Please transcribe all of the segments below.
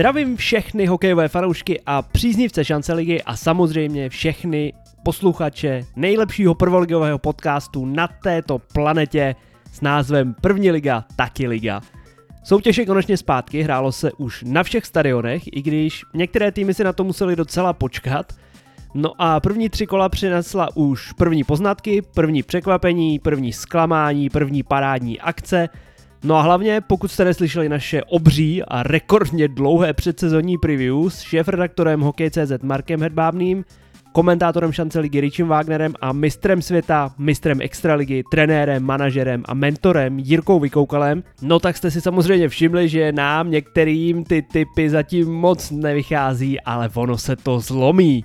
Zdravím všechny hokejové fanoušky a příznivce Šance ligy a samozřejmě všechny posluchače nejlepšího prvoligového podcastu na této planetě s názvem První liga, taky liga. Soutěž je konečně zpátky, hrálo se už na všech stadionech, i když některé týmy si na to museli docela počkat. No a první tři kola přinesla už první poznatky, první překvapení, první zklamání, první parádní akce. No a hlavně, pokud jste neslyšeli naše obří a rekordně dlouhé předsezonní preview s šéfredaktorem Hokej.cz Markem Hedbábným, komentátorem Šance ligy Richem Wagnerem a mistrem světa, mistrem extraligy, trenérem, manažerem a mentorem Jirkou Vykoukalem, no tak jste si samozřejmě všimli, že nám některým ty tipy zatím moc nevychází, ale ono se to zlomí.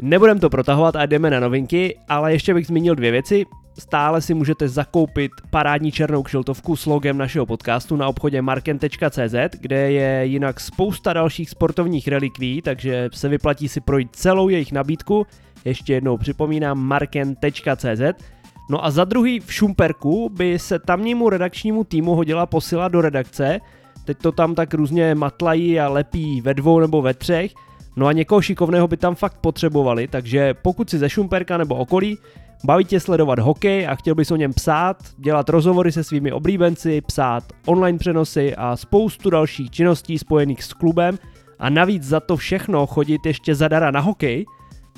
Nebudem to protahovat a jdeme na novinky, ale ještě bych zmínil dvě věci. Stále si můžete zakoupit parádní černou kšiltovku s logem našeho podcastu na obchodě marken.cz, kde je jinak spousta dalších sportovních relikví, takže se vyplatí si projít celou jejich nabídku. Ještě jednou připomínám marken.cz. No a za druhý v Šumperku by se tamnímu redakčnímu týmu hodila posila do redakce. Teď to tam tak různě matlají a lepí ve dvou nebo ve třech. No a někoho šikovného by tam fakt potřebovali, takže pokud si ze Šumperka nebo okolí baví tě sledovat hokej a chtěl bys o něm psát, dělat rozhovory se svými oblíbenci, psát online přenosy a spoustu dalších činností spojených s klubem a navíc za to všechno chodit ještě zadara na hokej,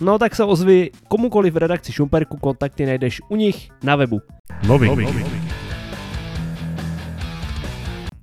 no tak se ozvi komukoliv v redakci Šumperku, kontakty najdeš u nich na webu.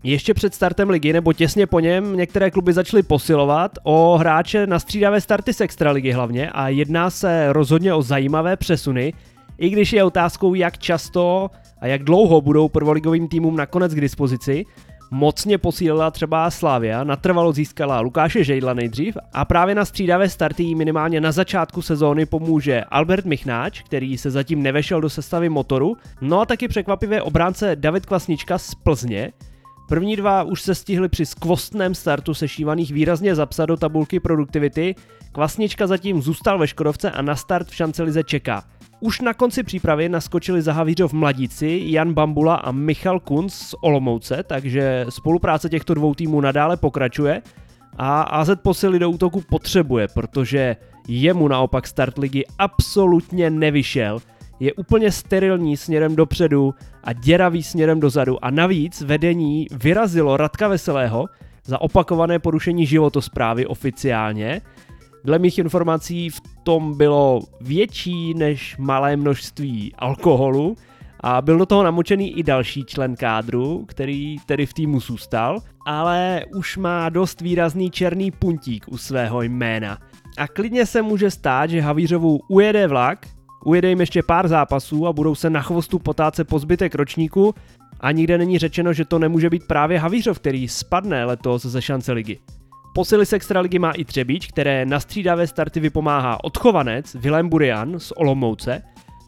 Ještě před startem ligy nebo těsně po něm některé kluby začaly posilovat o hráče na střídavé starty z extraligy hlavně a jedná se rozhodně o zajímavé přesuny, i když je otázkou, jak často a jak dlouho budou prvoligovým týmům nakonec k dispozici. Mocně posílila třeba Slavia, natrvalo získala Lukáše Žejdla nejdřív a právě na střídavé starty minimálně na začátku sezóny pomůže Albert Michnáč, který se zatím nevešel do sestavy Motoru, no a taky překvapivě obránce David Kvasnička z Plzně. První dva už se stihli při skvostném startu sešívaných výrazně zapsat do tabulky produktivity, Kvasnička zatím zůstal ve Škodovce a na start v Šance lize čeká. Už na konci přípravy naskočili za Havířov mladíci Jan Bambula a Michal Kunc z Olomouce, takže spolupráce těchto dvou týmů nadále pokračuje a AZ posily do útoku potřebuje, protože jemu naopak start ligy absolutně nevyšel. Je úplně sterilní směrem dopředu a děravý směrem dozadu a navíc vedení vyrazilo Radka Veselého za opakované porušení životosprávy oficiálně. Dle mých informací v tom bylo větší než malé množství alkoholu a byl do toho namočený i další člen kádru, který tedy v týmu zůstal, ale už má dost výrazný černý puntík u svého jména. A klidně se může stát, že Havířovu ujede vlak, ujede jim ještě pár zápasů a budou se na chvostu potácet po zbytek ročníku a nikde není řečeno, že to nemůže být právě Havířov, který spadne letos ze Šance ligy. Posily z extraligy má i Třebíč, které na střídavé starty vypomáhá odchovanec Vilém Burian z Olomouce,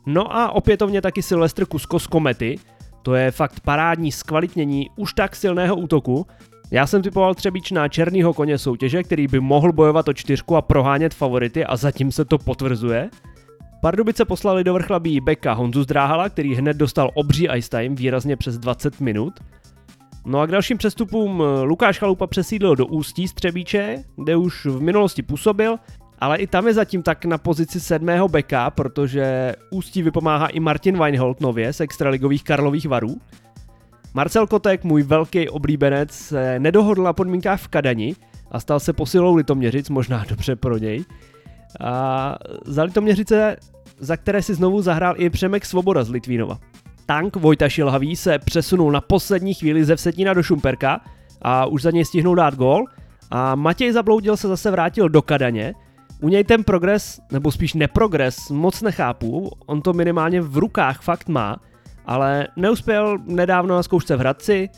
no a opětovně taky Silvestr Kusko z Komety. To je fakt parádní zkvalitnění už tak silného útoku. Já jsem typoval Třebíč na černýho koně soutěže, který by mohl bojovat o čtyřku a prohánět favority a zatím se to potvrzuje. Pardubice poslali do Vrchlabí beka Honzu Zdráhala, který hned dostal obří ice time výrazně přes 20 minut. No a k dalším přestupům Lukáš Chalupa přesídlil do Ústí z Třebíče, kde už v minulosti působil, ale i tam je zatím tak na pozici 7. beka, protože Ústí vypomáhá i Martin Weinhold nově z extraligových Karlových Varů. Marcel Kotek, můj velký oblíbenec, se nedohodl na podmínkách v Kadani a stal se posilou Litoměřic, možná dobře pro něj. A za Litoměřice, za které si znovu zahrál i Přemek Svoboda z Litvínova. Tank Vojta Šilhavý se přesunul na poslední chvíli ze Vsetína do Šumperka a už za něj stihnul dát gól a Matěj Zabloudil se zase vrátil do Kadaně. U něj ten progres, nebo spíš neprogres, moc nechápu, on to minimálně v rukách fakt má, ale neuspěl nedávno na zkoušce v Hradci,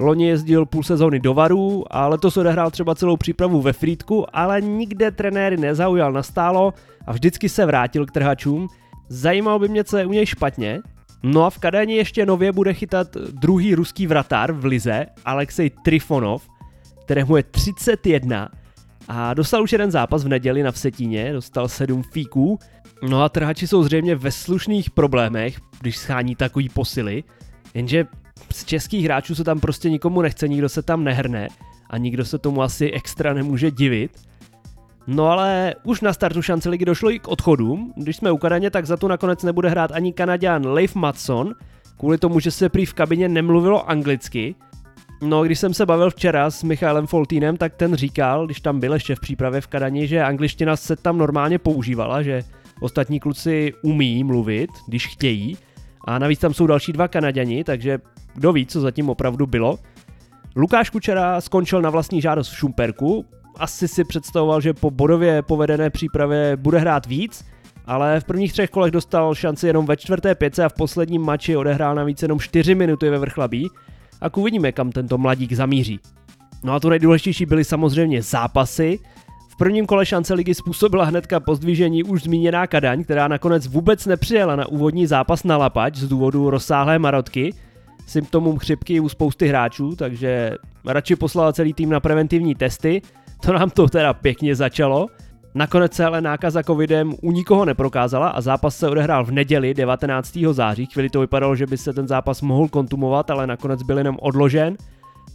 loni jezdil půl sezóny do Varů a letos odehrál třeba celou přípravu ve Frýdku, ale nikde trenéry nezaujal nastálo a vždycky se vrátil k trhačům. Zajímalo by mě, co je u něj špatně. No a v Kadani ještě nově bude chytat druhý ruský vratár v lize, Alexej Trifonov, kterému je 31 a dostal už jeden zápas v neděli na Vsetíně, dostal 7 fíků. No a trhači jsou zřejmě ve slušných problémech, když schání takový posily, jenže z českých hráčů se tam prostě nikomu nechce, nikdo se tam nehrne a nikdo se tomu asi extra nemůže divit. No ale už na startu šance ligy došlo i k odchodům. Když jsme u Kadaně, tak za tu nakonec nebude hrát ani Kanaďan Leif Mattson, kvůli tomu, že se prý v kabině nemluvilo anglicky. No, když jsem se bavil včera s Michaelem Foltínem, tak ten říkal, když tam byl ještě v přípravě v Kadani, že angličtina se tam normálně používala, že ostatní kluci umí mluvit, když chtějí. A navíc tam jsou další dva Kanaďani, takže kdo ví, co zatím opravdu bylo. Lukáš Kučera skončil na vlastní žádost v Šumperku. Asi si představoval, že po bodově povedené přípravě bude hrát víc, ale v prvních třech kolech dostal šanci jenom ve čtvrté pětce a v posledním mači odehrál navíc jenom 4 minuty ve Vrchlabí. A uvidíme, kam tento mladík zamíří. No a to nejdůležitější byly samozřejmě zápasy. V prvním kole šance ligy způsobila hnedka po zdvižení už zmíněná Kadaň, která nakonec vůbec nepřijela na úvodní zápas na lapač z důvodu rozsáhlé marotky. Symptomům chřipky u spousty hráčů, takže radši poslala celý tým na preventivní testy. To nám to teda pěkně začalo. Nakonec se ale nákaza covidem u nikoho neprokázala a zápas se odehrál v neděli 19. září. Chvíli to vypadalo, že by se ten zápas mohl kontumovat, ale nakonec byl jenom odložen.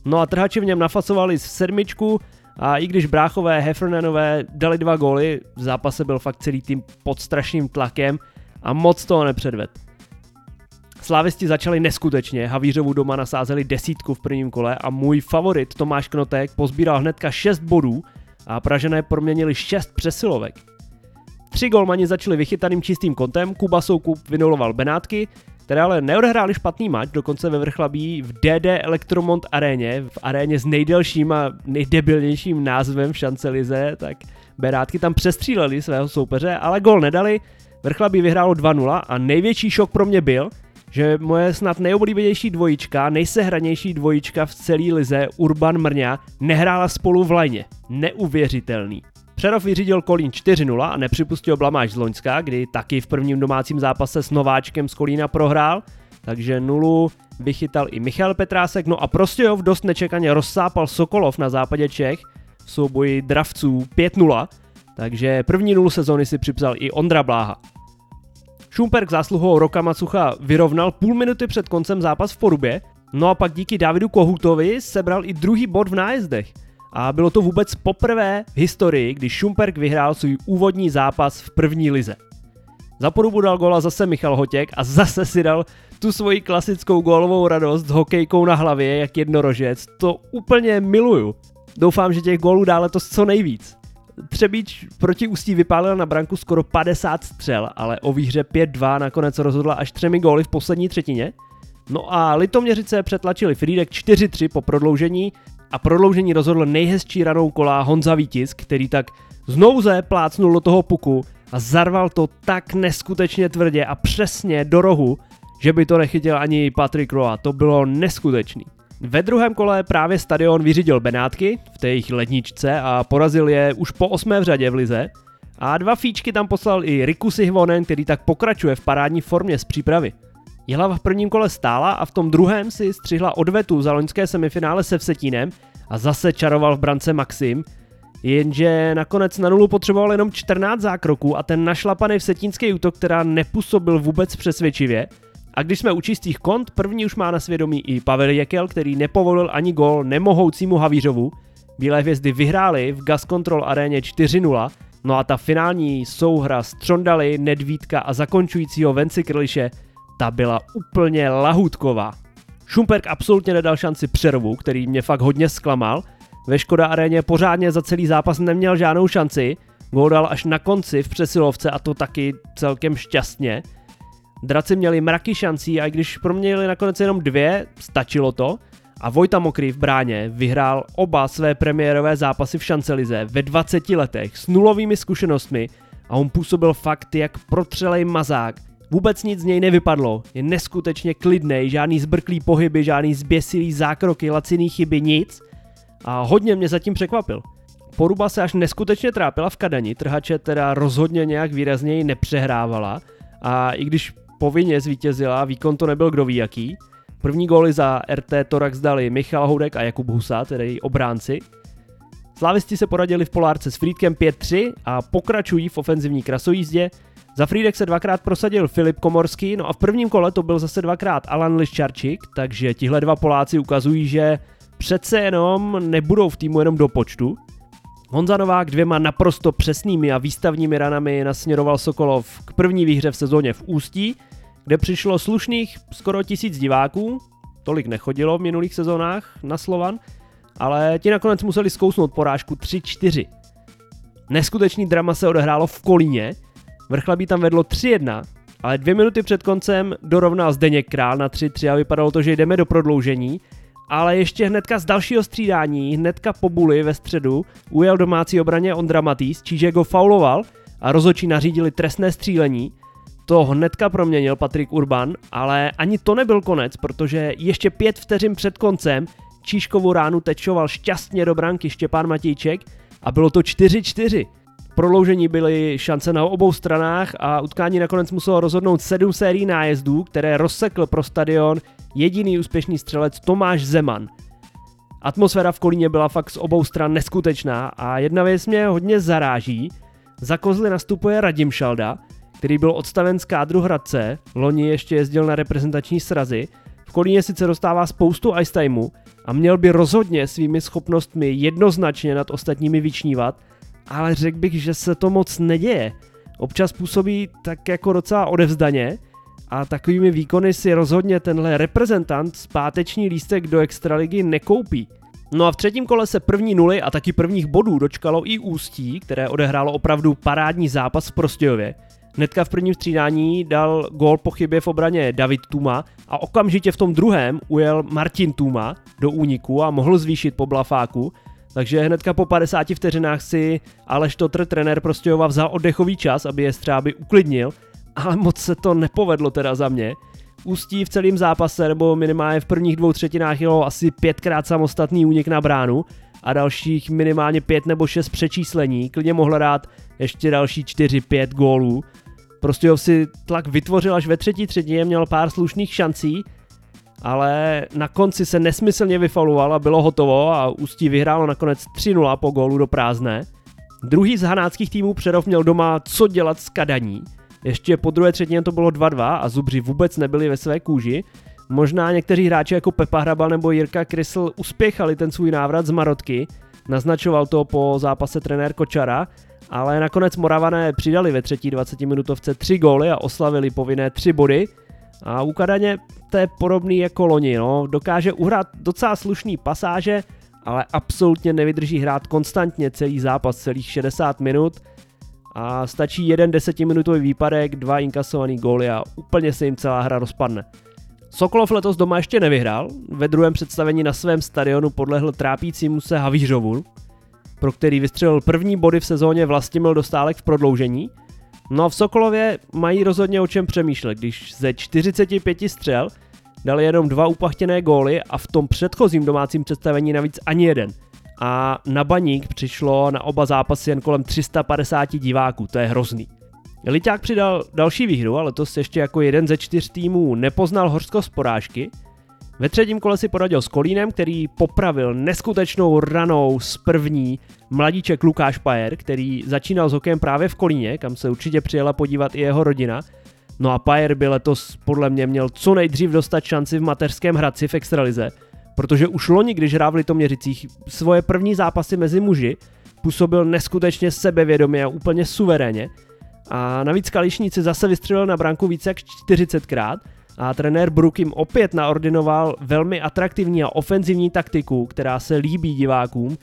No a trhači v něm nafasovali z sedmičku a i když bráchové Hefernanové dali 2 góly, v zápase byl fakt celý tým pod strašným tlakem a moc toho nepředved. Slávisti začali neskutečně, Havířovu doma nasázeli 10 v prvním kole a můj favorit Tomáš Knotek pozbíral hnedka 6 bodů a Pražané proměnili 6 přesilovek. 3 golmani začali vychytaným čistým kontem, Kuba Soukup vynuloval Benátky, které ale neodehráli špatný mač, dokonce ve Vrchlabí v DD Elektromont aréně, v aréně s nejdelším a nejdebilnějším názvem v šancelize, tak Benátky tam přestříleli svého soupeře, ale gol nedali, Vrchlabí vyhrálo 2-0 a největší šok pro mě byl, že moje snad nejoblíbenější dvojička, nejsehranější dvojička v celý lize, Urban Mrňa, nehrála spolu v lajně. Neuvěřitelný. Přerov vyřídil Kolín 4-0 a nepřipustil blamáž z Loňska, kdy taky v prvním domácím zápase s nováčkem z Kolína prohrál, takže 0 vychytal i Michal Petrásek, no a Prostějov dost nečekaně rozsápal Sokolov na západě Čech v souboji dravců 5-0, takže první 0 sezóny si připsal i Ondra Bláha. Šumperk zásluhou Roka Macucha vyrovnal půl minuty před koncem zápas v Porubě, no a pak díky Davidu Kohutovi sebral i druhý bod v nájezdech. A bylo to vůbec poprvé v historii, kdy Šumperk vyhrál svůj úvodní zápas v první lize. Za Porubu dal góla zase Michal Hotěk a zase si dal tu svoji klasickou gólovou radost s hokejkou na hlavě jak jednorožec, to úplně miluju. Doufám, že těch gólů dá letos co nejvíc. Třebíč proti Ústí vypálil na branku skoro 50 střel, ale o výhře 5-2 nakonec rozhodla až 3 góly v poslední třetině. No a Litoměřice přetlačili Frýdek 4-3 po prodloužení a prodloužení rozhodl nejhezčí ranou kola Honza Vítisk, který tak znouze plácnul do toho puku a zarval to tak neskutečně tvrdě a přesně do rohu, že by to nechytil ani Patrik Roa, to bylo neskutečný. Ve druhém kole právě stadion vyřídil Benátky v té jejich ledničce a porazil je už po 8. v řadě v lize. A 2 fíčky tam poslal i Riku Sihvonen, který tak pokračuje v parádní formě z přípravy. Jihlava v prvním kole stála a v tom druhém si střihla odvetu za loňské semifinále se Vsetínem a zase čaroval v brance Maxim, jenže nakonec na 0 potřeboval jenom 14 zákroků a ten našlapaný vsetínský útok, která nepůsobil vůbec přesvědčivě. A když jsme u čistých kont, první už má na svědomí i Pavel Jekel, který nepovolil ani gól nemohoucímu Havířovu. Bílé hvězdy vyhrály v Gascontrol aréně 4-0, no a ta finální souhra Střondaly, Nedvídka a zakončujícího Venci Krliše, ta byla úplně lahůdková. Šumperk absolutně nedal šanci Přerovu, který mě fakt hodně zklamal. Ve Škoda aréně pořádně za celý zápas neměl žádnou šanci, gól dal až na konci v přesilovce a to taky celkem šťastně. Draci měli mraky šancí a i když proměnili nakonec jenom 2, stačilo to a Vojta Mokrý v bráně vyhrál oba své premiérové zápasy v šancelize ve 20 letech s nulovými zkušenostmi a on působil fakt jak protřelej mazák. Vůbec nic z něj nevypadlo, je neskutečně klidnej, žádný zbrklý pohyby, žádný zběsilý zákroky, laciný chyby, nic a hodně mě zatím překvapil. Poruba se až neskutečně trápila v Kadani, trhače teda rozhodně nějak výrazněji nepřehrávala a i když povinně zvítězila, výkon to nebyl kdo ví jaký. První góly za RT Torax dali Michal Houdek a Jakub Husa, tedy její obránci. Slávisti se poradili v Polárce s Frýdkem 5-3 a pokračují v ofenzivní krasojízdě. Za Frýdek se 2krát prosadil Filip Komorský, no a v prvním kole to byl zase 2krát Alan Liščarčík, takže tihle 2 Poláci ukazují, že přece jenom nebudou v týmu jenom do počtu. Honza Novák dvěma naprosto přesnými a výstavními ranami nasměroval Sokolov k první výhře v sezóně v Ústí, kde přišlo slušných skoro 1000 diváků, tolik nechodilo v minulých sezónách na Slovan, ale ti nakonec museli zkousnout porážku 3-4. Neskutečný drama se odehrálo v Kolíně, Vrchlabí tam vedlo 3-1, ale 2 minuty před koncem dorovnal Zdeněk Král na 3-3 a vypadalo to, že jdeme do prodloužení, ale ještě hnedka z dalšího střídání, hnedka po buli ve středu, ujel domácí obraně Ondra Matýs, Čížek ho fauloval a rozhodčí nařídili trestné střílení. To hnedka proměnil Patrik Urban, ale ani to nebyl konec, protože ještě 5 vteřin před koncem Čížkovu ránu tečoval šťastně do branky Štěpán Matějček a bylo to 4-4. Prodloužení byly šance na obou stranách a utkání nakonec muselo rozhodnout 7 sérií nájezdů, které rozsekl pro stadion jediný úspěšný střelec Tomáš Zeman. Atmosféra v Kolíně byla fakt z obou stran neskutečná a jedna věc mě hodně zaráží. Za Kozly nastupuje Radim Šalda, který byl odstaven z kádru Hradce, loni ještě jezdil na reprezentační srazy. V Kolíně sice dostává spoustu ice timeu a měl by rozhodně svými schopnostmi jednoznačně nad ostatními vyčnívat, ale řekl bych, že se to moc neděje. Občas působí tak jako docela odevzdaně a takovými výkony si rozhodně tenhle reprezentant zpáteční lístek do extraligy nekoupí. No a v třetím kole se první nuly a taky prvních bodů dočkalo i Ústí, které odehrálo opravdu parádní zápas v Prostějově. Hnedka v prvním střídání dal gól po chybě v obraně David Tuma a okamžitě v tom druhém ujel Martin Tuma do úniku a mohl zvýšit po blafáku. Takže hnedka po 50 vteřinách si Aleš Totr, trenér Prostějova, vzal oddechový čas, aby je střáby uklidnil, ale moc se to nepovedlo teda za mě. Ústí v celém zápase, nebo minimálně v prvních 2 třetinách jelo asi 5krát samostatný únik na bránu a dalších minimálně 5 nebo 6 přečíslení, klidně mohlo dát ještě další 4-5 gólů. Prostějov si tlak vytvořil až ve 3. třetině, měl pár slušných šancí, ale na konci se nesmyslně vyfauloval a bylo hotovo a Ústí vyhrálo nakonec 3-0 po gólu do prázdné. Druhý z hanáckých týmů Přerov měl doma co dělat s Kadaní. Ještě po 2. třetině to bylo 2-2 a Zubři vůbec nebyli ve své kůži. Možná někteří hráči jako Pepa Hrabal nebo Jirka Krysl uspěchali ten svůj návrat z Marotky, naznačoval to po zápase trenér Kočara, ale nakonec Moravané přidali ve 3. 20-minutovce 3 góly a oslavili povinné 3 body. A u Kadaně to je podobný jako loni, no. Dokáže uhrát docela slušný pasáže, ale absolutně nevydrží hrát konstantně celý zápas, celých 60 minut a stačí jeden 10minutový výpadek, 2 inkasovaný góly a úplně se jim celá hra rozpadne. Sokolov letos doma ještě nevyhrál, ve druhém představení na svém stadionu podlehl trápícímu se Havířovu, pro který vystřelil první body v sezóně Vlastimil Dostálek v prodloužení. No a v Sokolově mají rozhodně o čem přemýšlet, když ze 45 střel dali jenom 2 upachtěné góly a v tom předchozím domácím představení navíc ani jeden. A na Baník přišlo na oba zápasy jen kolem 350 diváků, to je hrozný. Liťák přidal další výhru a letos ještě jako jeden ze 4 týmů nepoznal hořkost porážky. Ve 3. kole si poradil s Kolínem, který popravil neskutečnou ranou z první mladíček Lukáš Pajer, který začínal s hokejem právě v Kolíně, kam se určitě přijela podívat i jeho rodina. No a Pajer by letos podle mě měl co nejdřív dostat šanci v mateřském Hradci v extralize, protože už loni, když hrál v Litoměřicích svoje první zápasy mezi muži, působil neskutečně sebevědomě a úplně suverénně. A navíc Kališnici zase vystřelil na branku více jak 40krát, a trenér Brook jim opět naordinoval velmi atraktivní a ofenzivní taktiku, která se líbí divákům,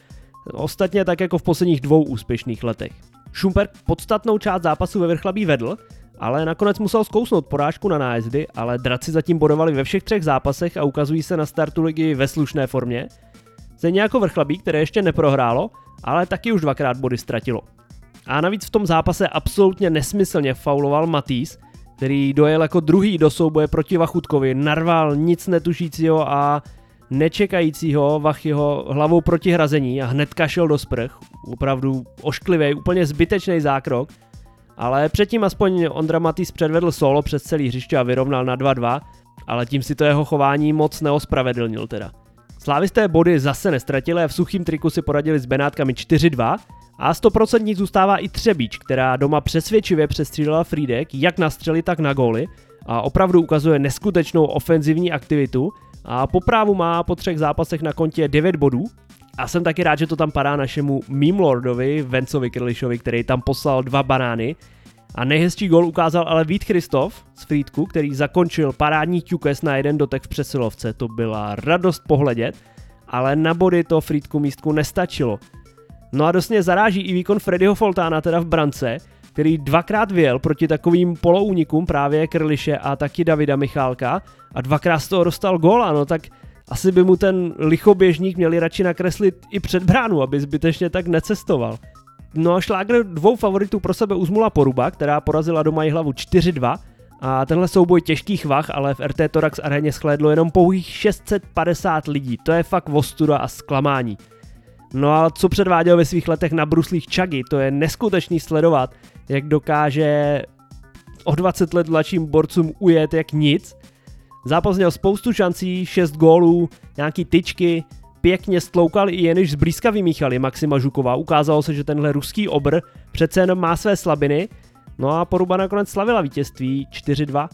ostatně tak jako v posledních 2 úspěšných letech. Šumperk podstatnou část zápasu ve Vrchlabí vedl, ale nakonec musel zkousnout porážku na nájezdy, ale draci zatím bodovali ve všech 3 zápasech a ukazují se na startu ligy ve slušné formě. Stejně jako Vrchlabí, které ještě neprohrálo, ale taky už 2krát body ztratilo. A navíc v tom zápase absolutně nesmyslně fauloval Matýs, který dojel jako druhý do souboje proti Vachutkovi, narval nic netušícího a nečekajícího Vachyho hlavou proti hrazení a hnedka šel do sprch. Opravdu ošklivý, úplně zbytečný zákrok, ale předtím aspoň Ondra Matýs předvedl solo přes celý hřiště a vyrovnal na 2-2, ale tím si to jeho chování moc neospravedlnil teda. Slávisté body zase nestratili a v suchým triku si poradili s Benátkami 4-2, a 100% zůstává i Třebíč, která doma přesvědčivě přestřílela Frýdek jak na střely, tak na góly a opravdu ukazuje neskutečnou ofenzivní aktivitu a po právu má po 3 zápasech na kontě 9 bodů. A jsem taky rád, že to tam padá našemu meme lordovi Vencovi Krlišovi, který tam poslal 2 banány. A nejhezčí gól ukázal ale Vít Christof z frýdku, který zakončil parádní ťukes na 1 dotek v přesilovce. To byla radost pohledět, ale na body to frýdku místku nestačilo. No a dost mě zaráží i výkon Freddyho Foltána teda v brance, který 2krát vyjel proti takovým polounikům právě Krliše a taky Davida Michálka a 2krát z toho dostal góla, no tak asi by mu ten lichoběžník měli radši nakreslit i před bránu, aby zbytečně tak necestoval. No a šlágr 2 favoritů pro sebe uzmula Poruba, která porazila doma Jihlavu 4-2 a tenhle souboj těžkých vah, ale v RT Torax aréně shlédlo jenom pouhých 650 lidí, to je fakt ostuda a zklamání. No a co předváděl ve svých letech na bruslích Čagy, to je neskutečný sledovat, jak dokáže o 20 let mladším borcům ujet jak nic. Zápas měl spoustu šancí, 6 gólů, nějaký tyčky, pěkně stloukal i Jeniš zblízka vymíchali Maxima Žukova, ukázalo se, že tenhle ruský obr přece jenom má své slabiny, no a Poruba nakonec slavila vítězství 4-2.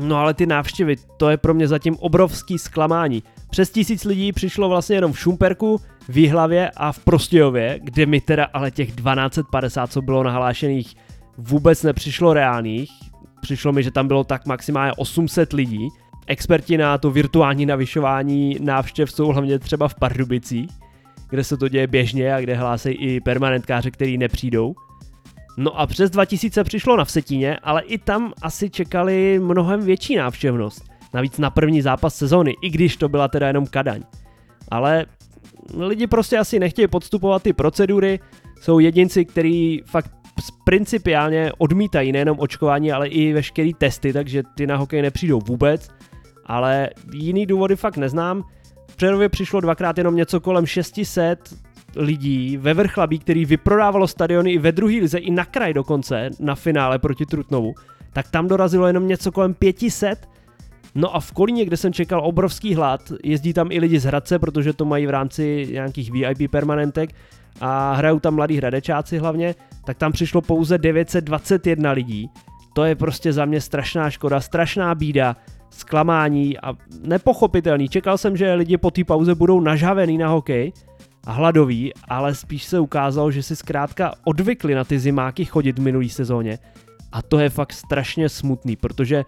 No ale ty návštěvy, to je pro mě zatím obrovský zklamání. Přes 1000 lidí přišlo vlastně jenom v Šumperku, v Jihlavě a v Prostějově, kde mi teda ale těch 1250, co bylo nahlášených, vůbec nepřišlo reálných. Přišlo mi, že tam bylo tak maximálně 800 lidí. Experti na to virtuální navyšování návštěv jsou hlavně třeba v Pardubicích, kde se to děje běžně a kde hlásejí i permanentkáři, kteří nepřijdou. No a přes 2000 přišlo na Vsetíně, ale i tam asi čekali mnohem větší návštěvnost. Navíc na první zápas sezóny, i když to byla teda jenom Kadaň. Ale lidi prostě asi nechtějí podstupovat ty procedury, jsou jedinci, kteří fakt principiálně odmítají nejenom očkování, ale i veškerý testy, takže ty na hokej nepřijdou vůbec, ale jiný důvody fakt neznám. V Přerově přišlo 2krát jenom něco kolem 600 lidí, ve Vrchlabí, který vyprodávalo stadiony i ve druhé lize, i na kraj dokonce, na finále proti Trutnovu, tak tam dorazilo jenom něco kolem 500. No a v Kolíně, kde jsem čekal obrovský hlad, jezdí tam i lidi z Hradce, protože to mají v rámci nějakých VIP permanentek a hrajou tam mladí hradečáci hlavně, tak tam přišlo pouze 921 lidí. To je prostě za mě strašná škoda, strašná bída, zklamání a nepochopitelný. Čekal jsem, že lidi po té pauze budou nažavený na hokej a hladový, ale spíš se ukázalo, že si zkrátka odvykli na ty zimáky chodit v minulý sezóně. A to je fakt strašně smutný, protože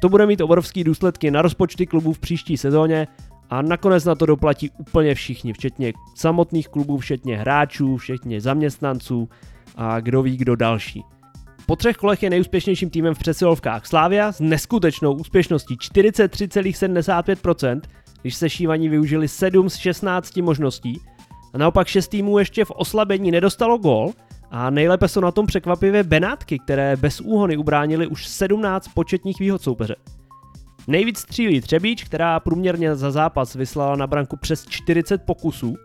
to bude mít obrovský důsledky na rozpočty klubů v příští sezóně a nakonec na to doplatí úplně všichni, včetně samotných klubů, včetně hráčů, včetně zaměstnanců a kdo ví kdo další. Po 3 kolech je nejúspěšnějším týmem v přesilovkách Slavia s neskutečnou úspěšností 43,75%, když sešívaní využili 7 z 16 možností a naopak 6 týmů ještě v oslabení nedostalo gól a nejlépe jsou na tom překvapivě Benátky, které bez úhony ubránili už 17 početních výhod soupeře. Nejvíc střílí Třebíč, která průměrně za zápas vyslala na branku přes 40 pokusů.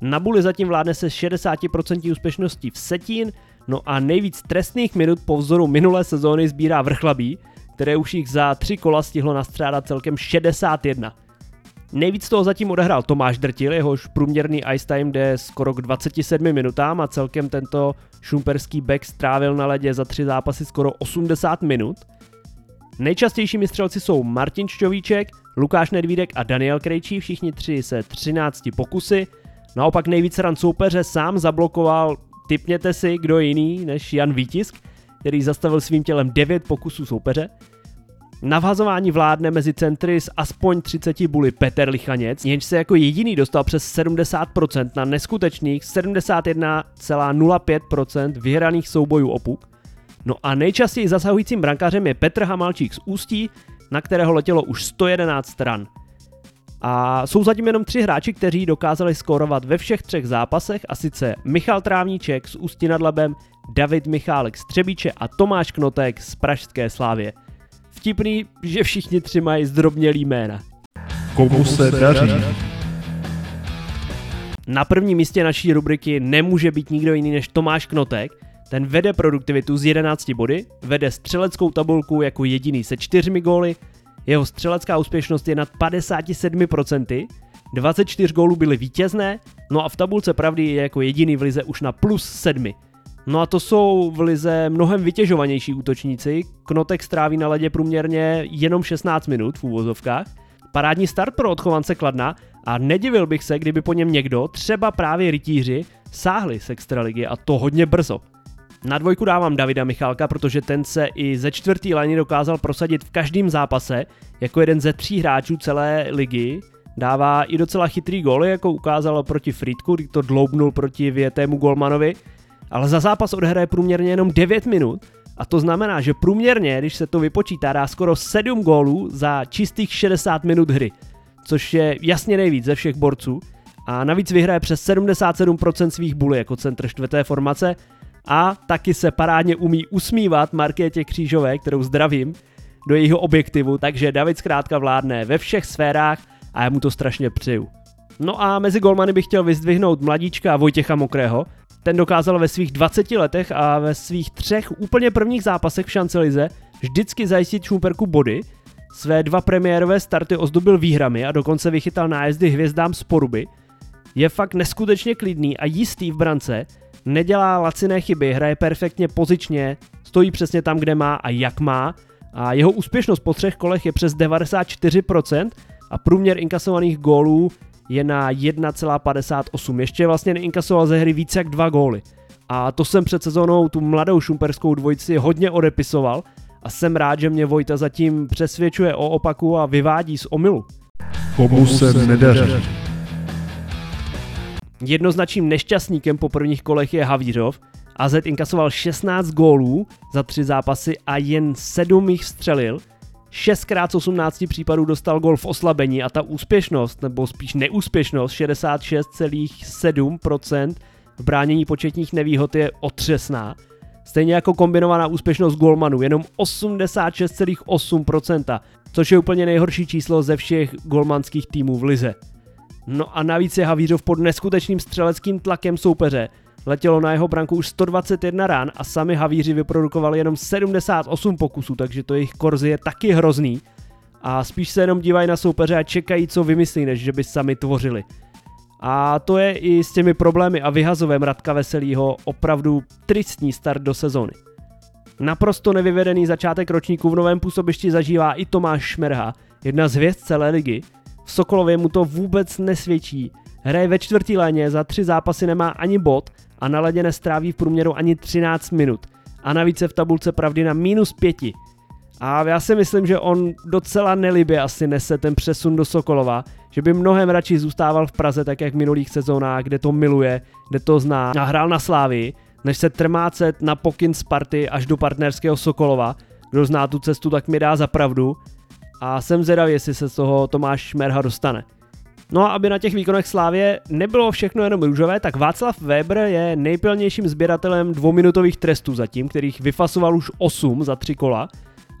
Na Buli zatím vládne se 60% úspěšností Vsetín, no a nejvíc trestných minut po vzoru minulé sezóny sbírá Vrchlabí, které už jich za 3 kola stihlo nastřádat celkem 61. Nejvíc toho zatím odehrál Tomáš Drtil, jehož průměrný ice time jde skoro k 27 minutám a celkem tento šumperský back strávil na ledě za 3 zápasy skoro 80 minut. Nejčastějšími střelci jsou Martin Šťovíček, Lukáš Nedvídek a Daniel Krejčí, všichni 3 se 13 pokusy. Naopak nejvíc ran soupeře sám zablokoval, tipněte si, kdo jiný než Jan Vítisk, který zastavil svým tělem 9 pokusů soupeře. Na vhazování vládne mezi centry s aspoň 30 buly Petr Lichaněc, jenž se jako jediný dostal přes 70% na neskutečných 71,05% vyhraných soubojů o puk. No a nejčastěji zasahujícím brankářem je Petr Hamalčík z Ústí, na kterého letělo už 111 ran. A jsou zatím jenom 3 hráči, kteří dokázali skórovat ve všech 3 zápasech, a sice Michal Trávníček z Ústí nad Labem, David Michálek z Třebíče a Tomáš Knotek z pražské Slávie. Vtipný, že všichni 3 mají zdrobnělý jména. Komu se daří? Na prvním místě naší rubriky nemůže být nikdo jiný než Tomáš Knotek. Ten vede produktivitu z 11 body, vede střeleckou tabulku jako jediný se 4 góly, jeho střelecká úspěšnost je nad 57%, 24 gólů byly vítězné, no a v tabulce pravdy je jako jediný v lize už na plus 7. No a to jsou v lize mnohem vytěžovanější útočníci. Knotek stráví na ledě průměrně jenom 16 minut v úvozovkách. Parádní start pro odchovance Kladna a nedivil bych se, kdyby po něm někdo, třeba právě Rytíři, sáhli z extraligy a to hodně brzo. Na dvojku dávám Davida Michálka, protože ten se i ze čtvrtý lani dokázal prosadit v každém zápase, jako jeden ze tří hráčů celé ligy. Dává i docela chytrý góly, jako ukázalo proti Frýdku, kdy to dloubnul proti větému golmanovi, ale za zápas odhraje průměrně jenom 9 minut a to znamená, že průměrně, když se to vypočítá, dá skoro 7 gólů za čistých 60 minut hry, což je jasně nejvíc ze všech borců a navíc vyhraje přes 77% svých bully jako centr čtvrté formace a taky se parádně umí usmívat Markétě Křížové, kterou zdravím, do jejího objektivu, takže David zkrátka vládne ve všech sférách a já mu to strašně přeju. No a mezi golmany bych chtěl vyzdvihnout mladíčka Vojtěcha Mokrého. Ten dokázal ve svých 20 letech a ve svých 3 úplně prvních zápasech v šancelize vždycky zajistit Šumperku body. Své 2 premiérové starty ozdobil výhrami a dokonce vychytal nájezdy hvězdám z Poruby. Je fakt neskutečně klidný a jistý v brance, nedělá laciné chyby, hraje perfektně pozičně, stojí přesně tam, kde má a jak má a jeho úspěšnost po 3 kolech je přes 94% a průměr inkasovaných gólů je na 1,58. Ještě vlastně neinkasoval ze hry víc jak 2 góly. A to jsem před sezónou tu mladou šumperskou dvojici hodně odepisoval a jsem rád, že mě Vojta zatím přesvědčuje o opaku a vyvádí z omylu. Komu se nedaří. Jednoznačným nešťastníkem po prvních kolech je Havířov. AZ inkasoval 16 gólů za 3 zápasy a jen 7 jich vstřelil. 6x z 18 případů dostal gól v oslabení a ta úspěšnost, nebo spíš neúspěšnost, 66,7% v bránění početních nevýhod je otřesná. Stejně jako kombinovaná úspěšnost golmanů, jenom 86,8%, což je úplně nejhorší číslo ze všech golmanských týmů v lize. No a navíc je Havířov pod neskutečným střeleckým tlakem soupeře. Letělo na jeho branku už 121 rán a sami Havíři vyprodukovali jenom 78 pokusů, takže to jejich korzy je taky hrozný. A spíš se jenom dívají na soupeře a čekají, co vymyslí, než že by sami tvořili. A to je i s těmi problémy a vyhazovem Radka Veselýho opravdu tristní start do sezony. Naprosto nevyvedený začátek ročníku v novém působišti zažívá i Tomáš Šmerha, jedna z hvězd celé ligy. V Sokolově mu to vůbec nesvědčí. Hraje ve čtvrtý léně, za 3 zápasy nemá ani bod a na ledě nestráví v průměru ani 13 minut. A navíc je v tabulce pravdy na -5. A já si myslím, že on docela nelibě asi nese ten přesun do Sokolova, že by mnohem radši zůstával v Praze tak jak v minulých sezónách, kde to miluje, kde to zná a hrál na Slávii, než se trmácet na pokyn Sparty až do partnerského Sokolova. Kdo zná tu cestu, tak mi dá za pravdu a jsem zvědavý, jestli se z toho Tomáš Šmerha dostane. No a aby na těch výkonech Slávě nebylo všechno jenom růžové, tak Václav Weber je nejpilnějším sběratelem dvouminutových trestů zatím, kterých vyfasoval už 8 za 3 kola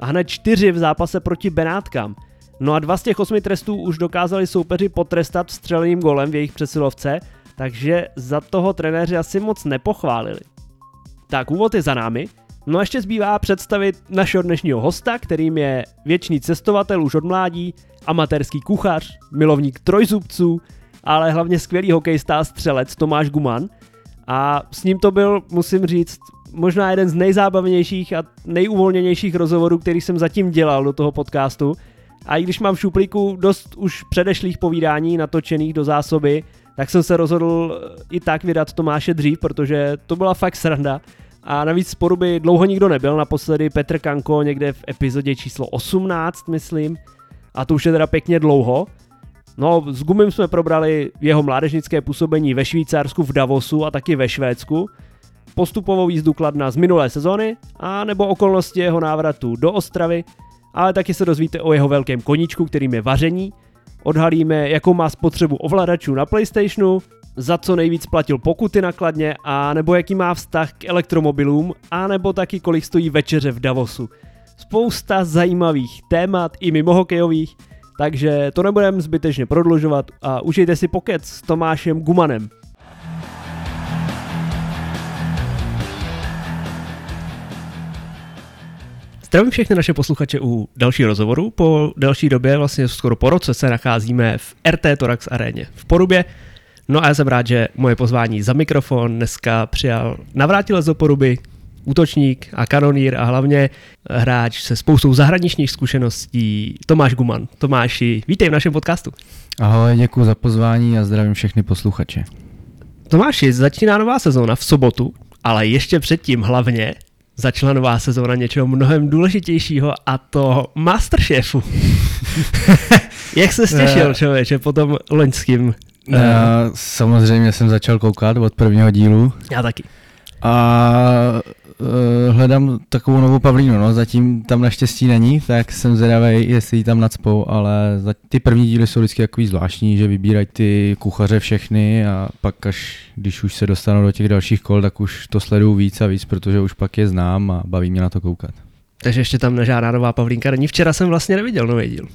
a hned 4 v zápase proti Benátkám. No a 2 z těch 8 trestů už dokázali soupeři potrestat střeleným golem v jejich přesilovce, takže za toho trenéři asi moc nepochválili. Tak úvod je za námi, no a ještě zbývá představit našeho dnešního hosta, kterým je věčný cestovatel už od mládí, amatérský kuchař, milovník trojzubců, ale hlavně skvělý hokejista a střelec Tomáš Guman. A s ním to byl, musím říct, možná jeden z nejzábavnějších a nejuvolněnějších rozhovorů, který jsem zatím dělal do toho podcastu. A i když mám v šuplíku dost už předešlých povídání natočených do zásoby, tak jsem se rozhodl i tak vydat Tomáše dřív, protože to byla fakt sranda. A navíc z Poruby dlouho nikdo nebyl, naposledy Petr Kanko někde v epizodě číslo 18, myslím. A to už je teda pěkně dlouho. No, s Gumim jsme probrali jeho mládežnické působení ve Švýcarsku, v Davosu a taky ve Švédsku, postupovou jízdu Kladna z minulé sezony a nebo okolnosti jeho návratu do Ostravy, ale taky se dozvíte o jeho velkém koníčku, kterým je vaření. Odhalíme, jakou má spotřebu ovladačů na PlayStationu, za co nejvíc platil pokuty na Kladně a nebo jaký má vztah k elektromobilům a nebo taky kolik stojí večeře v Davosu. Spousta zajímavých témat i mimo hokejových, takže to nebudeme zbytečně prodlužovat a užijte si pokec s Tomášem Gumanem. Zdravím všechny naše posluchače u dalšího rozhovoru. Po delší době, vlastně skoro po roce, se nacházíme v RT Torax aréně v Porubě, No a já jsem rád, že moje pozvání za mikrofon dneska přijal navrátil z Oporuby útočník a kanonýr a hlavně hráč se spoustou zahraničních zkušeností Tomáš Guman. Tomáši, vítej v našem podcastu. Ahoj, děkuji za pozvání a zdravím všechny posluchače. Tomáši, začíná nová sezóna v sobotu, ale ještě předtím hlavně začala nová sezóna něčeho mnohem důležitějšího, a to MasterChefu. Jak se stěšil, člověče, po tom loňským? Já samozřejmě jsem začal koukat od prvního dílu. Já taky. A hledám takovou novou Pavlínu, no. Zatím tam naštěstí není, tak jsem zvědavej, jestli ji tam nacpou, ale ty první díly jsou vždycky takový zvláštní, že vybírají ty kuchaře všechny a pak až, když už se dostanou do těch dalších kol, tak už to sleduju víc a víc, protože už pak je znám a baví mě na to koukat. Takže ještě tam žádná nová Pavlínka není. Včera jsem vlastně neviděl nový díl.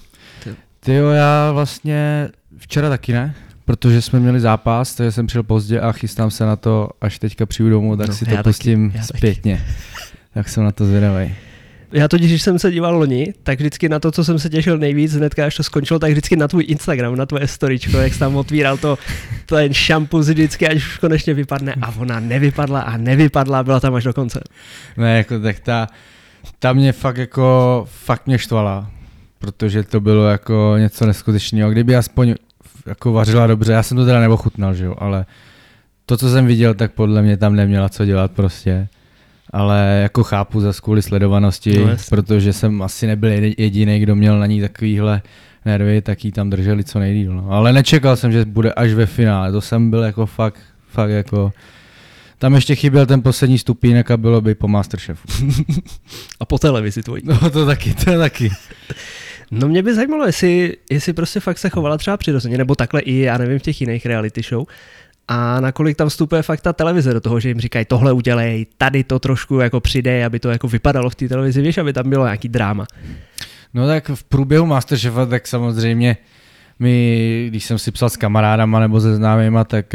Tyjo, já vlastně včera taky ne. Protože jsme měli zápas, takže jsem přišel pozdě a chystám se na to, až teďka přijdu domů, tak no, si to pustím zpětně. Tak jsem na to zvědavý. Já totiž, když jsem se díval loni, tak vždycky na to, co jsem se těšil nejvíc, hnedka až to skončilo, tak vždycky na tvůj Instagram, na tvoje storyčko, jak jsi tam otvíral to, ten šampus vždycky, až už konečně vypadne, a ona nevypadla a nevypadla, byla tam až do konce. Ne, jako tak ta mě fakt mě štvala, protože to bylo jako něco neskutečného. Kdyby aspoň jako vařila dobře, já jsem to teda neochutnal, že jo, ale to, co jsem viděl, tak podle mě tam neměla co dělat prostě, ale jako chápu zas kvůli sledovanosti, no, protože jsem asi nebyl jediný, kdo měl na ní takovýhle nervy, tak jí tam drželi co nejdýl, no. Ale nečekal jsem, že bude až ve finále, to jsem byl jako fakt jako, tam ještě chyběl ten poslední stupínek a bylo by po MasterChefu. A po televizi tvojí. No to taky. No mě by zajímalo, jestli prostě fakt se chovala třeba přirozeně, nebo takhle i, já nevím, v těch jiných reality show, a nakolik tam vstupuje fakt ta televize do toho, že jim říkají tohle udělej, tady to trošku jako přidej, aby to jako vypadalo v té televizi, víš, aby tam bylo nějaký dráma. No tak v průběhu MasterChefa, tak samozřejmě my, když jsem si psal s kamarádama nebo se známýma, tak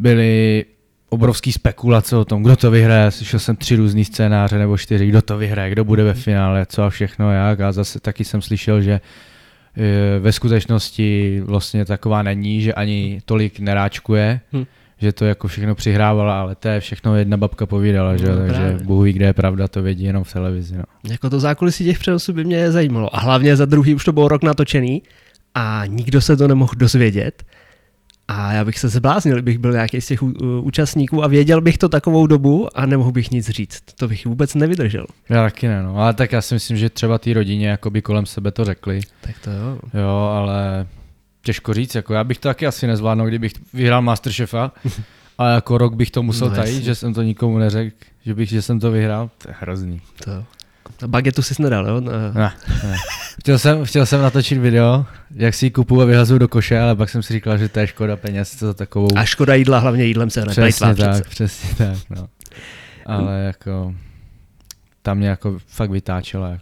byly obrovský spekulace o tom, kdo to vyhraje, slyšel jsem 3 různý scénáře nebo 4, kdo to vyhraje, kdo bude ve finále, co a všechno jak, a zase taky jsem slyšel, že ve skutečnosti vlastně taková není, že ani tolik neráčkuje, že to jako všechno přihrávala, ale to je všechno jedna babka povídala, že? Takže Bůh ví, kde je pravda, to vědí jenom v televizi. No. Jako to zákulisí těch přenosů by mě zajímalo, a hlavně za druhý už to bylo rok natočený a nikdo se to nemohl dozvědět. A já bych se zbláznil, bych byl nějaký z těch účastníků a věděl bych to takovou dobu a nemohl bych nic říct. To bych vůbec nevydržel. Já taky ne, no. Ale tak já si myslím, že třeba té rodině jakoby kolem sebe to řekli. Tak to jo. Jo, ale těžko říct, jako já bych to taky asi nezvládnul, kdybych vyhrál MasterChefa, ale jako rok bych to musel tajit, že jsem to nikomu neřekl, že jsem to vyhrál. To je hrozný. To jo. A bagetu jsi nedal, jo? Ne. Chtěl jsem natočit video, jak si ji kupuju a vyhazuju do koše, ale pak jsem si říkal, že to je škoda peněz za takovou... A škoda jídla, hlavně jídlem se hraje. Přesně tak, no. Ale jako... Tam mě jako fakt vytáčela,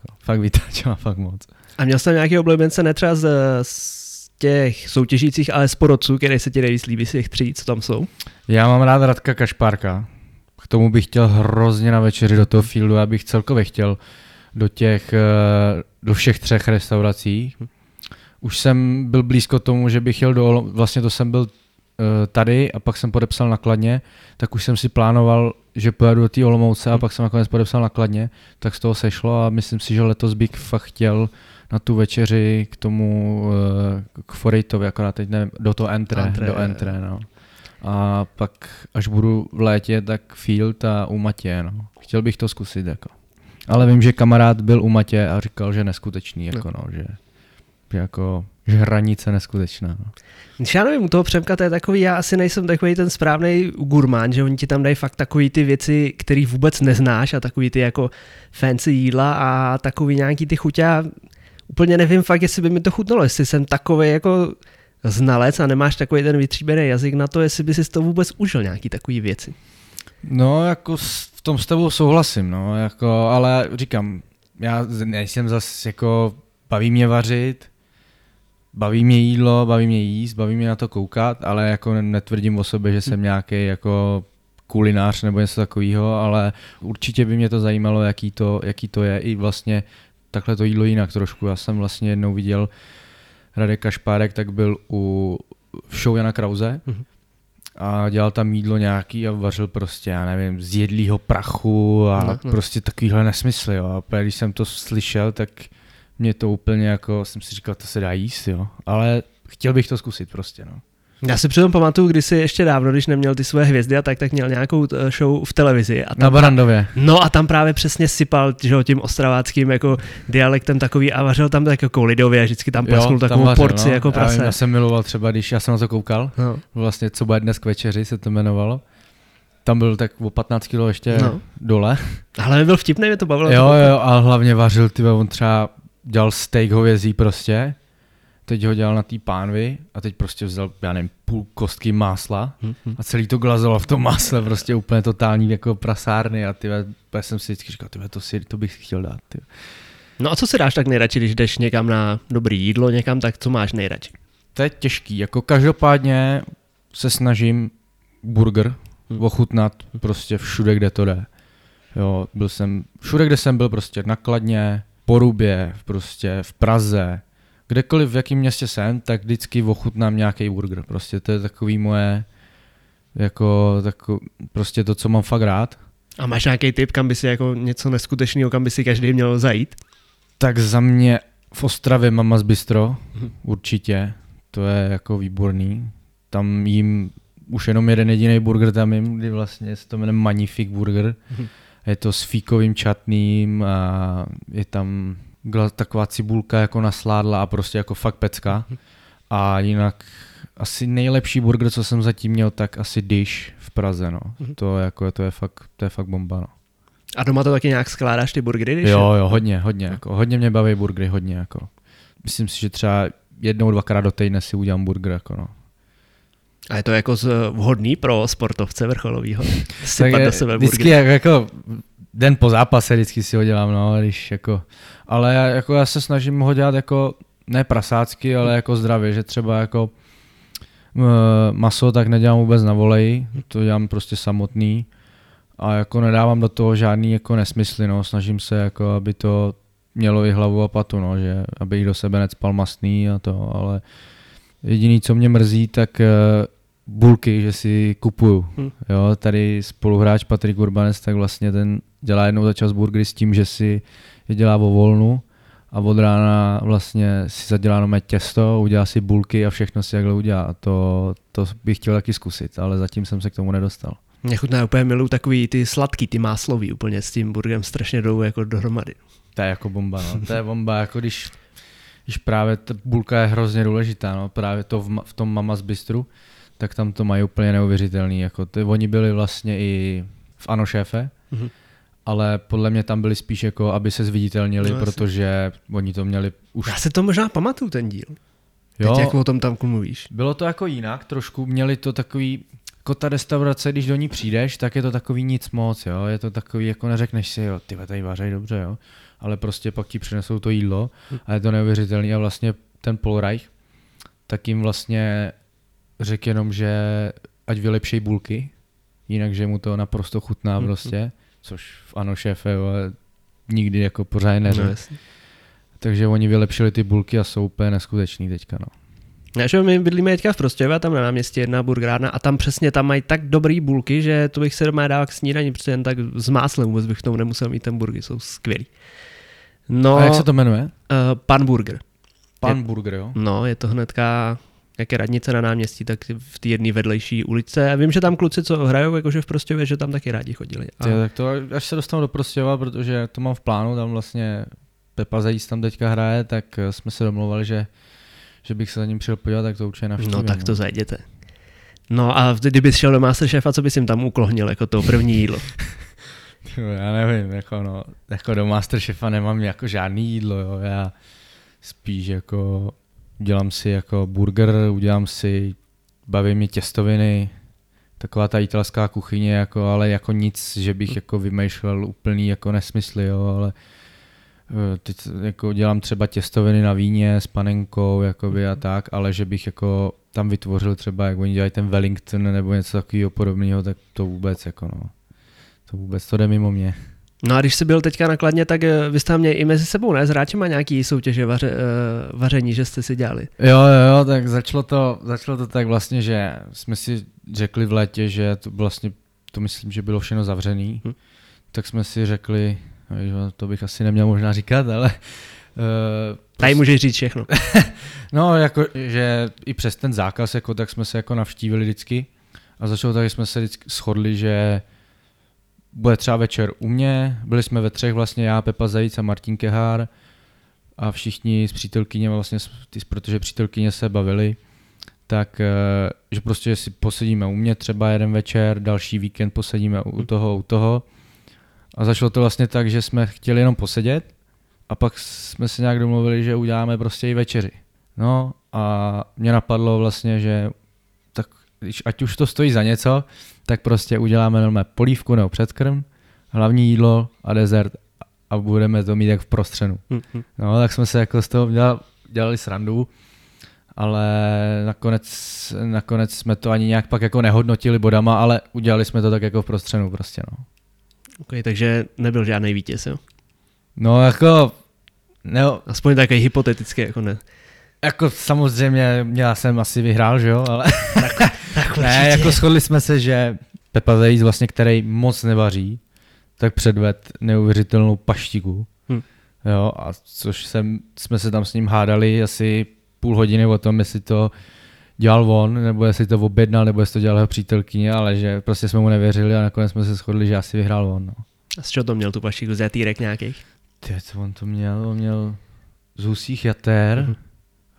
fakt moc. A měl jsi tam nějaký oblíbence, ne třeba z těch soutěžících, ale z porodců, který se ti nejvíc líbí z těch 3, co tam jsou? Já mám rád Radka Kašpárka. K tomu bych chtěl hrozně na večeři do toho fieldu, já bych celkově chtěl do všech 3 restaurací. Už jsem byl blízko tomu, že bych jel do, vlastně to jsem byl tady a pak jsem podepsal na Kladně, tak už jsem si plánoval, že pojedu do té Olomouce a pak jsem nakonec podepsal na Kladně, tak z toho sešlo a myslím si, že letos bych fakt chtěl na tu večeři k tomu, k Forejtovi, akorát teď nevím, do entré, no. A pak, až budu v létě, tak Field a U Matě, no. Chtěl bych to zkusit, jako. Ale vím, že kamarád byl U Matě a říkal, že neskutečný, jako no, že hranice neskutečná. No. Já nevím, u toho Přemka to je takový, já asi nejsem takový ten správnej gurmán, že oni ti tam dají fakt takový ty věci, který vůbec neznáš, a takový ty jako fancy jídla a takový nějaký ty chuť, já úplně nevím fakt, jestli by mi to chutnalo, jestli jsem takovej jako... znalec a nemáš takový ten vytříbený jazyk na to, jestli by si to vůbec užil nějaký takový věci. No, jako v tom s tebou souhlasím, no, jako, ale říkám, já nejsem zas jako, baví mě vařit, baví mě jídlo, baví mě jíst, baví mě na to koukat, ale jako netvrdím o sobě, že jsem nějaký jako kulinář nebo něco takového, ale určitě by mě to zajímalo, jaký to je, i vlastně takhle to jídlo jinak trošku. Já jsem vlastně jednou viděl Radek Kašpárek, tak byl u show Jana Krause a dělal tam jídlo nějaký a vařil prostě, já nevím, z jedlýho prachu a prostě takovýhle nesmysly, jo. A když jsem to slyšel, tak mě to úplně jako, jsem si říkal, to se dá jíst, jo. Ale chtěl bych to zkusit prostě, no. Já si přitom pamatuju, když si ještě dávno, když neměl ty svoje hvězdy a tak měl nějakou show v televizi. A tam, na Barandově. No a tam právě přesně sypal tím ostraváckým jako dialektem takový a vařil tam tak jako lidově, vždycky tam prasknul takovou vařil, porci jako prase. Já jsem miloval třeba, když já jsem na to koukal, vlastně co bude dnes k večeři se to jmenovalo. Tam byl tak o 15 kilo ještě dole. Ale byl vtipný, mě to bavilo. Jo, a hlavně vařil, on třeba dělal steak hovězí prostě. Teď ho dělal na té pánvi a teď prostě vzal, já nevím, půl kostky másla a celý to glazalo v tom másle, prostě úplně totální jako prasárny a já jsem si vždycky říkal, to bych chtěl dát. Tyve. No a co si dáš tak nejradši, když jdeš někam na dobrý jídlo, někam, tak co máš nejradši? To je těžký, jako každopádně se snažím burger ochutnat prostě všude, kde to jde. Jo, byl jsem, všude, kde jsem byl prostě na Kladně, Porubě, prostě v Praze, kdekoliv, v jakém městě jsem, tak vždycky ochutnám nějaký burger. Prostě to je takový moje, jako prostě to, co mám fakt rád. A máš nějaký tip, kam by si jako něco neskutečného, kam by si každý měl zajít? Tak za mě v Ostravě Mama's Bistro, určitě. To je jako výborný. Tam jím už jenom jeden jediný burger, tam jím, kdy vlastně se to jmenuje Magnifique Burger. Je to s fíkovým čatným a je tam taková cibulka jako nasládla a prostě jako fakt pecka. A jinak asi nejlepší burger, co jsem zatím měl, tak asi Dish v Praze, no. To je fakt bomba, no. A doma to taky nějak skládáš ty burgery, Dish? Jo, hodně. Jako, hodně mě baví burgery, hodně, jako. Myslím si, že třeba 1-2krát do týdne si udělám burger, jako, no. A je to jako vhodný pro sportovce vrcholovýho? Sypat do sebe burgery. Vždycky jako den po zápase vždycky si ho dělám, no, když jako, ale já se snažím ho dělat jako, ne prasácky, ale jako zdravě, že třeba jako maso tak nedělám vůbec na voleji, to dělám prostě samotný a jako nedávám do toho žádný jako nesmysly, no, snažím se jako, aby to mělo i hlavu a patu, no, že aby jich do sebe necpal mastný a to, ale jediný, co mě mrzí, tak bulky, že si kupuju. Jo, tady spoluhráč Patrik Urbanec, tak vlastně ten dělá jednou za čas burgery s tím, že si je dělá o volnu a od rána vlastně si zadělá nové těsto, udělá si bulky a všechno si takhle udělá. A to bych chtěl taky zkusit, ale zatím jsem se k tomu nedostal. Mě chutná, úplně miluju takový ty sladký, ty máslový úplně s tím burgerem strašně jdou jako dohromady. To je jako bomba, no. To je bomba, jako když právě ta bulka je hrozně důležitá, no. Právě to v tom Mama's Bistru, tak tam to mají úplně neuvěřitelný. Jako oni byli vlastně i v Ano šéfe, ale podle mě tam byli spíš jako, aby se zviditelnili, no, protože oni to měli už... Já se to možná pamatuju, ten díl. Jo, teď jak o tom tam mluvíš. Bylo to jako jinak trošku, měli to takový, jako ta restaurace, když do ní přijdeš, tak je to takový nic moc, jo, je to takový, jako neřekneš si, jo, ty tady vařej dobře, jo, ale prostě pak ti přinesou to jídlo a je to neuvěřitelný a vlastně ten Polreich, tak jim vlastně řekl jenom, že ať vylepší bulky, jinak, že mu to naprosto chutná prostě, což Ano šéfe nikdy jako pořád neřekl. Takže oni vylepšili ty bulky a jsou úplně neskutečný teďka, no. Takže my bydlíme teďka v Prostějově, tam na náměstí jedna burgerárna a tam přesně tam mají tak dobrý bulky, že to bych se doma dával k snídani, protože jen tak s máslem vůbec bych tomu nemusel mít, ten burger jsou skvělý. No, a jak se to jmenuje? Pan Burger. Pan Burger, jo? No, je to hnedka... Jak je radnice na náměstí, tak v té jedné vedlejší ulice. A vím, že tam kluci, co hrajou, jakože v Prostějově, že tam taky rádi chodili. A... Tak to, až se dostanu do Prostějova, protože to mám v plánu, tam vlastně Pepa Zajíc tam teďka hraje, tak jsme se domluvali, že bych se za ním přišel podívat, tak to určitě navštívím. No tak to zajděte. No a kdybys šel do MasterChefa, co bys jim tam uklohnil jako to první jídlo? Já nevím, jako do MasterChefa nemám jako žádný jídlo, jo. Já spíš jako... Dělám si jako burger, baví mě těstoviny, taková ta italská kuchyně, jako, ale jako nic, že bych jako vymýšlel úplný jako nesmysly, jo, ale teď jako dělám třeba těstoviny na víně s panenkou jakoby a tak, ale že bych jako tam vytvořil třeba, jak oni dělají ten Wellington nebo něco takového podobného, tak to vůbec jako no, to vůbec to jde mimo mě. No a když jsi byl teďka na Kladně, tak vy jste měli i mezi sebou, ne, s hráčema nějaký soutěže vaření, že jste si dělali? Jo, tak začalo to tak vlastně, že jsme si řekli v létě, že to vlastně, to myslím, že bylo všechno zavřený, tak jsme si řekli, to bych asi neměl možná říkat, ale... Tady můžeš říct všechno. No, jako, že i přes ten zákaz, jako, tak jsme se jako navštívili vždycky a začalo tak, že jsme se vždycky shodli, že bude třeba večer u mě, byli jsme ve třech vlastně já, Pepa Zajíc a Martin Kehár a všichni s přítelkyněmi vlastně, protože přítelkyně se bavili, tak že prostě si posedíme u mě třeba jeden večer, další víkend posedíme u toho a začalo to vlastně tak, že jsme chtěli jenom posedět a pak jsme se nějak domluvili, že uděláme prostě i večeři. No a mě napadlo vlastně, že tak ať už to stojí za něco, tak prostě uděláme normálně polívku nebo předkrm, hlavní jídlo a dezert a budeme to mít jak v prostřenu. No tak jsme se jako z toho dělali srandu, ale nakonec jsme to ani nějak pak jako nehodnotili bodama, ale udělali jsme to tak jako v prostřenu prostě, no. Okay, takže nebyl žádný vítěz, jo? No jako... No, aspoň takový hypotetický, jako ne. Jako samozřejmě, já jsem asi vyhrál, že jo, ale... Tak ne, jako shodli jsme se, že Pepa Zajíc vlastně, který moc nevaří, tak předved neuvěřitelnou paštiku. Jo, a což jsme se tam s ním hádali asi půl hodiny o tom, jestli to dělal on, nebo jestli to objednal, nebo jestli to dělal jeho přítelkyně, ale že prostě jsme mu nevěřili a nakonec jsme se shodli, že asi vyhrál on. No. A z čeho to měl tu paštiku? Z jatýrek nějakých? Ty, co on to měl? On měl z husích jater,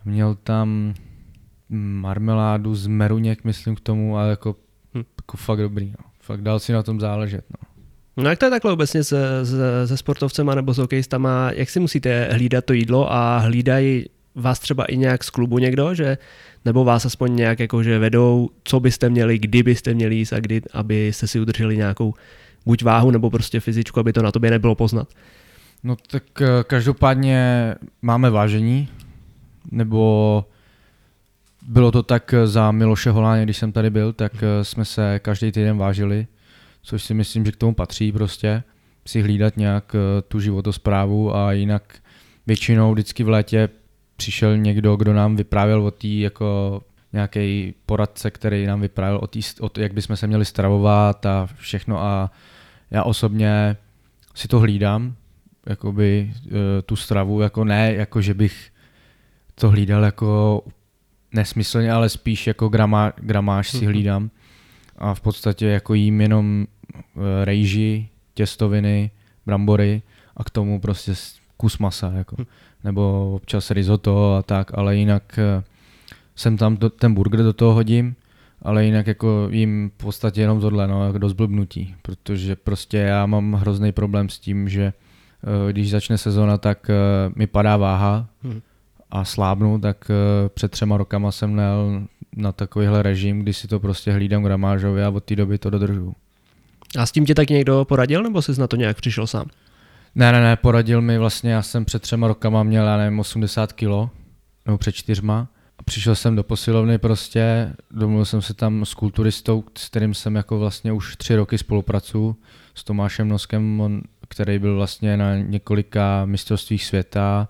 měl tam... marmeládu z meruněk, myslím k tomu, ale jako, jako fakt dobrý. No. Fakt dál si na tom záležet. No. No jak to je takhle obecně se sportovcema nebo s hokejistama, jak si musíte hlídat to jídlo a hlídají vás třeba i nějak z klubu někdo, že nebo vás aspoň nějak jako, že vedou, co byste měli, kdy byste měli jíst a kdy, abyste si udrželi nějakou buď váhu nebo prostě fyzičku, aby to na tobě nebylo poznat? No tak každopádně máme vážení, nebo bylo to tak za Miloše Holáně, když jsem tady byl, tak jsme se každý týden vážili, což si myslím, že k tomu patří prostě, si hlídat nějak tu životosprávu a jinak většinou vždycky v létě přišel někdo, kdo nám vyprávěl o té, jako nějaký poradce, který nám vyprávěl o jak bychom se měli stravovat a všechno a já osobně si to hlídám, jakoby tu stravu, jako ne, jako že bych to hlídal jako nesmyslně, ale spíš jako gramáž si hlídám a v podstatě jako jím jenom rejži, těstoviny, brambory a k tomu prostě kus masa jako. Nebo občas risotto a tak, ale jinak jsem tam ten burger do toho hodím, ale jinak jako jím v podstatě jenom tohle, no, jako do zblbnutí, protože prostě já mám hrozný problém s tím, že když začne sezona, tak mi padá váha, a slábnu, tak před 3 rokama jsem nejel na takovýhle režim, kdy si to prostě hlídám gramážově a od té doby to dodržuju. A s tím tě tak někdo poradil, nebo jsi na to nějak přišel sám? Ne, poradil mi vlastně, já jsem před 3 rokama měl, já nevím, 80 kilo, nebo před 4. A přišel jsem do posilovny prostě, domluvil jsem se tam s kulturistou, s kterým jsem jako vlastně už 3 roky spolupracuju, s Tomášem Noskem, který byl vlastně na několika mistrovstvích světa,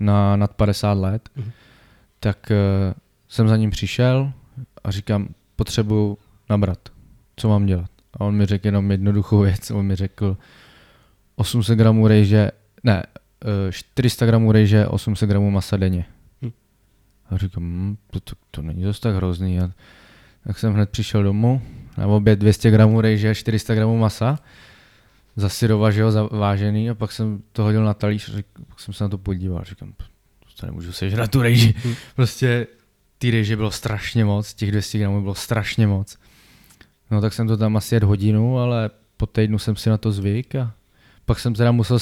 na nad 50 let, tak jsem za ním přišel a říkám, potřebuju nabrat, co mám dělat. A on mi řekl jenom jednoduchou věc, on mi řekl 800 gramů rejže, ne, 400 gramů rejže, 800 gramů masa denně. A říkám, to není dost tak hrozný. A tak jsem hned přišel domů, na oběd 200 gramů rejže, 400 gramů masa, zasyrova, že jo, zavážený a pak jsem to hodil na talíř a pak jsem se na to podíval. Říkám, to nemůžu sežrat tu rejži. Prostě ty rejže bylo strašně moc, těch 200 gramů bylo strašně moc. No tak jsem to tam asi jet hodinu, ale po týdnu jsem si na to zvyk a pak jsem teda musel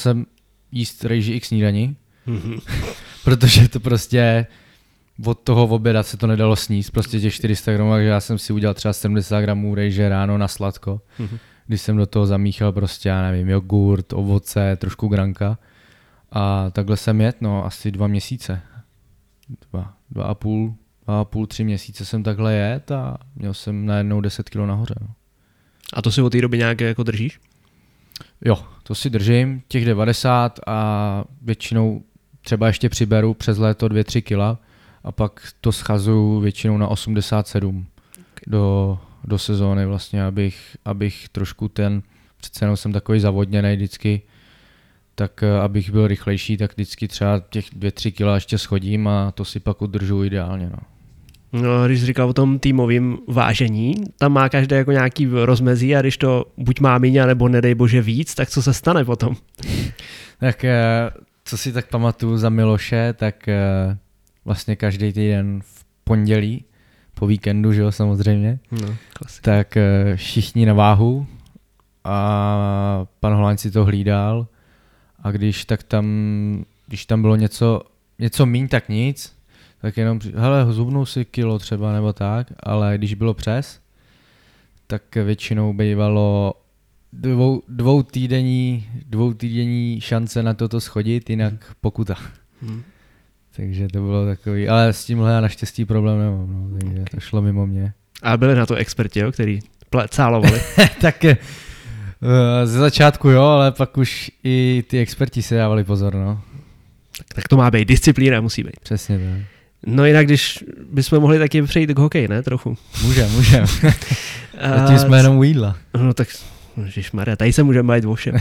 jíst rejži i k snídani, protože to prostě od toho oběda se to nedalo sníst, prostě těch 400 gramů, takže já jsem si udělal třeba 70 gramů rejže ráno na sladko. Když jsem do toho zamíchal prostě, já nevím, jogurt, ovoce, trošku granka a takhle jsem jet, no asi 2 měsíce. 2,5, 3 měsíce jsem takhle jet a měl jsem najednou 10 kilo nahoře. No. A to si od té doby nějak jako držíš? Jo, to si držím, těch 90 a většinou třeba ještě přiberu přes léto 2-3 kila a pak to schazuju většinou na 87 do sezóny vlastně, abych trošku přece jenom jsem takový zavodněnej vždycky, tak abych byl rychlejší, tak vždycky třeba těch 2-3 kila ještě schodím a to si pak udržu ideálně. No, když jsi říkal o tom týmovým vážení, tam má každý jako nějaký rozmezí a když to buď má míň, nebo nedej bože víc, tak co se stane potom? Tak co si tak pamatuju za Miloše, tak vlastně každý týden v pondělí, po víkendu, že jo, samozřejmě, no, tak všichni na váhu a pan Holáň si to hlídal a když tam bylo něco míň, tak nic, tak jenom, hele, zubnu si kilo třeba nebo tak, ale když bylo přes, tak většinou bývalo dvoutýdenní šance na toto schodit, jinak pokuta. Takže to bylo takový, ale s tímhle já naštěstí problém nemám, no, takže to šlo mimo mě. A byli na to experti, jo, který cálovali? Tak ze začátku jo, ale pak už i ty experti se dávali pozor, no. Tak to má být, disciplína musí být. Přesně tak. No jinak, když bychom mohli taky přejít k hokeji, ne, trochu? Můžeme. Zatím jsme jenom u jídla. No tak, ježišmarja, tady se můžeme bavit o všem.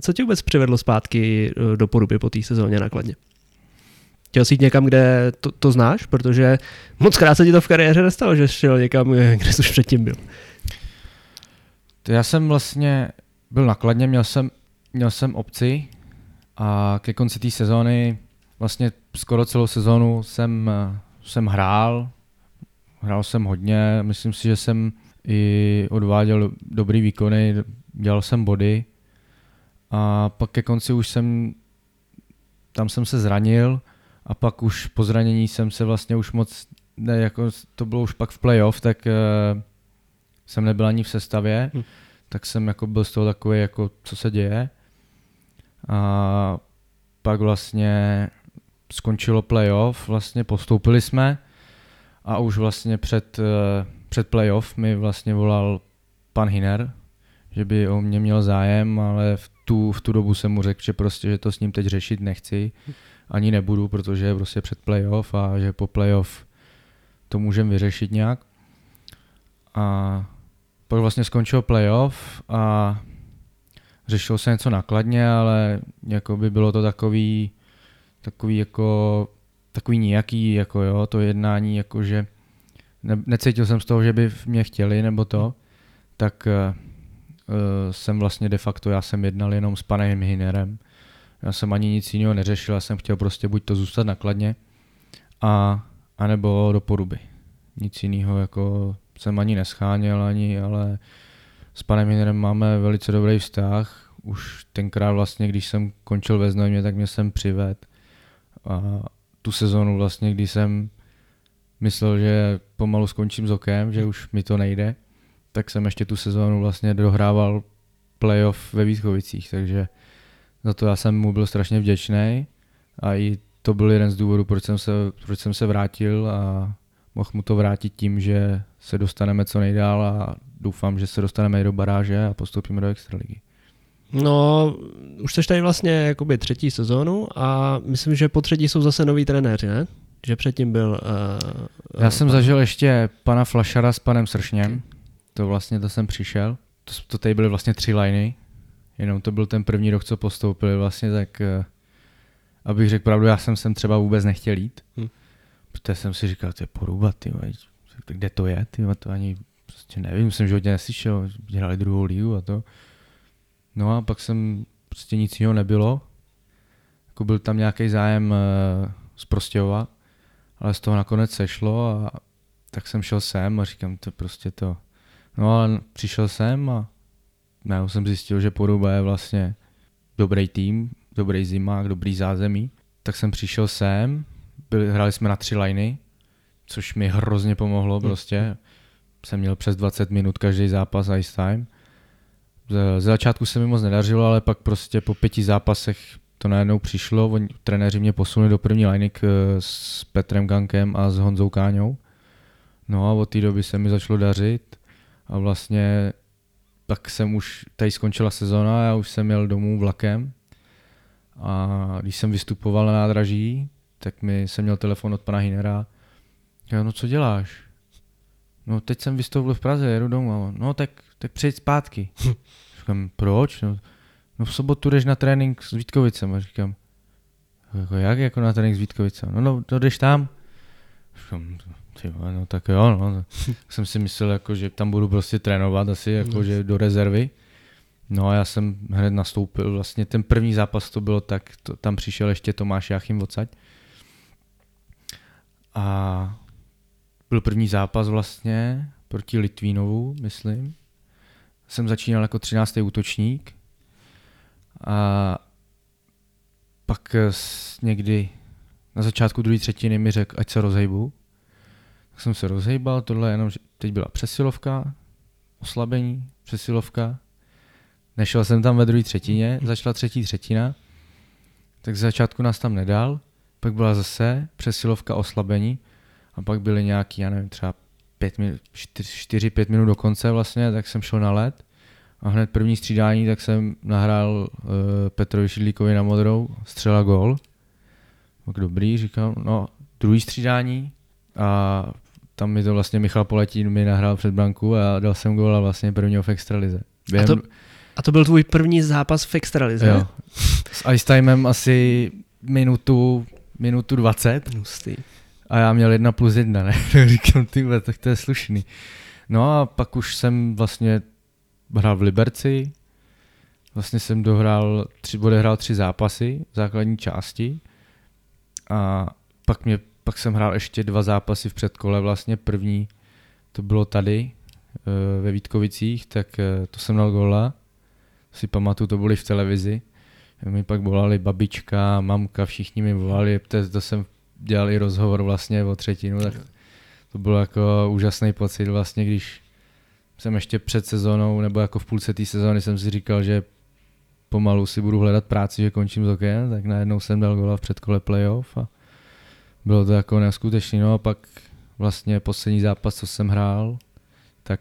Co tě vůbec přivedlo zpátky do Poruby po té sezóně na Kladně? Chtěl jsi jít někam, kde to znáš? Protože moc krát se ti to v kariéře nestalo, že šel někam, kde jsi už předtím byl. To já jsem vlastně byl na Kladně, měl jsem opci a ke konci té sezóny, vlastně skoro celou sezónu jsem hrál jsem hodně, myslím si, že jsem i odváděl dobrý výkony, dělal jsem body a pak ke konci už tam jsem se zranil a pak už po zranění jsem se vlastně už moc, ne, jako to bylo už pak v playoff, tak jsem nebyl ani v sestavě, tak jsem jako byl z toho takový, jako co se děje a pak vlastně skončilo playoff, vlastně postoupili jsme a už vlastně před playoff mi vlastně volal pan Hiner, že by o mě měl zájem, ale v tu dobu jsem mu řekl, že prostě, že to s ním teď řešit nechci, ani nebudu, protože je prostě před playoff a že po playoff to můžeme vyřešit nějak. A pak vlastně skončil playoff a řešilo se něco nakladně, ale jako by bylo to takový nějaký, jako jo, to jednání, jako že necítil jsem z toho, že by mě chtěli nebo to, tak jsem vlastně de facto, já jsem jednal jenom s panem Hinerem. Já jsem ani nic jiného neřešil, já jsem chtěl prostě buď to zůstat na Kladně a nebo do Poruby. Nic jiného jako jsem ani nescháněl, ale s panem Hinerem máme velice dobrý vztah. Už tenkrát vlastně, když jsem končil ve Znojmě, tak mě jsem přivedl. A tu sezonu vlastně, když jsem myslel, že pomalu skončím s hokejem, že už mi to nejde, tak jsem ještě tu sezonu vlastně dohrával playoff ve Vítkovicích, takže za to já jsem mu byl strašně vděčný a i to byl jeden z důvodů, proč jsem se vrátil a mohl mu to vrátit tím, že se dostaneme co nejdál a doufám, že se dostaneme i do baráže a postoupíme do extraligy. No, už jsi tady vlastně jakoby třetí sezónu a myslím, že po třetí jsou zase noví trenéři, ne? Že předtím byl... Já jsem zažil ještě pana Flašara s panem Sršněm, to jsem přišel, to tady byly vlastně 3 liny, jenom to byl ten první rok, co postoupili vlastně, tak abych řekl pravdu, já jsem sem třeba vůbec nechtěl jít, protože jsem si říkal, to je Poruba, kde to je, to ani prostě nevím, jsem životně neslyšel, dělali druhou ligu a to. No a pak jsem prostě nic jiného nebylo, jako byl tam nějaký zájem z Prostějova, ale z toho nakonec sešlo a tak jsem šel sem a říkám, to prostě to. No ale přišel jsem a já jsem zjistil, že Poruba je vlastně dobrý tým, dobrý zimák, dobrý zázemí. Tak jsem přišel sem, hráli jsme na 3 liny, což mi hrozně pomohlo prostě. Jsem měl přes 20 minut každý zápas ice time. Ze začátku se mi moc nedařilo, ale pak prostě po 5 zápasech to najednou přišlo. Trenéři mě posunuli do první liny s Petrem Gankem a s Honzou Káňou. No a od té doby se mi začalo dařit. A vlastně tak jsem už, tady skončila sezona, já už jsem jel domů vlakem a když jsem vystupoval na nádraží, tak mi jsem měl telefon od pana Hinera. Já, no co děláš? No teď jsem vystoupil v Praze, jedu domů. No tak přijď zpátky. Říkám, proč? No v sobotu jdeš na trénink s Vítkovicem. A říkám, jak jako na trénink s Vítkovicem? No jdeš tam. Říkám, no tak jo, no. Jsem si myslel, jako, že tam budu prostě trénovat asi, jako, že do rezervy. No a já jsem hned nastoupil, vlastně ten první zápas to bylo tak, tam přišel ještě Tomáš Jáchym odsaď. A byl první zápas vlastně proti Litvínovu, myslím. Jsem začínal jako 13. útočník a pak někdy na začátku druhé třetiny mi řekl, ať se rozhejbu. Tak jsem se rozhejbal, tohle jenom, že teď byla přesilovka, oslabení, přesilovka. Nešel jsem tam ve druhé třetině, začala třetí třetina, tak z začátku nás tam nedal, pak byla zase přesilovka, oslabení a pak byly nějaký, já nevím, třeba 4-5 minut do konce vlastně, tak jsem šel na led a hned první střídání, tak jsem nahrál Petrovi Šidlíkovi na modrou, střela gól, tak dobrý, říkal, no druhý střídání a tam mi to vlastně Michal Poletín mi nahrál před branku a dal jsem gól a vlastně prvního v extralize. A to byl tvůj první zápas v extralize? Jo. S ice timem asi minutu 20. Hustý. A já měl 1+1, ne? Říkám, tyhle, tak to je slušný. No a pak už jsem vlastně hrál v Liberci. Vlastně jsem odehrál 3 zápasy v základní části. A pak jsem hrál ještě 2 zápasy v předkole. Vlastně první to bylo tady ve Vítkovicích, tak to jsem dal góla. Si pamatuju, to byly v televizi. Mi pak volali babička, mamka, všichni mi volali, to jsem dělal i rozhovor vlastně o třetinu, tak to bylo jako úžasný pocit vlastně, když jsem ještě před sezónou, nebo jako v půlce té sezóny jsem si říkal, že pomalu si budu hledat práci, že končím s hokejem, tak najednou jsem dal góla v předkole playoff a bylo to jako neskutečný. No a pak vlastně poslední zápas, co jsem hrál, tak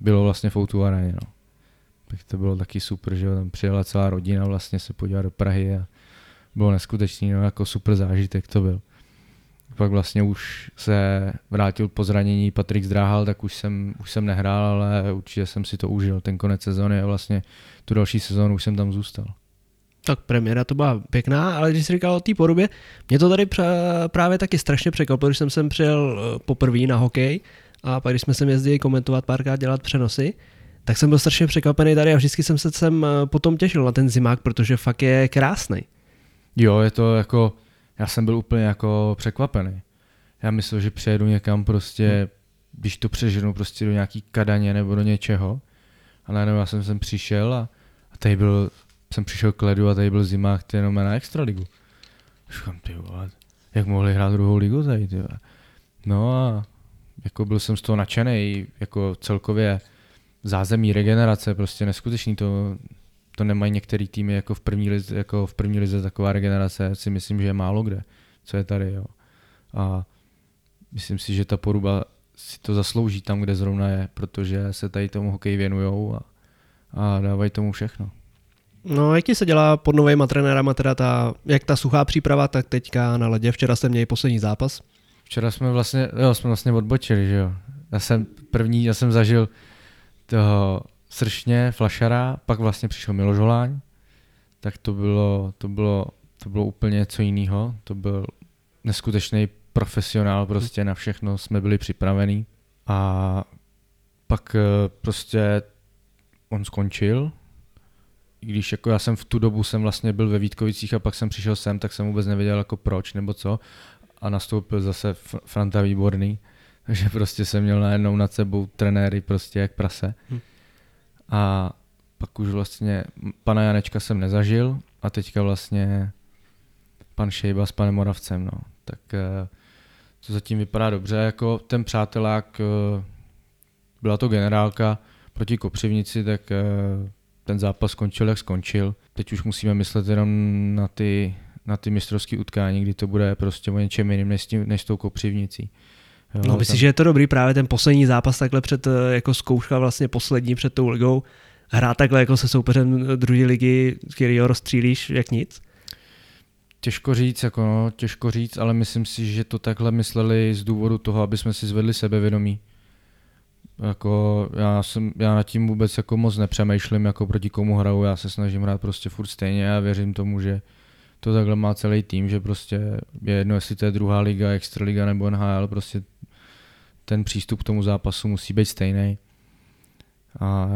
bylo vlastně v O2 Areně, no. Tak to bylo taky super, že tam přijela celá rodina vlastně se podívat do Prahy a bylo neskutečný, no, jako super zážitek to byl. Pak vlastně už se vrátil po zranění Patrik Zdráhal, tak už jsem nehrál, ale určitě jsem si to užil, ten konec sezóny a vlastně tu další sezónu už jsem tam zůstal. Tak premiéra to byla pěkná, ale když jsi říkal o té porubě, mě to tady právě taky strašně překvapilo, když jsem sem přijel poprvé na hokej a pak když jsme sem jezdili komentovat párkrát, dělat přenosy, tak jsem byl strašně překvapený tady a vždycky jsem se sem potom těšil na ten zimák, protože fakt je krásný. Jo, je to jako, já jsem byl úplně jako překvapený. Já myslel, že přijedu někam prostě, když to přeženu prostě do nějaký Kadaně nebo do něčeho. A najednou já jsem sem přišel a tady byl, jsem přišel k ledu a tady byl zimák, ty jenom na extraligu. Říkám, ty vole, jak mohli hrát druhou ligu tady, ty vole. No a jako byl jsem z toho nadšenej, jako celkově zázemí, regenerace, prostě neskutečný, to nemají některý týmy jako v první lize taková regenerace, si myslím, že je málo kde, co je tady, jo. A myslím si, že ta Poruba si to zaslouží tam, kde zrovna je, protože se tady tomu hokeji věnujou a dávají tomu všechno. No, jak ti se dělá pod novejma trenérama teda jak ta suchá příprava, tak teďka na ledě, včera jste měli poslední zápas? Včera jsme vlastně odbočili, že jo. Já jsem zažil toho Sršně, Flašara, pak vlastně přišel Miloš Holáň, tak to bylo úplně něco jiného. To byl neskutečný profesionál, prostě na všechno jsme byli připravení. A pak prostě on skončil, i když jako já jsem v tu dobu vlastně byl ve Vítkovicích a pak jsem přišel sem, tak jsem vůbec nevěděl jako proč nebo co a nastoupil zase Franta Výborný. Takže prostě jsem měl najednou nad sebou trenéry prostě jak prase. A pak už vlastně pana Janečka jsem nezažil a teďka vlastně pan Šejba s panem Moravcem, no. Tak to zatím vypadá dobře, jako ten přátelák, byla to generálka proti Kopřivnici, tak ten zápas skončil, jak skončil. Teď už musíme myslet jenom na ty mistrovské utkání, kdy to bude prostě o něčem jiným než s tou Kopřivnicí. Jo, no, myslím, že je to dobrý právě ten poslední zápas takhle před jako zkouška vlastně poslední před tou ligou. Hrát takhle jako se soupeřem druhé ligy, který ho rozstřílíš jak nic? Těžko říct, ale myslím si, že to takhle mysleli z důvodu toho, aby jsme si zvedli sebevědomí. Jako já nad tím vůbec jako moc nepřemýšlím, jako proti komu hraju, já se snažím hrát prostě furt stejně a věřím tomu, že to takhle má celý tým, že prostě je jedno, jestli to je druhá liga, extraliga nebo NHL, prostě ten přístup k tomu zápasu musí být stejný. A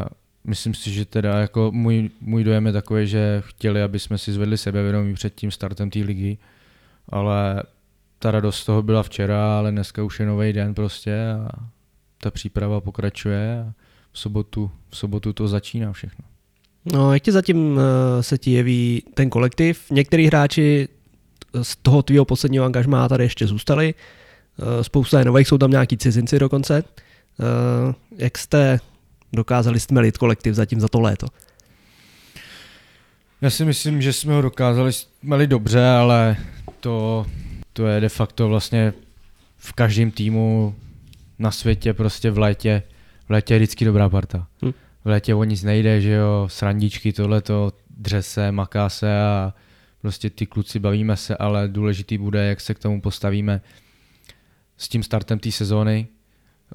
myslím si, že teda jako můj dojem je takový, že chtěli, aby jsme si zvedli sebevědomí před tím startem té ligy, ale ta radost z toho byla včera, ale dneska už je nový den prostě a ta příprava pokračuje a v sobotu to začíná všechno. No, jak ti zatím se ti jeví ten kolektiv? Některý hráči z toho tvýho posledního angažmá tady ještě zůstali, spousta je nových, jsou tam nějaký cizinci dokonce. Jak jste dokázali stmelit kolektiv zatím za to léto? Já si myslím, že jsme ho dokázali stmelit dobře, ale to je de facto vlastně v každém týmu na světě prostě v létě je vždycky dobrá parta. V létě o nic nejde, že jo, srandičky, tohleto, dře se, maká se a prostě ty kluci bavíme se, ale důležitý bude, jak se k tomu postavíme s tím startem té sezóny,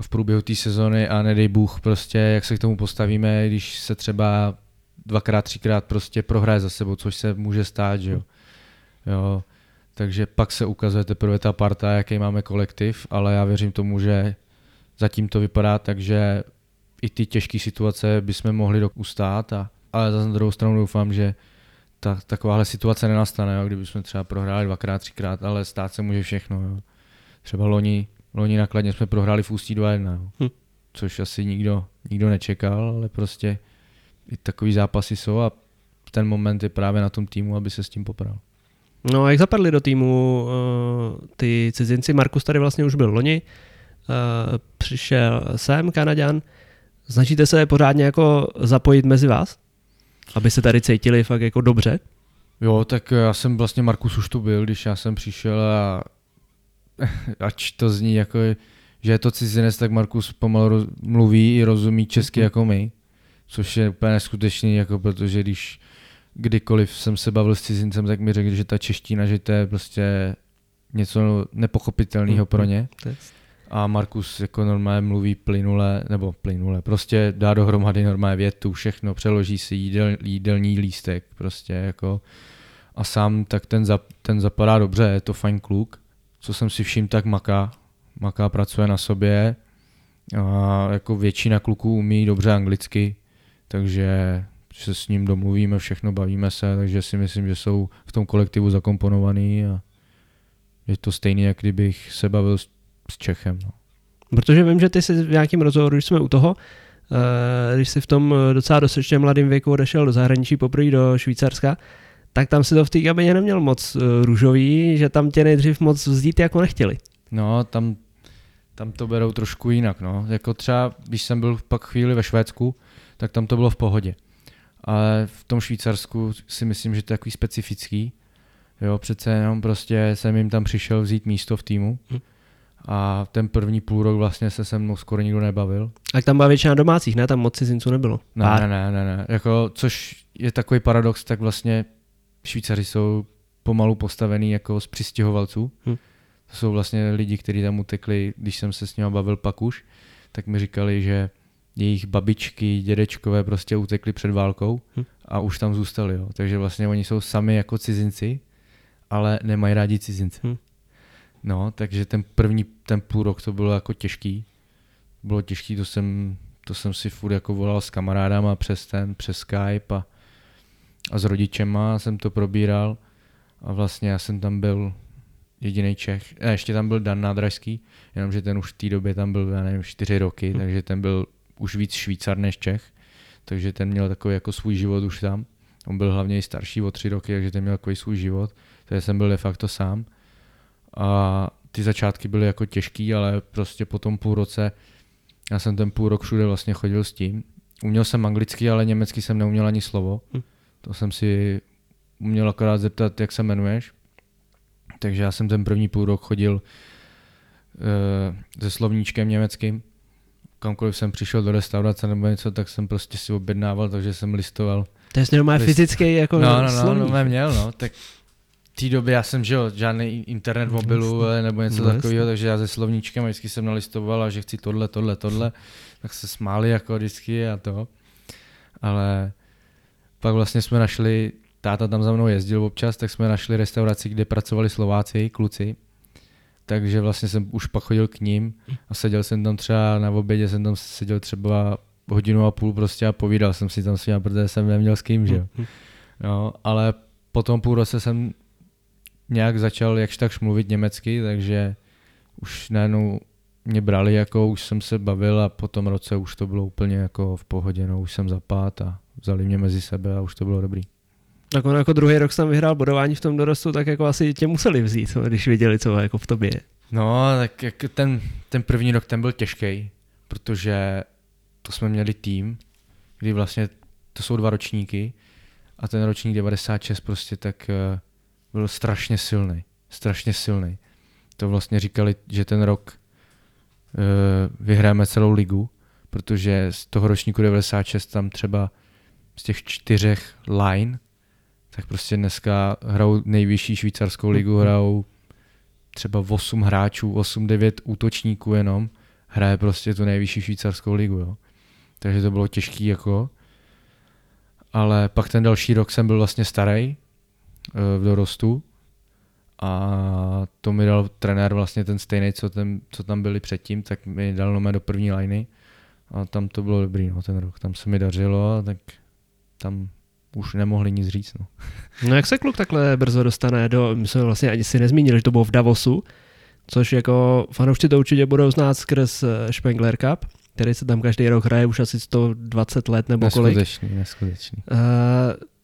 v průběhu té sezóny a nedej Bůh prostě, jak se k tomu postavíme, když se třeba dvakrát, třikrát prostě prohraje za sebou, což se může stát, že jo. Jo. Takže pak se ukazuje teprve ta parta, jaký máme kolektiv, ale já věřím tomu, že zatím to vypadá, takže i ty těžké situace bychom mohli ustát, ale zase na druhou stranu doufám, že takováhle situace nenastane, jo, kdybychom třeba prohráli dvakrát, třikrát, ale stát se může všechno. Jo. Třeba loni nakladně jsme prohráli v Ústí 2-1, což asi nikdo nečekal, ale prostě i takový zápasy jsou a ten moment je právě na tom týmu, aby se s tím popral. No a jak zapadli do týmu ty cizinci? Markus tady vlastně už byl loni, přišel sem, Kanaďan. Snažíte se pořádně jako zapojit mezi vás, aby se tady cítili fakt jako dobře? Jo, tak já jsem vlastně, Markus už tu byl, když já jsem přišel a ač to zní jako, že je to cizinec, tak Markus pomalu mluví i rozumí česky jako my, což je úplně neskutečný, jako protože když kdykoliv jsem se bavil s cizincem, tak mi řekl, že ta čeština, že to je prostě něco nepochopitelného pro ně. A Markus jako normálně mluví plynule, prostě dá dohromady normálně větu, všechno, přeloží si jídelní lístek prostě jako a sám tak ten zapadá dobře, je to fajn kluk, co jsem si všiml, tak maká, pracuje na sobě a jako většina kluků umí dobře anglicky, takže se s ním domluvíme, všechno, bavíme se, takže si myslím, že jsou v tom kolektivu zakomponovaný a je to stejný, jak kdybych se bavil s Čechem. No. Protože vím, že ty jsi v nějakém rozhovoru, když jsme u toho, když jsi v tom docela dostatečně mladým věku odešel do zahraničí poprvé do Švýcarska, tak tam si to v té kabině neměl moc růžový, že tam tě nejdřív moc vzdít jako nechtěli. No, tam to berou trošku jinak. No. Jako třeba, když jsem byl pak chvíli ve Švédsku, tak tam to bylo v pohodě. Ale v tom Švýcarsku si myslím, že to je takový specifický. Jo, přece jenom prostě jsem jim tam přišel vzít místo v týmu. A ten první půlrok vlastně se mnou skoro nikdo nebavil. A tam byla většina domácích, ne? Tam moc cizinců nebylo. Ne. Jako, což je takový paradox, tak vlastně Švýcaři jsou pomalu postavení jako z přistěhovalců. To jsou vlastně lidi, kteří tam utekli, když jsem se s nimi bavil pak už, tak mi říkali, že jejich babičky, dědečkové prostě utekli před válkou a už tam zůstali. Jo. Takže vlastně oni jsou sami jako cizinci, ale nemají rádi cizince. No, takže ten půl rok to bylo jako těžký. Bylo těžký, to jsem si furt jako volal s kamarádama přes Skype a s rodičema jsem to probíral a vlastně já jsem tam byl jedinej Čech. A ještě tam byl Dan Nádražský, jenomže ten už v té době tam byl, já nevím, 4 roky, takže ten byl už víc Švýcar než Čech, takže ten měl takový jako svůj život už tam. On byl hlavně i starší o 3 roky, takže ten měl takový svůj život, takže jsem byl de facto sám. A ty začátky byly jako těžký, ale prostě po tom půl roce, já jsem ten půl rok všude vlastně chodil s tím. Uměl jsem anglicky, ale německy jsem neuměl ani slovo. To jsem si uměl akorát zeptat, jak se jmenuješ. Takže já jsem ten první půl rok chodil se slovníčkem německým. Kamkoliv jsem přišel do restaurace nebo něco, tak jsem prostě si objednával, takže jsem listoval. To je normálně fyzický jako slovník. No, tak v té době já jsem žil žádný internet mobilu nebo něco takového, takže já se slovníčkem vždycky jsem nalistoval a že chci tohle, tak se smáli jako vždycky a to. Ale pak vlastně jsme našli, táta tam za mnou jezdil občas, tak jsme našli restauraci, kde pracovali Slováci, kluci. Takže vlastně jsem už pak chodil k ním a seděl jsem tam třeba na obědě, jsem tam seděl třeba hodinu a půl prostě a povídal jsem si tam s ním, protože jsem neměl s kým, že jo. No, ale po tom půl roce jsem nějak začal jakž takž mluvit německy, takže už najednou mě brali, jako už jsem se bavil a po tom roce už to bylo úplně jako v pohodě, no už jsem zapát a vzali mě mezi sebe a už to bylo dobrý. Tak on jako druhý rok jsem vyhrál bodování v tom dorostu, tak jako asi tě museli vzít, když viděli, co jako v tobě je. No, tak jako ten první rok ten byl těžký, protože to jsme měli tým, kdy vlastně to jsou dva ročníky a ten ročník 96 prostě tak byl strašně silný. To vlastně říkali, že ten rok vyhráme celou ligu, protože z toho ročníku 96 tam třeba z těch 4 line, tak prostě dneska hrajou nejvyšší švýcarskou ligu, hrajou třeba 8 hráčů, 8-9 útočníků jenom, hraje prostě tu nejvyšší švýcarskou ligu. Jo. Takže to bylo těžký jako, ale pak ten další rok jsem byl vlastně starý v dorostu a to mi dal trenér vlastně ten stejný, co tam byli předtím, tak mi dal nome do první liny a tam to bylo dobrý, no, ten rok, tam se mi dařilo a tak tam už nemohli nic říct. No. No jak se kluk takhle brzo dostane do, my jsme vlastně ani si nezmínili, že to bylo v Davosu, což jako fanoušci to určitě budou znát skrz Spengler Cup, který se tam každý rok hraje už asi 120 let nebo kolik. Neskutečný.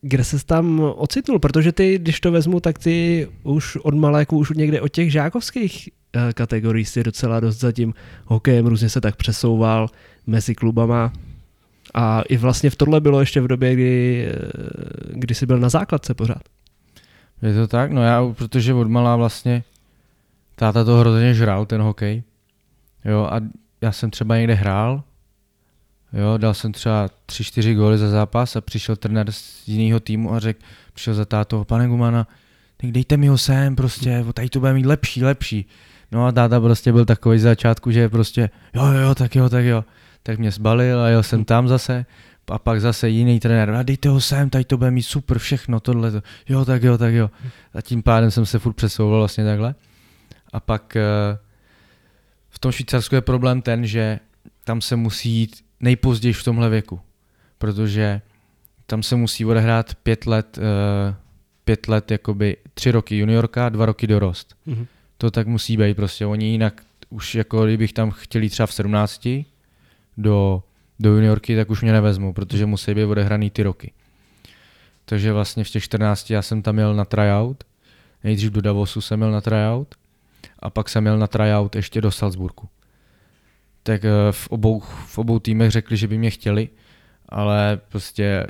Kde ses tam ocitnul? Protože ty, když to vezmu, tak ty už od maléku, už někde od těch žákovských kategorií si docela dost za tím hokejem různě se tak přesouval mezi klubama. A i vlastně v tohle bylo ještě v době, kdy jsi byl na základce pořád. Je to tak? No já, protože odmalá vlastně táta to hrozně žral, ten hokej. Jo, a já jsem třeba někde hrál, jo, dal jsem třeba 3-4 góly za zápas a přišel trenér z jiného týmu a řekl, přišel za tátou, pane Gumana, tak dejte mi ho sem prostě, tady to bude mít lepší. No a táta prostě byl takový z začátku, že prostě jo, tak jo. Tak mě zbalil a jel jsem tam zase a pak zase jiný trenér, a dejte ho sem, tady to bude mít super všechno, tohle, jo, tak jo. A tím pádem jsem se furt přesouval vlastně takhle. A pak v tom Švýcarsku je problém ten, že tam se musí jít nejpozději v tomhle věku, protože tam se musí odehrát 5 let jakoby 3 roky juniorka, 2 roky dorost. Mm-hmm. To tak musí být prostě, oni jinak už jako kdybych tam chtěli třeba v 17 do juniorky, tak už mě nevezmu, protože musí být odehraný ty roky. Takže vlastně v těch 14 já jsem tam jel na tryout, nejdřív do Davosu jsem jel na tryout a pak jsem jel na tryout ještě do Salzburgu. Tak v obou týmech řekli, že by mě chtěli, ale prostě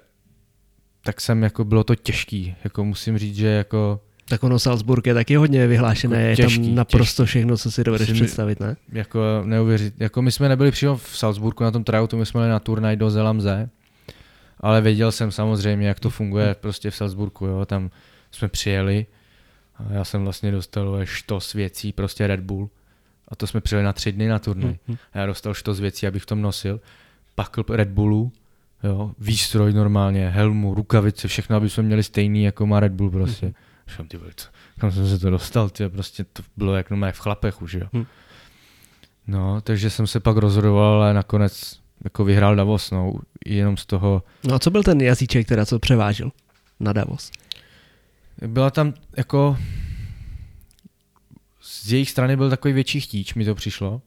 tak jsem jako bylo to těžký, jako musím říct, že jako... Tak ono Salzburg je taky hodně vyhlášené, jako těžký, je tam naprosto těžký. Všechno, co si dovedeš představit, ne? Jako neuvěřit. Jako my jsme nebyli přímo v Salzburgu na tom tryoutu, my jsme byli na turnaj do Zelamze, ale věděl jsem samozřejmě, jak to funguje prostě v Salzburgu, jo, tam jsme přijeli a já jsem vlastně dostal štos věcí, prostě Red Bull a to jsme přijeli na 3 dny na turnaj. A já dostal štos věcí, abych v tom nosil, pakl Red Bullů, jo, výstroj normálně, helmu, rukavice, všechno, aby jsme měli stejný, jako má Red Bull prostě. Kam jsem se to dostal, prostě to bylo jak normálně v chlapech už, jo. No, takže jsem se pak rozhodoval, ale nakonec jako vyhrál Davos, no, jenom z toho. No a co byl ten jazyček teda, co převážil na Davos? Byla tam jako, z jejich strany byl takový větší chtíč, mi to přišlo,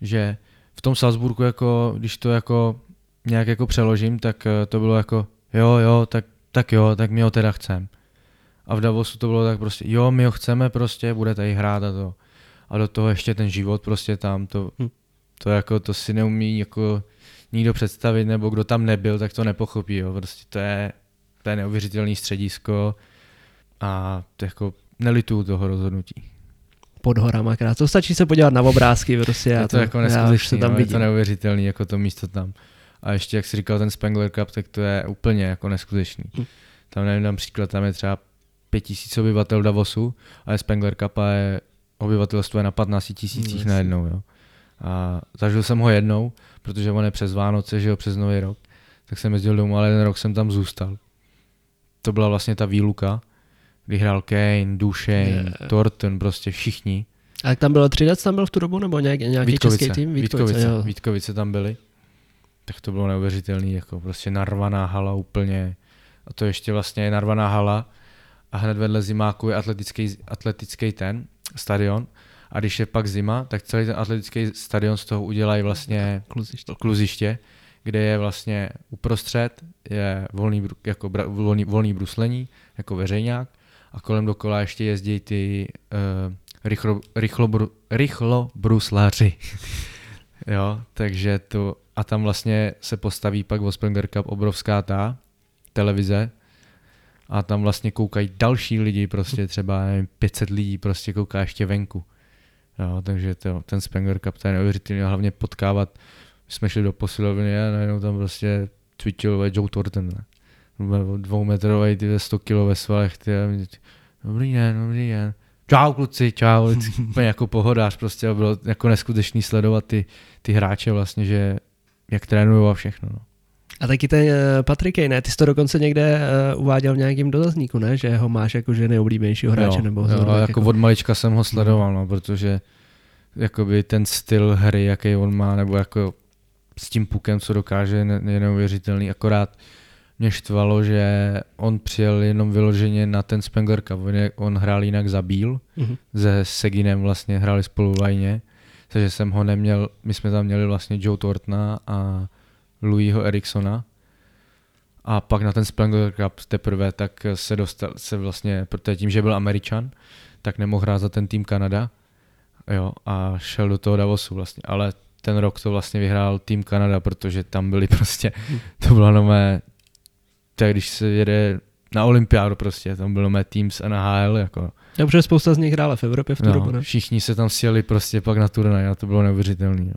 že v tom Salzburgu jako, když to jako nějak jako přeložím, tak to bylo jako, jo, tak my ho teda chcem. A v Davosu to bylo tak prostě, jo, my ho chceme prostě, bude tady hrát a to. A do toho ještě ten život prostě tam, to jako to si neumí jako nikdo představit, nebo kdo tam nebyl, tak to nepochopí, jo. Prostě to je neuvěřitelný středisko a to jako nelituju toho rozhodnutí. pod horama krásně. To stačí se podívat na obrázky prostě. Je to jako neskutečný, no, je to neuvěřitelný, jako to místo tam. A ještě, jak jsi říkal, ten Spengler Cup, tak to je úplně jako neskutečný. Tam nevím, dám příklad, tam je třeba 5 000 obyvatel Davosu a je Spengler Cup a je obyvatelstvo je na 15 000 najednou. Jo. A zažil jsem ho jednou, protože on je přes Vánoce, že jo, přes Nový rok, tak jsem jezdil domů, ale jeden rok jsem tam zůstal. To byla vlastně ta výluka, kdy hrál Kane, Dušeň, Thornton, prostě všichni. A tam bylo 3 let, tam byl v tu dobu, nebo nějaký Vítkovice, český tým? Vítkovice tam byly. Tak to bylo neuvěřitelný, jako prostě narvaná hala úplně. A to ještě vlastně je narvaná hala a hned vedle zimáku je atletický ten stadion. A když je pak zima, tak celý ten atletický stadion z toho udělají vlastně kluziště, kde je vlastně uprostřed je volný bruslení, jako veřejňák, a kolem dokola ještě jezdí ty rychlobruslaři. Jo, takže to a tam vlastně se postaví pak v Spengler Cup obrovská ta televize a tam vlastně koukají další lidi, prostě třeba nevím, 500 lidí prostě kouká ještě venku. Jo, takže ten Spengler Cup je neuvěřitelný a hlavně potkávat, jsme šli do posilovny a najednou tam prostě cvičil Joe Thornton, ne? 2metrový, 100 kilo ve svalech, ty dobrý den. Čau kluci, jako pohodář prostě, bylo jako neskutečný sledovat ty hráče vlastně, že jak trénují a všechno. No. A taky ten Patrick Kane, ty jsi to dokonce někde uváděl v nějakém dotazníku, ne? Že ho máš jako že nejoblíbenějšího hráče, nebo jo, ale jako od malička jsem ho sledoval, no, protože jakoby ten styl hry, jaký on má, nebo jako s tím pukem, co dokáže, je neuvěřitelný. Akorát mě štvalo, že on přijel jenom vyloženě na ten Spengler Cup. On hrál jinak za Bíl, se Seginem vlastně hráli spolu v lajně, takže jsem ho neměl, my jsme tam měli vlastně Joe Thorntona a Louisho Eriksona. A pak na ten Spengler Cup teprve tak se dostal, se vlastně, protože tím, že byl Američan, tak nemohl hrát za ten tým Kanada. Jo, a šel do toho Davosu vlastně, ale ten rok to vlastně vyhrál tým Kanada, protože tam byli prostě, to bylo nové, tak když se jede na olympiádu prostě, tam bylo mé tým z NHL, jako. Já protože spousta z nich hrála v Evropě v tu dobu, ne? Všichni se tam sjeli prostě pak na turnaj a to bylo neuvěřitelné. No.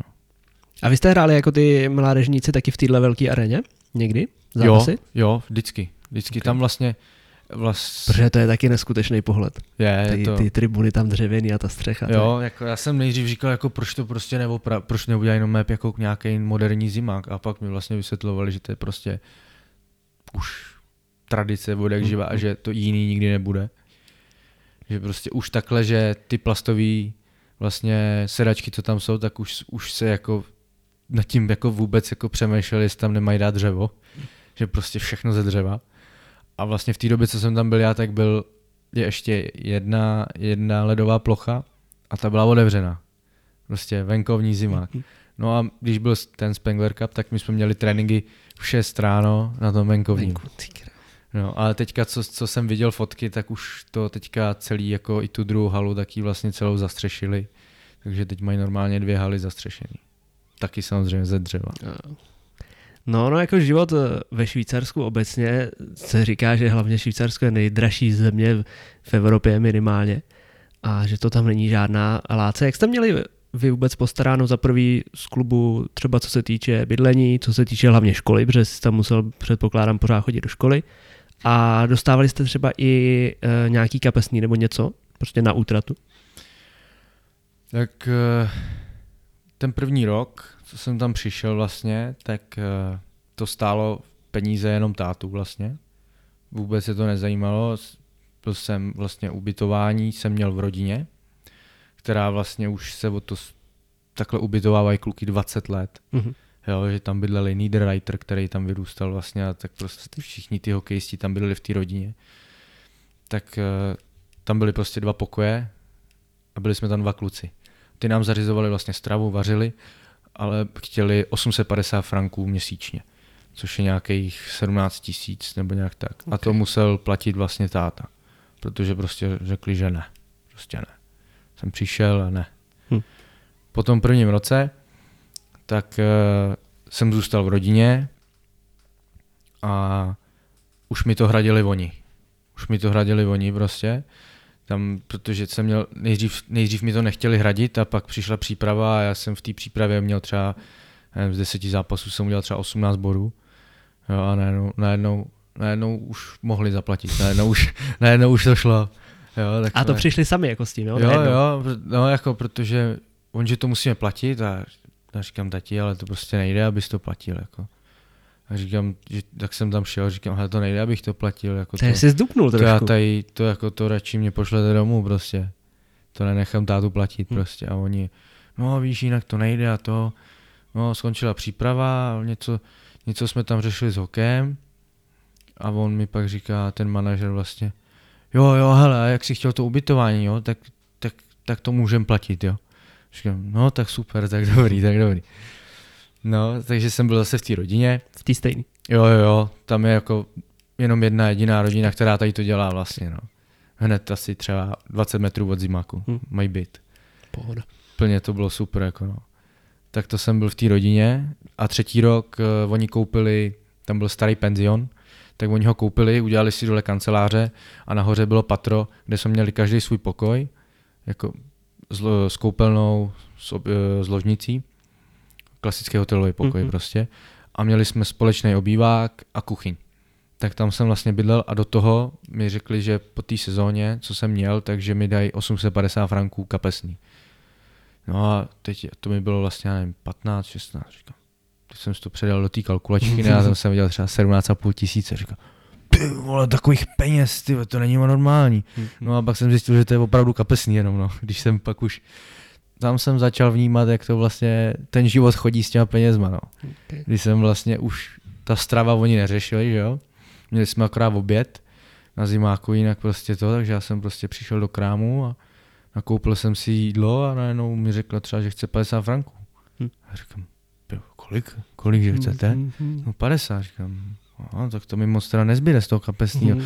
A vy jste hráli jako ty mládežníci taky v téhle velké aréně někdy? Zápasy? Jo, vždycky okay. Tam vlastně... Protože to je taky neskutečný pohled. Ty tribuny tam dřevěný a ta střecha. Jo, tak... jako já jsem nejdřív říkal, jako proč to prostě proč neudělají jenom jako nějaký moderní zimák a pak mi vlastně vysvětlovali, že to je prostě už tradice od jak živá a že to jiný nikdy nebude. Že prostě už takhle, že ty plastový vlastně sedačky, co tam jsou, tak už se jako nad tím jako vůbec jako přemýšleli, jestli tam nemají dát dřevo. Že prostě všechno ze dřeva. A vlastně v té době, co jsem tam byl já, tak byl ještě jedna ledová plocha a ta byla otevřená. Prostě venkovní zimák. No a když byl ten Spengler Cup, tak my jsme měli tréninky v 6 ráno na tom venkovním. No, ale teďka, co jsem viděl fotky, tak už to teďka celý, jako i tu druhou halu, tak ji vlastně celou zastřešili. Takže teď mají normálně 2 haly zastřešený. Taky samozřejmě ze dřeva. No, jako život ve Švýcarsku obecně se říká, že hlavně Švýcarsko je nejdražší země v Evropě minimálně a že to tam není žádná láce. Jak jste měli vy vůbec postaráno za prvý z klubu, třeba co se týče bydlení, co se týče hlavně školy, protože jste tam musel, předpokládám, pořád chodit do školy a dostávali jste třeba i nějaký kapesný nebo něco, prostě na útratu? Tak... Ten první rok, co jsem tam přišel vlastně, tak to stálo peníze jenom tátu vlastně. Vůbec se to nezajímalo. Byl jsem vlastně ubytování, jsem měl v rodině, která vlastně už se o to takhle ubytovávají kluky 20 let. Mm-hmm. Jo, že tam bydleli Niederreiter, který tam vyrůstal vlastně a tak prostě všichni ty hokejisti tam bydleli v té rodině. Tak tam byly prostě 2 pokoje a byli jsme tam 2 kluci. Ty nám zařizovali vlastně stravu, vařili, ale chtěli 850 franků měsíčně, což je nějakých 17 000 nebo nějak tak. Okay. A to musel platit vlastně táta, protože prostě řekli, že ne. Prostě ne. Jsem přišel a ne. Po tom prvním roce tak jsem zůstal v rodině a už mi to hradili oni. Prostě. Tam, protože jsem měl, nejdřív mi to nechtěli hradit a pak přišla příprava a já jsem v té přípravě měl třeba z 10 zápasů jsem udělal třeba 18 bodů. Jo, a najednou už mohli zaplatit, najednou už to šlo. Jo, tak a to přišli sami jako s tím, jo? Jo, no jako protože on, že to musíme platit a říkám tati, ale to prostě nejde, abys to platil jako. A říkám, že tak jsem tam šel, říkám, hele, to nejde, abych to platil. Jako to jsi zdupnul trošku. Já tady, to jako to radši mě pošlete domů prostě. To nenechám tátu platit prostě. A oni, no víš, jinak to nejde a to. No, skončila příprava, něco jsme tam řešili s hokejem. A on mi pak říká, ten manažer vlastně, jo, hele, jak jsi chtěl to ubytování, jo, tak to můžem platit, jo. Říkám, no tak super, tak dobrý. No, takže jsem byl zase v té rodině. V té stejné. Jo, tam je jako jenom jedna jediná rodina, která tady to dělá vlastně, no. Hned asi třeba 20 metrů od zimáku, mají byt. Pohoda. Plně to bylo super, jako no. Tak to jsem byl v té rodině a třetí rok oni koupili, tam byl starý penzion, tak oni ho koupili, udělali si dole kanceláře a nahoře bylo patro, kde jsme měli každý svůj pokoj, jako s koupelnou, s ložnicí. Klasický hotelový pokoj prostě. A měli jsme společný obývák a kuchyň. Tak tam jsem vlastně bydlel a do toho mi řekli, že po té sezóně, co jsem měl, takže mi dají 850 franků kapesní. No a teď to mi bylo vlastně, nevím, 15, 16, říkám. Teď jsem si to předal do té kalkulačky, já jsem viděl třeba 17,5 tisíce, říkám, ty vole, takových peněz, ty, to není normální. No a pak jsem zjistil, že to je opravdu kapesní jenom, no, když jsem pak už tam jsem začal vnímat, jak to vlastně ten život chodí s těma penězma, no. Okay. Když jsem vlastně už, ta strava oni neřešili, že jo. Měli jsme akorát oběd na zimáku, jinak prostě to, takže já jsem prostě přišel do krámu a nakoupil jsem si jídlo a najednou mi řekla třeba, že chce 50 franků. A říkám, kolik že chcete? No 50, říkám. No, tak to mi moc teda nezbyde z toho kapesního.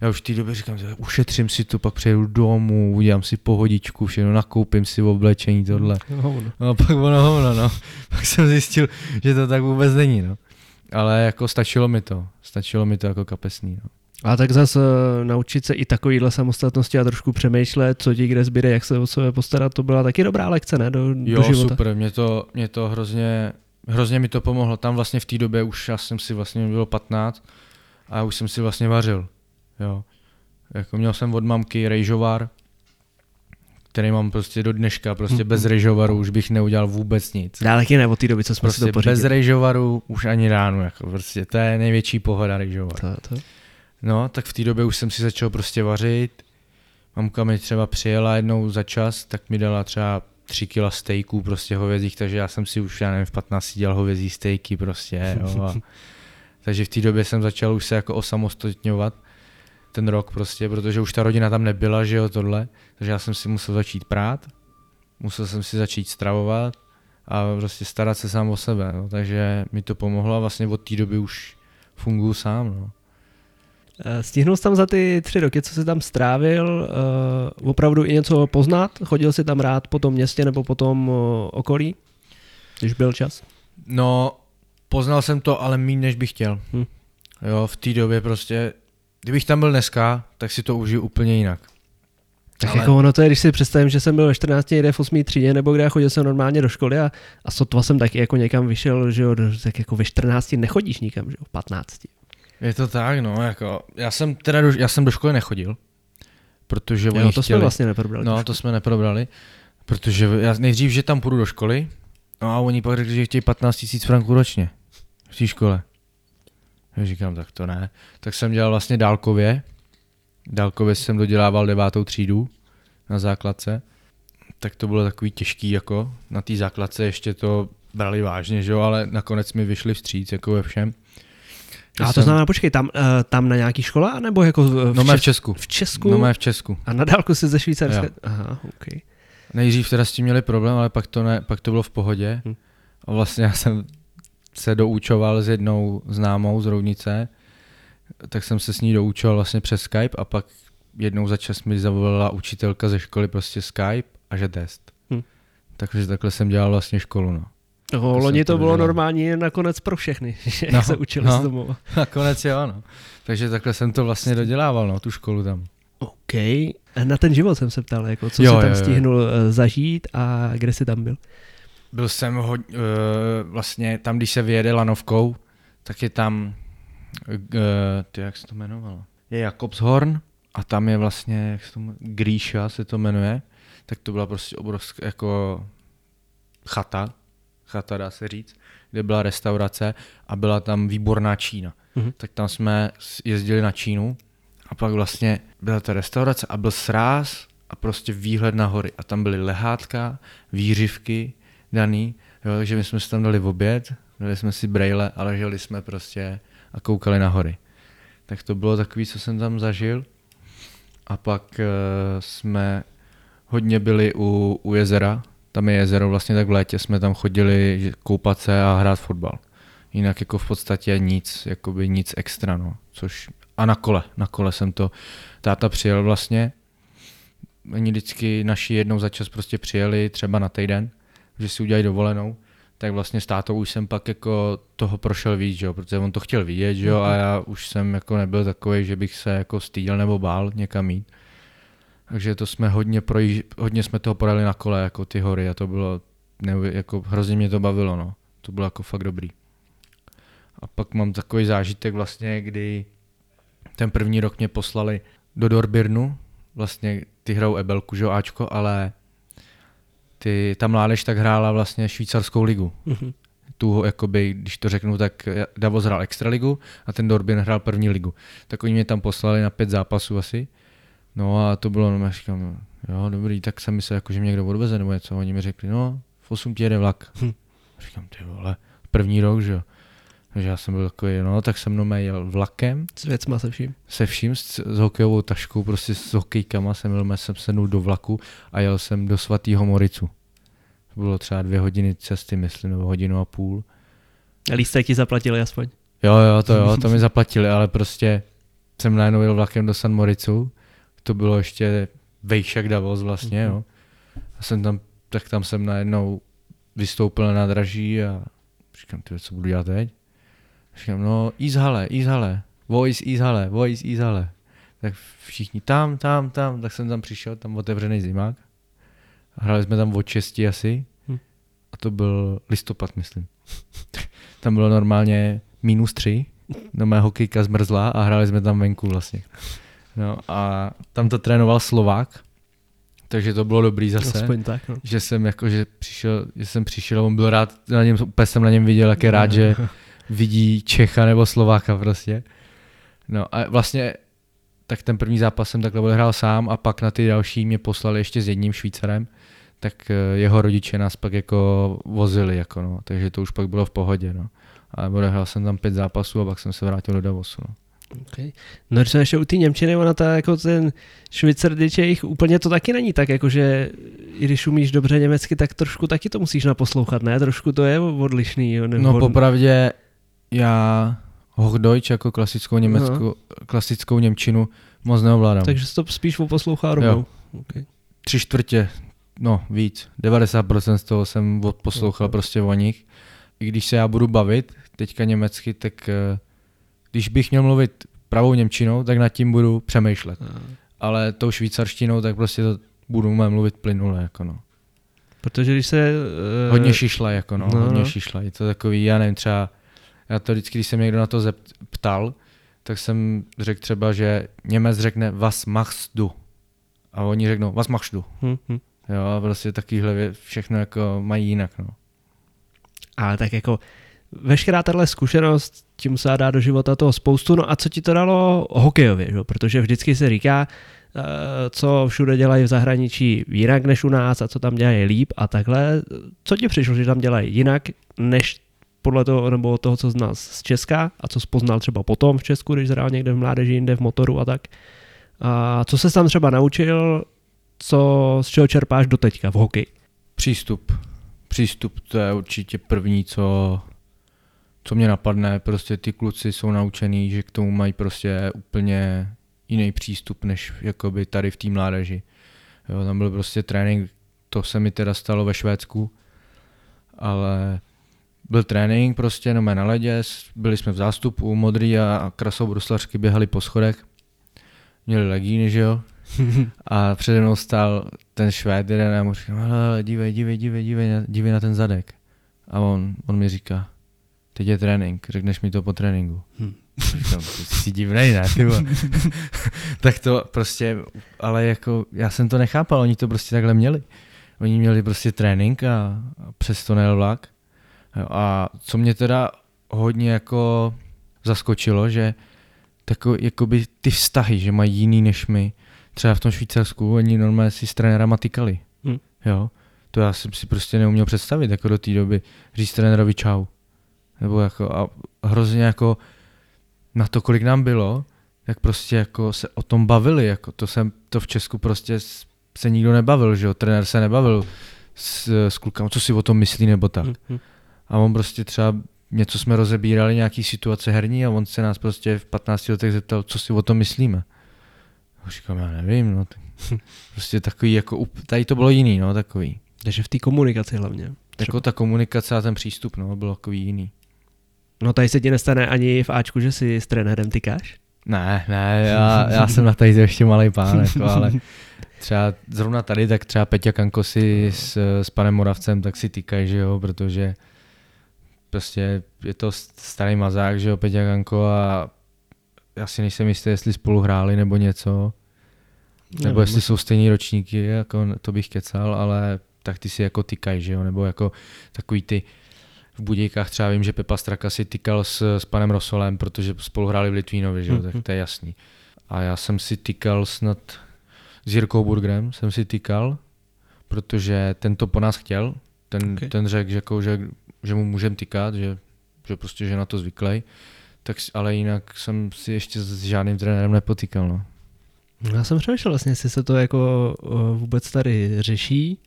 Já už v té době říkám, že ušetřím si to, pak přejdu domů, udělám si pohodičku, všechno nakoupím si v oblečení, tohle. No a pak ono hovno, no. Pak jsem zjistil, že to tak vůbec není, no. Ale jako stačilo mi to jako kapesní, no. A tak zase naučit se i takovýhle samostatnosti a trošku přemýšlet, co ti kde zbyde, jak se o sebe postarat, to byla taky dobrá lekce, ne, do života. Jo, super, mě to hrozně mi to pomohlo. Tam vlastně v té době už já jsem si vlastně bylo 15 a už jsem si vlastně vařil. Jo. Jako měl jsem od mamky rejžovar, který mám prostě do dneška, prostě bez rejžovaru už bych neudělal vůbec nic. Já taky ne od té doby, co jsme prostě si to pořídili. Bez rejžovaru už ani ráno, jako prostě to je největší pohoda rejžovar. To. No, tak v té době už jsem si začal prostě vařit. Mamka mi třeba přijela jednou za čas, tak mi dala třeba 3 kila stejků prostě hovězích, takže já jsem si už, já nevím, v 15 dělal hovězí stejky prostě, jo. A takže v té době jsem začal už se jako osamostatňovat ten rok prostě, protože už ta rodina tam nebyla, že jo, tohle. Takže já jsem si musel začít prát, musel jsem si začít stravovat a prostě starat se sám o sebe, no. Takže mi to pomohlo a vlastně od té doby už funguji sám, no. Stihnul jsi tam za ty 3 roky, co jsi tam strávil, opravdu i něco poznat? Chodil jsi tam rád po tom městě nebo po tom okolí, když byl čas? No, poznal jsem to, ale méně, než bych chtěl. Jo, v té době prostě, kdybych tam byl dneska, tak si to užiju úplně jinak. Tak ale jako ono to je, když si představím, že jsem byl ve 14. jde v 8. třídě, nebo kde já chodil jsem normálně do školy a sotva jsem taky jako někam vyšel, že jo, tak jako ve 14. nechodíš nikam, že jo, v 15. Je to tak, no, jako, já jsem do školy nechodil, protože oni chtěli. To jsme neprobrali, protože já nejdřív, že tam půjdu do školy, no a oni pak řekli, že chtějí 15 000 franků ročně v té škole. Já říkám, tak to ne. Tak jsem dělal vlastně dálkově jsem dodělával 9. třídu na základce, tak to bylo takový těžký, jako, na té základce ještě to brali vážně, že jo, ale nakonec mi vyšli vstříc, jako ve všem. A to znamená, počkej, tam na nějaký škole, nebo jako v Česku? V Česku? No, v Česku. A na dálku si ze Švýcarska? Aha, OK. Nejdřív teda s tím měli problém, ale pak to bylo v pohodě. A vlastně já jsem se doučoval s jednou známou z Roudnice, tak jsem se s ní doučoval vlastně přes Skype a pak jednou za čas mi zavolala učitelka ze školy prostě Skype a že test. Takže takhle jsem dělal vlastně školu, no. Loni to bylo normální nakonec pro všechny, jak se učili z domova. Nakonec jo, no. Takže takhle jsem to vlastně dodělával, no, tu školu tam. OK. Na ten život jsem se ptal, jako, co jsi tam stihnul zažít a kde jsi tam byl? Byl jsem hodně, vlastně tam, když se vyjede lanovkou, tak je tam, jak se to jmenovalo, je Jakobshorn a tam je vlastně, jak se to jmenuje, Gríša se to jmenuje, tak to byla prostě obrovská jako chata dá se říct, kde byla restaurace a byla tam výborná Čína. Mm-hmm. Tak tam jsme jezdili na Čínu a pak vlastně byla ta restaurace a byl sráz a prostě výhled na hory a tam byly lehátka, výřivky daný, jo, takže my jsme si tam dali oběd, dali jsme si brejle a leželi jsme prostě a koukali na hory. Tak to bylo takový, co jsem tam zažil a pak jsme hodně byli u jezera, tam je jezero, vlastně tak v létě jsme tam chodili koupat se a hrát fotbal. Jinak jako v podstatě nic extra, no. Což a na kole jsem to, táta přijel vlastně, oni vždycky naši jednou za čas prostě přijeli třeba na týden, že si udělají dovolenou, tak vlastně s tátou už jsem pak jako toho prošel víc, jo, protože on to chtěl vidět, jo, a já už jsem jako nebyl takový, že bych se jako stýděl nebo bál někam jít. Takže to jsme hodně jsme toho podali na kole, jako ty hory a to bylo, jako hrozně mě to bavilo, no. To bylo jako fakt dobrý. A pak mám takový zážitek vlastně, kdy ten první rok mě poslali do Dorbirnu, vlastně ty hrajou Ebelku, že Ačko, ale ta mládež tak hrála vlastně švýcarskou ligu. Mm-hmm. Tu, jakoby, když to řeknu, tak Davos hrál extraligu a ten Dorbirn hrál první ligu. Tak oni mě tam poslali na 5 zápasů asi. No a to bylo, no já říkám, jo dobrý, tak jsem myslel, jako, že mě někdo odveze nebo něco. Oni mi řekli, no v 8 jede vlak. Říkám, ty vole, první rok, že jo. Takže já jsem byl takový, no tak se mnou jel vlakem. S věcma se vším? Se vším, s hokejovou taškou, prostě s hokejkama jsem sednul do vlaku a jel jsem do Svatýho Moricu. To bylo třeba 2 hodiny cesty, myslím, nebo 1.5 hodiny. A lístek ti zaplatili aspoň? Jo, to mi zaplatili, ale prostě jsem najednou jel vlakem do San Moricu. To bylo ještě vejšak Davos vlastně, jo. A tam jsem najednou vystoupil na nádraží a říkám, ty co budu dělat teď? Říkám, no East Halle. Tak všichni tam, tak jsem tam přišel, tam otevřený zimák. Hráli jsme tam od 6 asi a to byl listopad, myslím. Tam bylo normálně -3, no má hokejka zmrzla a hráli jsme tam venku vlastně. No a tam to trénoval Slovák, takže to bylo dobrý zase, tak, no. Že jsem jako, že jsem přišel, on byl rád, úplně jsem na něm viděl, jak je rád, že vidí Čecha nebo Slováka prostě. No a vlastně tak ten první zápas jsem takhle odehrál sám a pak na ty další mě poslali ještě s jedním Švýcarem, tak jeho rodiče nás pak jako vozili, jako no, takže to už pak bylo v pohodě, no. A odehrál jsem tam 5 zápasů a pak jsem se vrátil do Davosu, no. Okay. No když jsme ještě u té němčiny, ona ta jako ten švýcardičejch, úplně to taky není tak, jakože i když umíš dobře německy, tak trošku taky to musíš naposlouchat, ne? Trošku to je odlišný. No popravdě já Hochdeutsch jako klasickou němčinu moc neovládám. Takže se to spíš oposlouchá rovnou. Okay. 3/4, no víc, 90% z toho jsem poslouchal prostě o nich. I když se já budu bavit teďka německy, tak když bych měl mluvit pravou němčinou, tak nad tím budu přemýšlet. Ale tou švýcarštinou, tak prostě to budu mluvit plynule, jako no. Protože když se... Hodně šišla, jako no. Hodně šišla. Je to takový, já nevím, třeba... Já to vždycky, když se mě někdo na to ptal, tak jsem řekl třeba, že Němec řekne was machst du. A oni řeknou was machst du. Jo, prostě takovýhle všechno jako mají jinak, no. Ale tak jako... Veškerá tahle zkušenost, tím se dá do života toho spoustu, no a co ti to dalo hokejově, že? Protože vždycky se říká, co všude dělají v zahraničí jinak než u nás a co tam dělají líp a takhle, co ti přišlo, že tam dělají jinak než podle toho, nebo toho, co znal z Česka a co poznal třeba potom v Česku, když zhrál někde v mládeži, jinde v motoru a tak. A co se tam třeba naučil, z čeho čerpáš doteďka v hokeji? Přístup, to je určitě první, co mě napadne, prostě ty kluci jsou naučený, že k tomu mají prostě úplně jiný přístup, než jakoby tady v té mládeži. Jo, tam byl prostě trénink, to se mi teda stalo ve Švédsku, ale byl trénink prostě na ledě, byli jsme v zástupu modrý a krasobruslařky běhali po schodech, měli legíny, že jo, A přede mnou stál ten Švéd jeden a já mu říkám, dívej na ten zadek. A on mi říká, teď je trénink, řekneš mi to po tréninku. Říkám, ty jsi divnej, ne? Tak to prostě, ale jako já jsem to nechápal, oni to prostě takhle měli. Oni měli prostě trénink a přesto nejel vlak. A co mě teda hodně jako zaskočilo, že takový, jakoby ty vztahy, že mají jiný než my. Třeba v tom Švýcarsku oni normálně si s trenérama tykali. Jo? To já jsem si prostě neuměl představit jako do té doby. Říct trenérovi čau. Nebo jako a hrozně jako na to, kolik nám bylo, tak prostě jako se o tom bavili. Jako to v Česku prostě se nikdo nebavil, že jo? Trenér se nebavil s klukama, co si o tom myslí nebo tak. A on prostě třeba něco jsme rozebírali, nějaký situace herní a on se nás prostě v 15 letech zeptal, co si o tom myslíme. A říkám, já nevím, no. Prostě takový jako, tady to bylo jiný, no, takový. Takže v té komunikaci hlavně. Jako ta komunikace a ten přístup, no, bylo takový jiný. No tady se ti nestane ani v Ačku, že si s trenérem tykáš? Ne, já jsem na tady ještě malej pán, jako, ale třeba zrovna tady, tak třeba Peťa Kanko si s panem Moravcem tak si tykají, že jo, protože prostě je to starý mazák, že jo, Peťa Kanko a asi nejsem jistý, jestli spolu hráli nebo něco, nebo jestli jsou stejní ročníky, jako to bych kecal, ale tak ty si jako tykají, že jo, nebo jako takový ty v Budějkách třeba vím, že Pepa Straka si tykal s panem Rosolem, protože spolu hráli v Litvínově, že jo, tak to je jasný. A já jsem si tykal snad s Jirkou Burgerem, jsem si tykal, protože ten to po nás chtěl, ten řekl, že mu můžem tykat, že prostě že na to zvyklej. Tak, ale jinak jsem si ještě s žádným trenérem nepotýkal. No. Já jsem přemýšlel vlastně, jestli se to jako vůbec tady řeší,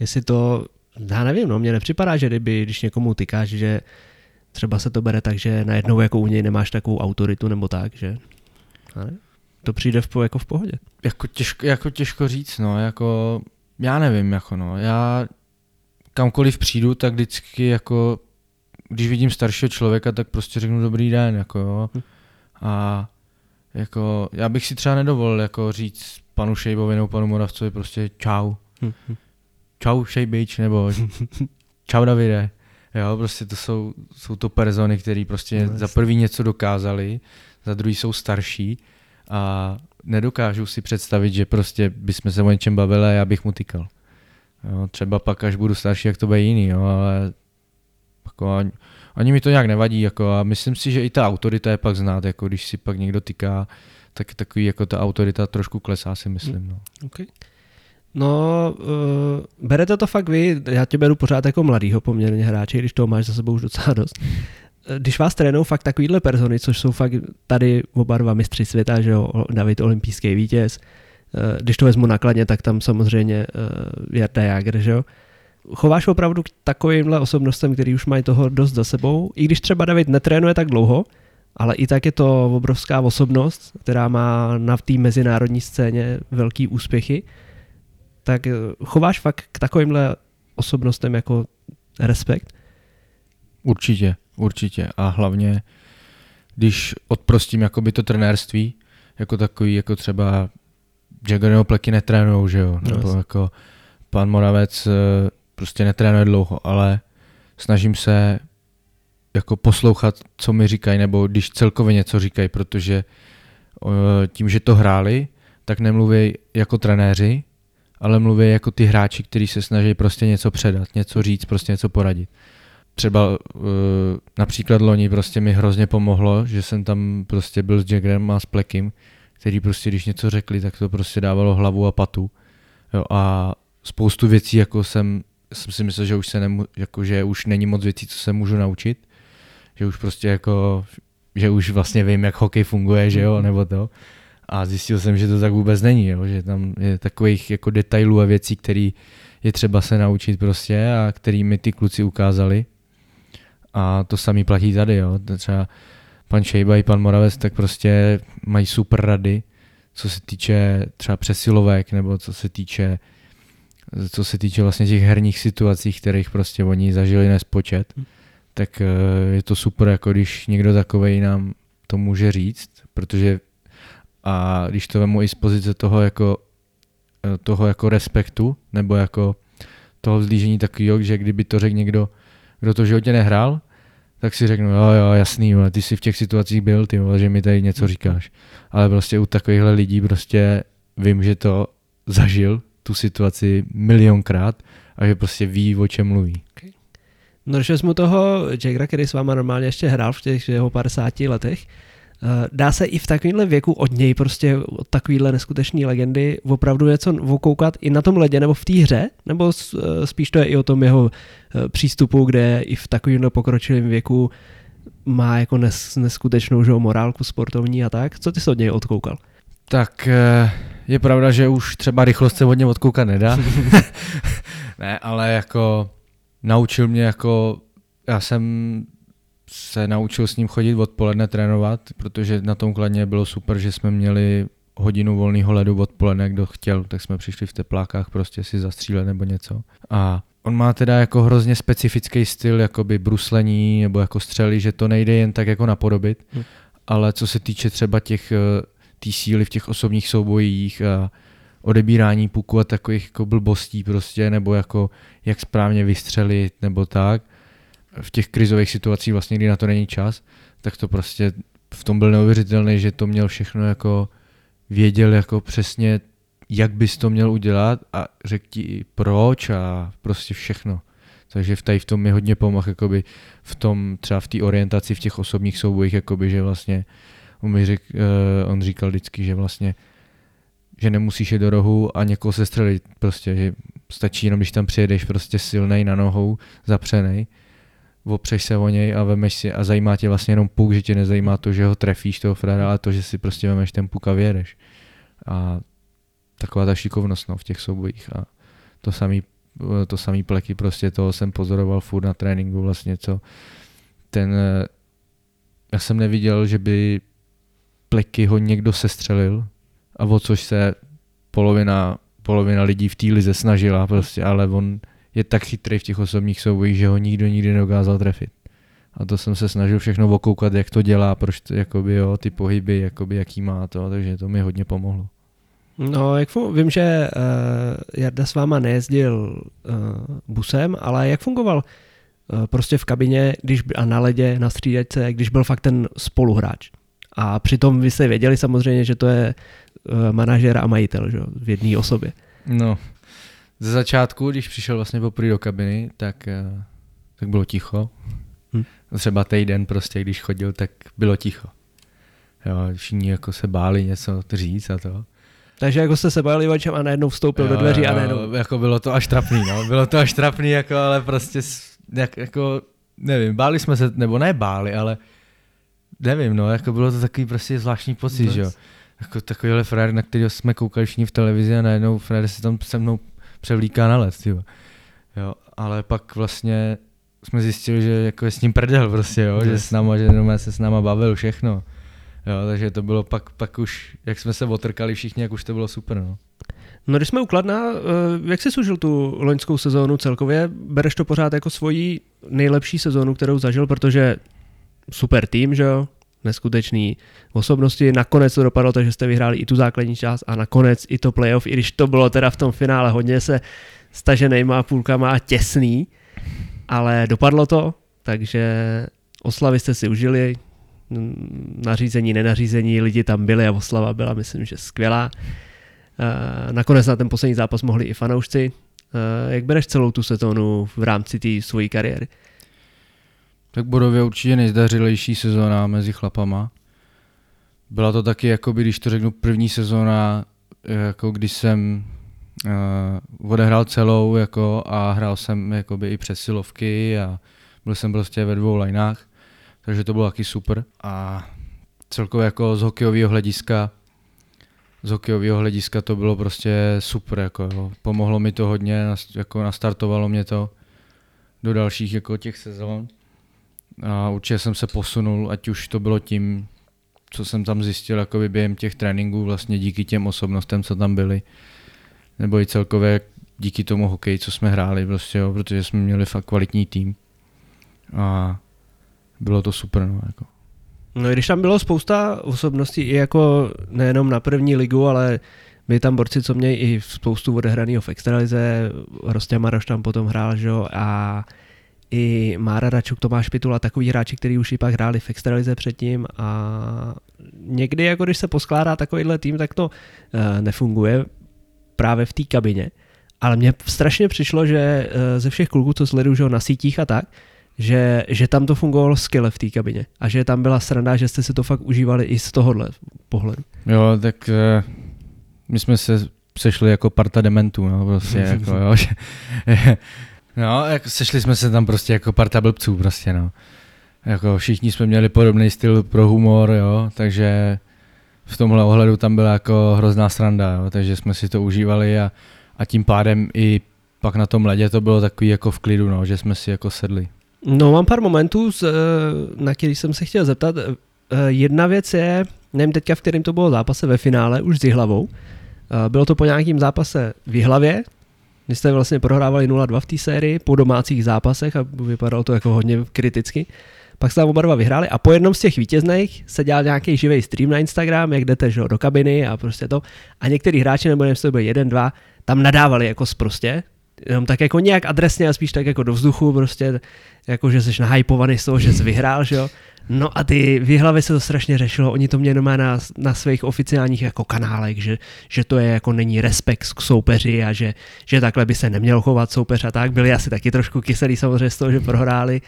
jestli to, já nevím, no mně nepřipadá, že když někomu tykáš, že třeba se to bere tak, že najednou jako u něj nemáš takovou autoritu nebo tak, že ale to přijde jako v pohodě. Jako těžko říct, no, jako já nevím, jako no, já kamkoliv přijdu, tak vždycky jako když vidím staršího člověka, tak prostě řeknu dobrý den, jako jo. A jako já bych si třeba nedovolil jako říct panu Šejbovi nebo panu Moravcovi prostě čau. Čau Šejbič nebo čau Davide. Jo, prostě to jsou to persony, který prostě za prvý něco dokázali, za druhý jsou starší a nedokážu si představit, že prostě bychom se o něčem bavili a já bych mu tykal. Jo, třeba pak, až budu starší, jak to bude jiný, jo, ale jako ani mi to nějak nevadí, jako a myslím si, že i ta autorita je pak znát, jako když si pak někdo tyká, tak takový jako ta autorita trošku klesá, si myslím, no. Okay. No, berete to fakt vy, já tě beru pořád jako mladýho poměrně hráče, když toho máš za sebou už docela dost. Když vás trénou fakt takovýhle persony, což jsou fakt tady oba dva mistři světa, že jo, David olympijský vítěz, když to vezmu nakladně, tak tam samozřejmě Jarda Jágr, že jo. Chováš opravdu k takovýmhle osobnostem, který už mají toho dost za sebou, i když třeba David netrénuje tak dlouho, ale i tak je to obrovská osobnost, která má na té mezinárodní scéně velký úspěchy, tak chováš fakt k takovýmhle osobnostem jako respekt? Určitě a hlavně, když odprostím jakoby to trenérství, jako takový, jako třeba Jagoryho Pleky netrénujou, že jo, nebo jako pan Moravec prostě netrénuje dlouho, ale snažím se jako poslouchat, co mi říkají, nebo když celkově něco říkají, protože tím, že to hráli, tak nemluví jako trenéři, ale mluví jako ty hráči, kteří se snaží prostě něco předat, něco říct, prostě něco poradit. Třeba například loni prostě mi hrozně pomohlo, že jsem tam prostě byl s Jagrem a s Plekim, který prostě když něco řekli, tak to prostě dávalo hlavu a patu. Jo, a spoustu věcí jako jsem si myslel, že už se jako, že už není moc věcí, co se můžu naučit, že už prostě jako, že už vlastně vím, jak hokej funguje, že jo, nebo to. A zjistil jsem, že to tak vůbec není, jo, že tam je takových jako detailů a věcí, které je třeba se naučit prostě a který mi ty kluci ukázali. A to samý platí tady, jo. Třeba pan Šejba i pan Moravec tak prostě mají super rady, co se týče třeba přesilovek nebo co se týče vlastně těch herních situací, kterých prostě oni zažili nespočet, tak je to super, jako když někdo takovej nám to může říct, protože A když to vemu i z pozice toho jako respektu, nebo jako toho vzlížení takového, že kdyby to řekl někdo, kdo to v životě nehrál, tak si řeknu, jo, jasný, ty jsi v těch situacích byl, ty vole, že mi tady něco říkáš. Ale prostě u takovýchhle lidí prostě vím, že to zažil, tu situaci milionkrát a že prostě ví, o čem mluví. Okay. No, když jsme toho Jackera, který s váma normálně ještě hrál v těch jeho 50 letech, dá se i v takovýmhle věku od něj prostě od takovýhle neskutečné legendy opravdu něco okoukat i na tom ledě nebo v té hře? Nebo spíš to je i o tom jeho přístupu, kde i v takovýmhle pokročilém věku má jako neskutečnou morálku sportovní a tak? Co ty jsi od něj odkoukal? Tak je pravda, že už třeba rychlost se od něj odkoukat nedá. Ne, ale jako naučil mě jako, já jsem se naučil s ním chodit odpoledne trénovat, protože na tom Kladně bylo super, že jsme měli hodinu volného ledu odpoledne, kdo chtěl, tak jsme přišli v teplákách prostě si zastřílet nebo něco. A on má teda jako hrozně specifický styl jakoby bruslení nebo jako střely, že to nejde jen tak jako napodobit, ale co se týče třeba té síly v těch osobních soubojích a odebírání puku a takových jako blbostí prostě, nebo jako jak správně vystřelit nebo tak, v těch krizových situacích vlastně, kdy na to není čas, tak to prostě v tom byl neuvěřitelný, že to měl všechno jako věděl jako přesně, jak bys to měl udělat a řekl ti i proč a prostě všechno. Takže v tom mi hodně pomohl jakoby v tom třeba v té orientaci v těch osobních soubojích, jakoby, že vlastně on říkal vždycky, že vlastně že nemusíš jít do rohu a někoho sestřelit prostě, že stačí jenom, když tam přijedeš prostě silnej na nohou, zapřenej, opřeš se o něj a vemeš si a zajímá tě vlastně jenom puk, že tě nezajímá to, že ho trefíš toho frajera, ale to, že si prostě vemeš ten puk a vyjedeš. A taková ta šikovnost v těch soubojích a to samý pleky prostě toho jsem pozoroval furt na tréninku vlastně, co já jsem neviděl, že by pleky ho někdo sestřelil a o což se polovina lidí v té lize snažila prostě, ale on je tak chytrý v těch osobních soubojích, že ho nikdo nikdy nedokázal trefit. A to jsem se snažil všechno okoukat, jak to dělá, proč jakoby, jo, ty pohyby, jakoby, jaký má to, takže to mi hodně pomohlo. No, jak vím, že Jarda s váma nejezdil busem, ale jak fungoval prostě v kabině a na ledě, na střídačce, když byl fakt ten spoluhráč? A přitom vy jste věděli samozřejmě, že to je manažer a majitel, že? V jedné osobě. No, ze začátku, když přišel vlastně poprvé do kabiny, tak bylo ticho. Třeba týden prostě, když chodil, tak bylo ticho. Jo, všichni jako se báli něco říct a to. Takže jako jste se báli vačem a najednou vstoupil do dveří a najednou. Jako bylo to až trapný, no. Bylo to až trapný, jako, ale prostě, jako, nevím, báli jsme se, nebo ne báli, ale nevím, no, jako bylo to takový prostě zvláštní pocit, že jo. Jako takovýhle frajer, na kterého jsme koukali všichni v televizi a najednou frajer se tam se mnou převlíká na les, jo. Ale pak vlastně jsme zjistili, že jako je s ním prdel prostě, jo, že se s náma bavil všechno. Jo, takže to bylo pak už, jak jsme se otrkali všichni, jak už to bylo super, no. No, když jsme u Kladna, jak jsi užil tu loňskou sezónu celkově? Bereš to pořád jako svoji nejlepší sezónu, kterou zažil, protože super tým, že jo? Neskutečný osobnosti. Nakonec to dopadlo, takže jste vyhráli i tu základní část a nakonec i to playoff, i když to bylo teda v tom finále hodně se staženejma půlkama a těsný, ale dopadlo to, takže oslavy jste si užili, nařízení, nenařízení, lidi tam byli a oslava byla, myslím, že skvělá. Nakonec na ten poslední zápas mohli i fanoušci. Jak bereš celou tu sezónu v rámci té svojí kariéry? Tak bodově určitě nejzdařilejší sezóna mezi chlapama. Byla to taky, jakoby, když to řeknu, první sezóna, jako když jsem odehrál celou jako, a hrál jsem jakoby, i přesilovky a byl jsem prostě ve dvou lineách, takže to bylo taky super. A celkově jako z hokejového hlediska to bylo prostě super. Jako, pomohlo mi to hodně, jako, nastartovalo mě to do dalších jako, těch sezón. A určitě jsem se posunul, ať už to bylo tím, co jsem tam zjistil jakoby během těch tréninků, vlastně díky těm osobnostem, co tam byly, nebo i celkově díky tomu hokeji, co jsme hráli, prostě, jo, protože jsme měli fakt kvalitní tým a bylo to super. No, jako. No i když tam bylo spousta osobností, i jako nejenom na první ligu, ale byli tam borci, co měli i spoustu odehraného v extralize, Rostěj Maroš tam potom hrál, že jo, a i Mára Račuk, Tomáš Pitula, takový hráči, kteří už i pak hráli v extralize předtím, a někdy, jako když se poskládá takovýhle tým, tak to nefunguje právě v té kabině. Ale mně strašně přišlo, že ze všech kluků, co sleduju na sítích a tak, že tam to fungovalo skvěle v té kabině a že tam byla sranda, že jste si to fakt užívali i z tohohle pohledu. Jo, tak my jsme se sešli jako parta dementů, no prostě, jako jo, že, no, jako, sešli jsme se tam prostě jako parta blbců prostě, no. Jako všichni jsme měli podobný styl pro humor, jo, takže v tomhle ohledu tam byla jako hrozná sranda, jo, takže jsme si to užívali a tím pádem i pak na tom ledě to bylo takový jako v klidu, no, že jsme si jako sedli. No, mám pár momentů, na který jsem se chtěl zeptat. Jedna věc je, nevím teďka, v kterém to bylo zápase ve finále, už s Jihlavou. Bylo to po nějakém zápase v Jihlavě, kdy jste vlastně prohrávali 0-2 v té sérii, po domácích zápasech a vypadalo to jako hodně kriticky. Pak se tam oba dva vyhráli a po jednom z těch vítězných se dělal nějaký živý stream na Instagram, jak jdete, že, do kabiny a prostě to. A některý hráči, nebo nevím, to byl 1-2, tam nadávali jako sprostě. Jenom tak jako nějak adresně a spíš tak jako do vzduchu prostě, jako že jsi nahypovaný z toho, že jsi vyhrál, že jo. No a ty v Jihlavě se to strašně řešilo, oni to měli doma na svých oficiálních jako kanálech, že to je jako není respekt k soupeři a že takhle by se neměl chovat soupeř a tak. Byli asi taky trošku kyselí samozřejmě z toho, že prohráli.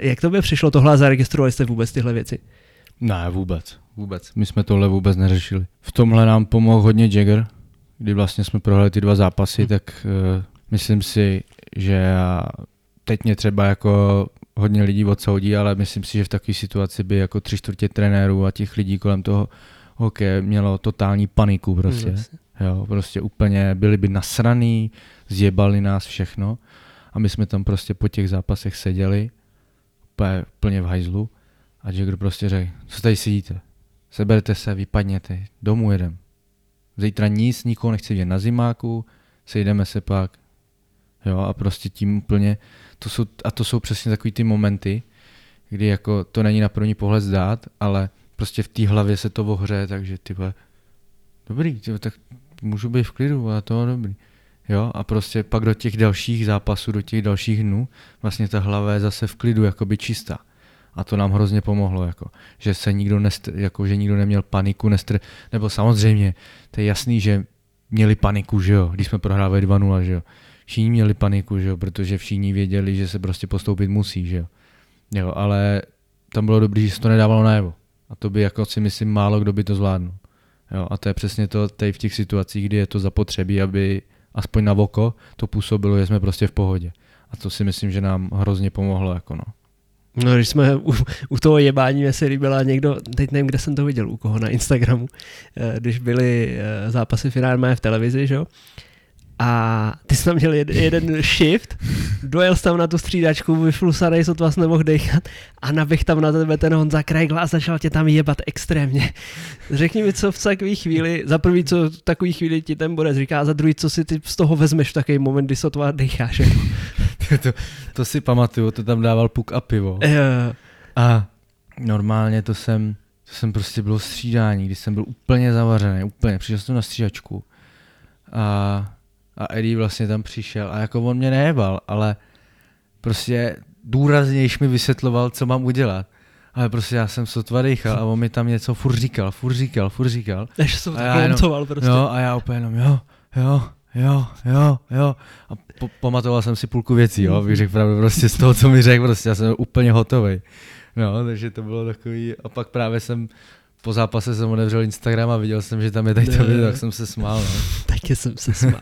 Jak tobě přišlo tohle a zaregistrovali jste vůbec tyhle věci? Ne, vůbec. My jsme tohle vůbec neřešili. V tomhle nám pomohl hodně Jagger. Kdy vlastně jsme prohráli ty dva zápasy, tak myslím si, že teď mě třeba jako hodně lidí odsoudí, ale myslím si, že v takové situaci by jako 3/4 trenérů a těch lidí kolem toho hokeje mělo totální paniku prostě. Jo, prostě úplně byli by nasraný, zjebali nás všechno a my jsme tam prostě po těch zápasech seděli úplně v hajzlu a Jagger prostě řekl, co tady sedíte, seberte se, vypadněte, domů jedem. Zítra nic, nikoho nechci vidět na zimáku, sejdeme se pak, jo, a prostě tím úplně, to jsou přesně takový ty momenty, kdy jako to není na první pohled zdát, ale prostě v té hlavě se to ohře, takže tyhle, dobrý, tak můžu být v klidu a to dobrý, jo, a prostě pak do těch dalších zápasů, do těch dalších dnů, vlastně ta hlava je zase v klidu, jakoby čistá. A to nám hrozně pomohlo, jako, že se nikdo neměl paniku, nebo samozřejmě, to je jasný, že měli paniku, že jo, když jsme prohrávali 2-0, že jo. Všichni měli paniku, že jo, protože všichni věděli, že se prostě postoupit musí, že jo. Jo, ale tam bylo dobrý, že se to nedávalo najevo. A to by, jako si myslím, málo kdo by to zvládnul. Jo, a to je přesně to tady v těch situacích, kdy je to zapotřebí, aby aspoň na oko to působilo, že jsme prostě v pohodě. A to si myslím, že nám hrozně pomohlo, jako no. No, když jsme u toho jebání, mě se líbila někdo, teď nevím, kde jsem to viděl, u koho na Instagramu, když byly zápasy finálně v televizi, že jo? A ty jsi tam měl jeden shift, dojel jsi tam na tu střídačku, vyflusanej, co vás nemohl dejchat a naběh tam na tebe ten Honza Krajgla a začal tě tam jebat extrémně. Řekni mi, co v takové chvíli, za první, co v takové chvíli ti ten Borec říká, a za druhý, co si ty z toho vezmeš v takový moment, kdy sotva dejcháš. To si pamatuju, to tam dával puk a pivo. A normálně to jsem prostě bylo střídání, když jsem byl úplně zavařený, úplně, přišel jsem na střídačku a Eddie vlastně tam přišel a jako on mě nejebal, ale prostě důraznějš mi vysvětloval, co mám udělat. Ale prostě já jsem sotva dýchal a on mi tam něco furt říkal. Takže jsem to koncoval prostě. Jo, a já úplně jenom jo. A pamatoval jsem si půlku věcí, jo, bych řekl právě prostě z toho, co mi řekl, prostě já jsem úplně hotovej. No, takže to bylo takový, a pak právě jsem po zápase jsem otevřel Instagram a viděl jsem, že tam je tady to video, tak jsem se smál. No. Taky jsem se smál.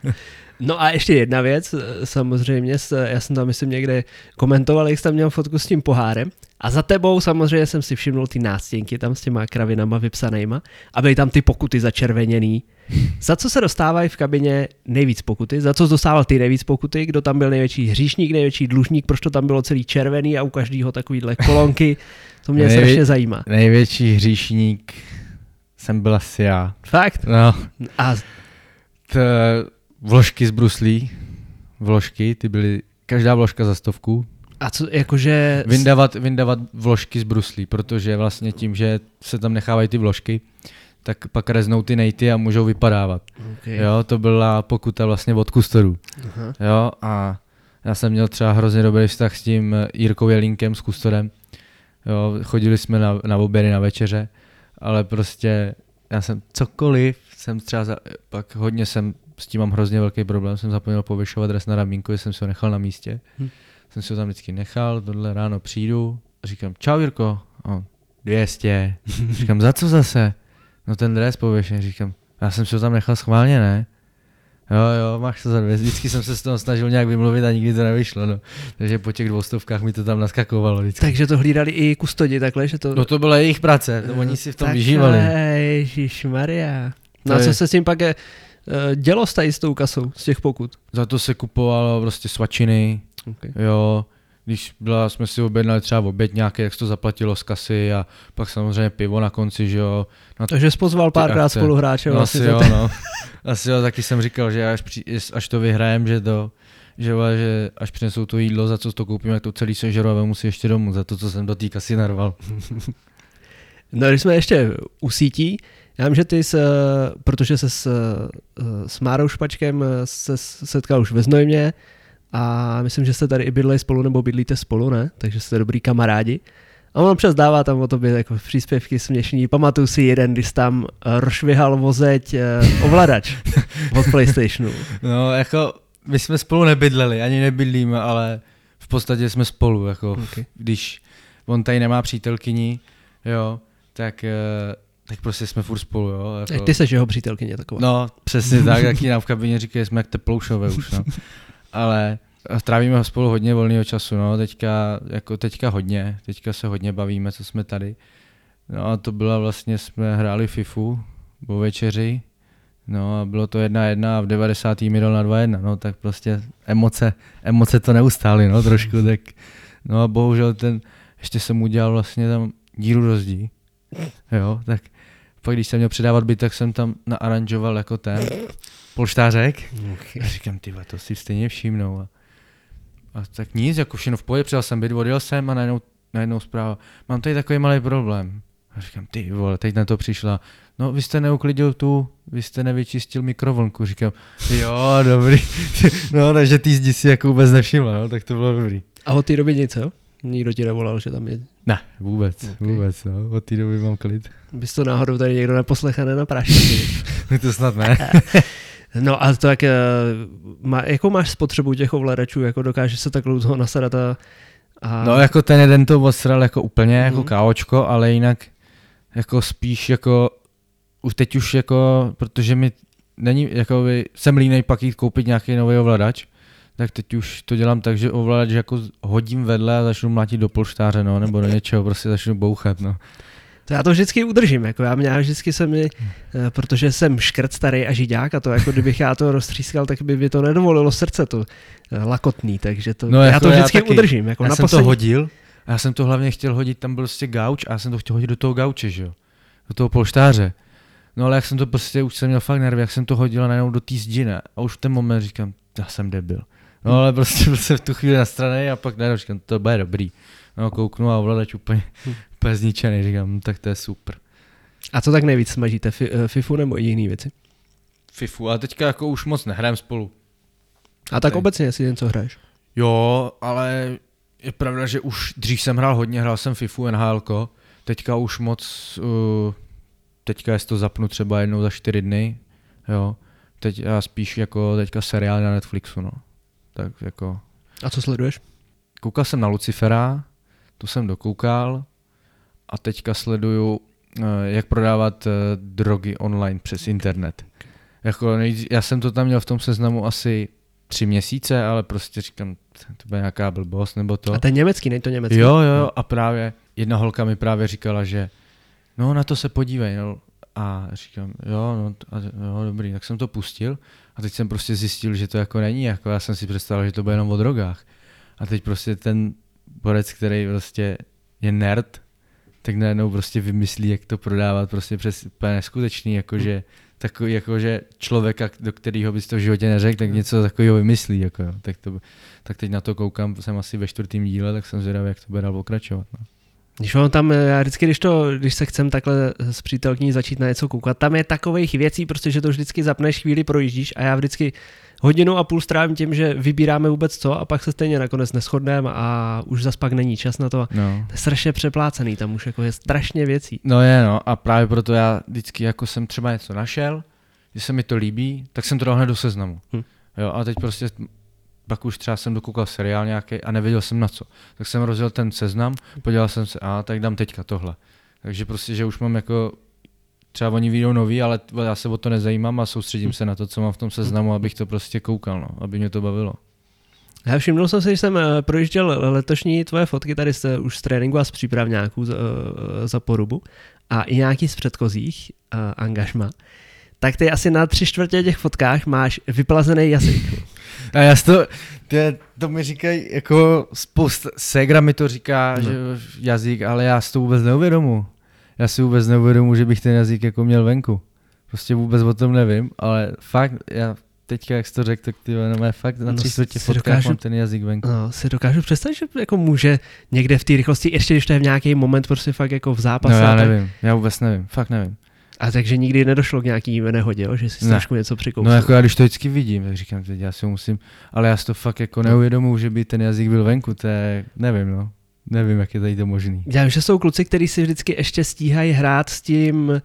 No a ještě jedna věc, samozřejmě, já jsem tam myslím někde komentoval, jak jsem tam měl fotku s tím pohárem a za tebou samozřejmě jsem si všimnul ty nástěnky tam s těma kravinama vypsanýma a byly tam ty pokuty začerveněný. Za co se dostávají v kabině nejvíc pokuty? Za co dostával ty nejvíc pokuty? Kdo tam byl největší hříšník, největší dlužník? Proč to tam bylo celý červený a u každého takovýhle kolonky? To mě strašně zajímá. Největší hříšník jsem byl asi já. Fakt? No. A vložky z bruslí. Vložky, ty byly, každá vložka za 100. A co, jakože... Vyndavat vložky z bruslí, protože vlastně tím, že se tam nechávají ty vložky, tak pak reznou ty nejty a můžou vypadávat. Okay. Jo, to byla pokuta vlastně od kustorů. Uh-huh. Jo, a já jsem měl třeba hrozně dobrý vztah s tím Jirkou Jelínkem, s kustorem. Jo, chodili jsme na obědy, na večeře, ale prostě já jsem cokoliv, jsem třeba, pak hodně jsem, s tím mám hrozně velký problém, jsem zapomněl povyšovat dres na ramínku, že jsem si ho nechal na místě. Hm. Jsem si ho tam vždycky nechal, tohle ráno přijdu a říkám, čau Jirko, a 200, říkám, za co zase? No ten dres pověšený, říkám, já jsem si ho tam nechal schválně, ne? Jo, máš to za 200, vždycky jsem se z toho snažil nějak vymluvit a nikdy to nevyšlo, no. Takže po těch 200 mi to tam naskakovalo vždycky. Takže to hlídali i kustodi takhle, že to... No to byla jejich práce, to oni si v tom vyžívali. Ježišmarja. No a co se s tím pak dělo s tou kasou, z těch pokut? Za to se kupovalo prostě svačiny. Okay. Jo, když jsme si objednali třeba oběd nějaký, tak se to zaplatilo z kasy a pak samozřejmě pivo na konci, že jo. Takže jsi pozval párkrát spoluhráče. No, asi jo, no. Asi jo, taky jsem říkal, že až to vyhrajem, že až přinesou to jídlo, za co to koupím, jak to celý sežeru a vemu si ještě domů, za to, co jsem do té kasy narval. No když jsme ještě u sítí, já vím, že ty, protože se s Márou Špačkem se setkal už ve Znojmě, a myslím, že jste tady i bydlej spolu, nebo bydlíte spolu, ne? Takže jste dobrý kamarádi. A on občas dává tam o tobě jako příspěvky směšný. Pamatuju si jeden, když tam rošvihal vozeť ovladač od PlayStationu. No jako, my jsme spolu nebydleli, ani nebydlíme, ale v podstatě jsme spolu. Jako, okay. Když on tady nemá přítelkyni, jo, tak prostě jsme furt spolu, jo. Jako... Ty seš jeho přítelkyně taková. No, přesně tak, taky nám v kabině říkají, jsme jak teploušové už, no. Ale trávíme spolu hodně volného času, no, teďka se hodně bavíme, co jsme tady. No a to byla vlastně, jsme hráli FIFU po večeři, no a bylo to 1-1 a v 90. mi dal na 2-1, no tak prostě emoce to neustály, no trošku, tak no a bohužel ještě jsem udělal vlastně tam díru do zdi, jo, tak pak když jsem měl předávat byt, tak jsem tam naaranžoval jako ten polštářek. Okay. A říkám, tyva, to si stejně všimnou. A tak nic, jako všechno v pohodě, přijel jsem byt, odjel jsem a najednou zpráva, mám tady takový malý problém. A říkám, ty vole, teď na to přišla, no vy jste neuklidil vy jste nevyčistil mikrovlnku. Říkám, jo, dobrý, no takže ty zdi si jako vůbec nevšimla, no, tak to bylo dobrý. A od té doby nic, jo? Nikdo ti nevolal, že tam je? Ne, vůbec, no, od té doby mám klid. Bys to náhodou tady někdo neposlechl a nenaprášil. To snad ne. No a tak, jakou máš spotřebu těch ovladačů, jako dokáže se takhle toho nasadat a... No jako ten jeden to odstral jako úplně, jako káočko, ale jinak jako spíš jako, teď už jako, protože mi není, jako by, jsem línej pak jít koupit nějaký nový ovladač, tak teď už to dělám tak, že ovladač jako hodím vedle a začnu mlátit do polštáře, no, nebo do něčeho, prostě začnu bouchat, no. To já to vždycky udržím, jako já vždycky se mi, protože jsem škrt starý a žiďák a to jako kdybych já to roztřískal, tak by mi to nedovolilo srdce to lakotný, takže to, no, jako já to vždycky udržím. Jako já jsem to hodil a já jsem to hlavně chtěl hodit, tam byl prostě gauč a já jsem to chtěl hodit do toho gauče, že jo, do toho polštáře. No ale jak jsem to prostě, už jsem měl fakt nervy, jak jsem to hodil a najednou do té zdi a už v ten moment říkám, já jsem debil. No ale prostě byl jsem v tu chvíli nastranej a pak najednou říkám, to bude dobrý. No kouknu a ovladač úplně zničený, říkám, no, tak to je super. A co tak nejvíc smažíte, FIFU nebo i jiné věci? FIFU, a teďka jako už moc nehrajeme spolu. A tak obecně si něco hraješ? Jo, ale je pravda, že už dřív jsem hrál jsem FIFU, NHLko, teďka už moc, teďka jestli to zapnu třeba jednou za 4 dny, jo, teď já spíš jako teďka seriál na Netflixu, no. Tak jako. A co sleduješ? Koukal jsem na Lucifera, to jsem dokoukal a teďka sleduju, jak prodávat drogy online přes internet. Jako, já jsem to tam měl v tom seznamu asi 3 měsíce, ale prostě říkám, to bude nějaká blbost nebo to. A ten německý, není to německý? Jo, a právě jedna holka mi právě říkala, že no na to se podívej. No. A říkám, jo, dobrý, tak jsem to pustil a teď jsem prostě zjistil, že to jako není, jako já jsem si představil, že to bude jenom o drogách. A teď prostě ten borec, který prostě je nerd, tak najednou prostě vymyslí, jak to prodávat prostě přes úplně neskutečný, jakože takový jakože člověka, do kterého bys to v životě neřekl, tak něco takového vymyslí. Jako, tak, tak teď na to koukám, jsem asi ve 4. díle, tak jsem zvědavý, jak to bude dál pokračovat. No. Když mám tam, já vždycky, když se chcem takhle s přítelkyní začít na něco koukat, tam je takových věcí, protože to vždycky zapneš, chvíli projíždíš a já vždycky hodinu a půl strávím tím, že vybíráme vůbec co a pak se stejně nakonec neshodneme a už zas pak není čas na to. No. To je strašně přeplácený, tam už jako je strašně věcí. No je, no a právě proto já vždycky jako jsem třeba něco našel, že se mi to líbí, tak jsem to dal hned do seznamu. Jo, a teď prostě pak už třeba jsem dokoukal seriál nějaký a nevěděl jsem na co. Tak jsem rozjel ten seznam, podíval jsem se, a tak dám teďka tohle. Takže prostě, že už mám jako, třeba oni vyjdou nový, ale já se o to nezajímám a soustředím se na to, co mám v tom seznamu, abych to prostě koukal, no, aby mě to bavilo. Já všimnul jsem si, když jsem projížděl letošní tvoje fotky tady už z tréninku a z přípravňáků za Porubu a i nějaký z předchozích angažma, tak ty asi na 3/4 těch fotkách máš vyplazený jazyk. A já to mi říkají, jako spousta, ségra mi to říká, že jazyk, ale já si to vůbec neuvědomu. Já si vůbec neuvědomu, že bych ten jazyk jako měl venku. Prostě vůbec o tom nevím, ale fakt, já teďka, jak jsi to řekl, tak ty jenom fakt na 3/4 fotkách mám ten jazyk venku. No, si dokážu představit, že jako může někde v té rychlosti, ještě když to je v nějaký moment, prostě fakt jako v zápase. No já nevím, já vůbec nevím, fakt nevím. A takže nikdy nedošlo k nějaký nehodě, jo? Že si trošku něco přikousal. No jako já když to vždycky vidím, tak říkám, teď já si ho musím, ale já si to fakt jako neuvědomuji, že by ten jazyk byl venku, to je, nevím, no. Nevím, jak je tady to možný. Já vím, že jsou kluci, kteří si vždycky ještě stíhají hrát s tím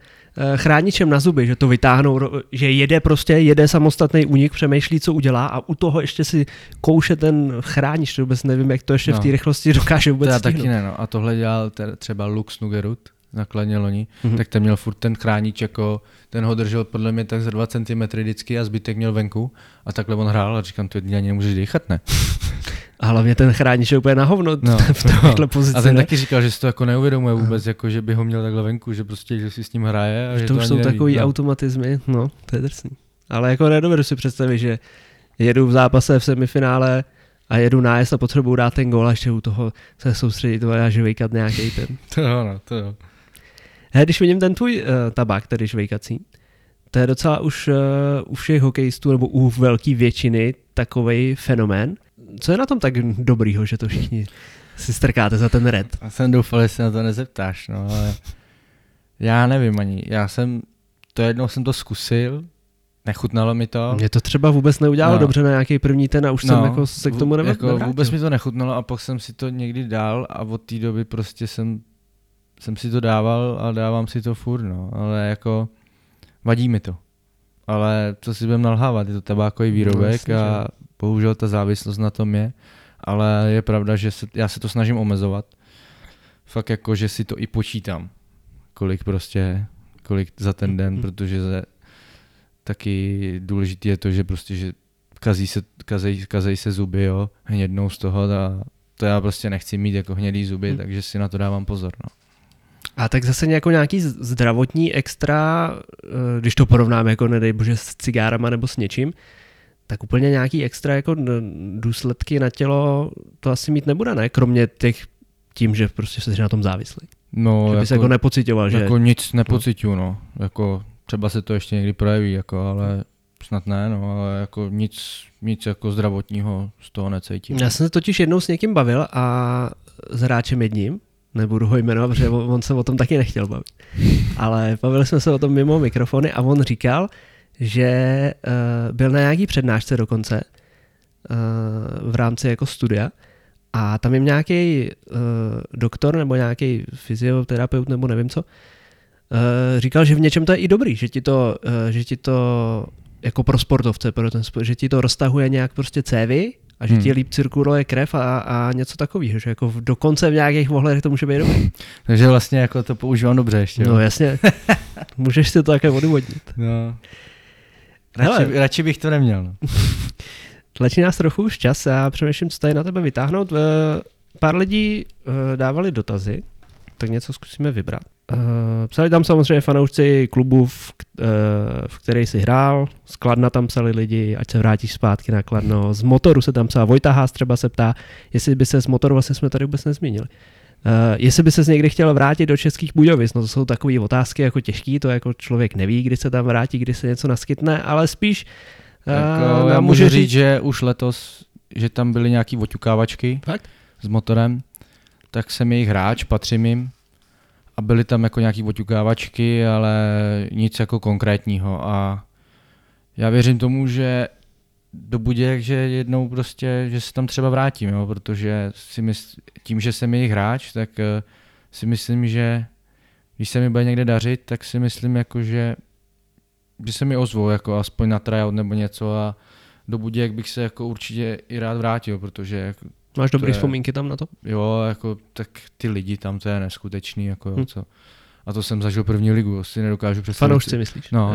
chráničem na zuby, že to vytáhnou, že jede samostatný únik, přemýšlí, co udělá a u toho ještě si kouše ten chránič, to vůbec nevím, jak to ještě v té rychlosti dokáže vůbec stihnout. Taky ne, no. A tohle dělal třeba Lux Nugerud nakladně loni, tak ten měl furt ten chránič, jako ten ho držel podle mě tak za 2 cm vždycky a zbytek měl venku a takhle on hrál a říkám, ty ani nemůžeš dýchat, ne? A hlavně ten chránič je úplně na hovno v této pozici. A ten taky říkal, že si to jako neuvědomuje vůbec, jako, že by ho měl takhle venku, že prostě že si s ním hraje. A že to už jsou takový automatizmy, no to je drsný. Ale jako nedovedu si představit, že jedu v zápase v semifinále a jedu nájezd a potřebuju dát ten gól a ještě u toho se soustředit a žvejkat nějaký ten. To jo. He, když vidím ten tvůj tabák, tedy žvejkací, to je docela už u všech hokejistů nebo u velké většiny takovej fenomén. Co je na tom tak dobrýho, že to všichni si strkáte za ten red? Já jsem doufal, že se na to nezeptáš, no ale já nevím ani. Jednou jsem to zkusil, nechutnalo mi to. Mě to třeba vůbec neudělalo dobře na nějaký první ten a už jsem jako se k tomu nevrátil. Jako vůbec mi to nechutnalo a pak jsem si to někdy dal a od té doby prostě jsem si to dával a dávám si to furt, no, ale jako vadí mi to. Ale co si budeme nalhávat, je to tabákový výrobek a bohužel ta závislost na tom je, ale je pravda, že já se to snažím omezovat. Fakt jako, že si to i počítám, kolik za ten den, protože taky důležitý je to, že prostě, že kazej se zuby, jo, hnědnou z toho a to já prostě nechci mít jako hnědý zuby, takže si na to dávám pozor, no. A tak zase nějaký zdravotní extra, když to porovnáme jako nedej bože s cigárama nebo s něčím, tak úplně nějaký extra jako důsledky na tělo to asi mít nebude, ne? Kromě těch tím, že prostě jsi na tom závislý. No, že bys jako nepocitoval, že? Jako nic nepocituju, no. Jako třeba se to ještě někdy projeví, jako, ale snad ne, no, ale jako nic jako zdravotního z toho necítím. Já jsem se totiž jednou s někým bavil a s hráčem jedním, nebudu ho jmenovat, protože on se o tom taky nechtěl bavit. Ale bavili jsme se o tom mimo mikrofony a on říkal, že byl na nějaký přednášce dokonce v rámci jako studia a tam jim nějaký doktor nebo nějaký fyzioterapeut nebo nevím co, říkal, že v něčem to je i dobrý, že ti to jako pro sportovce, že ti to roztahuje nějak prostě cévy, a že ti líp cirkuluje krev a něco takového, že jako dokonce v nějakých ohledech to může být dobrý. Takže vlastně jako to používám dobře ještě. No jasně, můžeš si to také odůvodnit. No. Radši bych to neměl. No. Tlačí nás trochu už čas, já přemýšlím, co tady na tebe vytáhnout. Pár lidí dávali dotazy, tak něco zkusíme vybrat. Psali tam samozřejmě fanoušci klubu, v který jsi hrál, z Kladna tam psali lidi, ať se vrátíš zpátky na Kladno, z Motoru se tam psal, Vojta Haas třeba se ptá, jestli by se z Motoru, vlastně jsme tady vůbec nezmínili, Jestli by ses někdy chtěl vrátit do Českých Budějovic, no to jsou takové otázky jako těžké, to jako člověk neví, kdy se tam vrátí, kdy se něco naskytne, ale spíš... Jako, já můžu říct, že už letos, že tam byly nějaký oťukávačky s motorem, tak jsem jejich hráč, patřím jim a byly tam jako nějaký oťukávačky, ale nic jako konkrétního a já věřím tomu, že do Budějek, že jednou prostě, že se tam třeba vrátím, jo, protože si tím, že jsem jejich hráč, tak si myslím, že když se mi bude někde dařit, tak si myslím, jako, že se mi ozvou jako aspoň na tryout nebo něco a do Budějek bych se jako určitě i rád vrátil, protože... Jako, máš dobré vzpomínky tam na to? Jo, jako, tak ty lidi tam, to je neskutečný. Jako, jo, co. A to jsem zažil první ligu, si nedokážu představit. Fanoušci myslíš? No.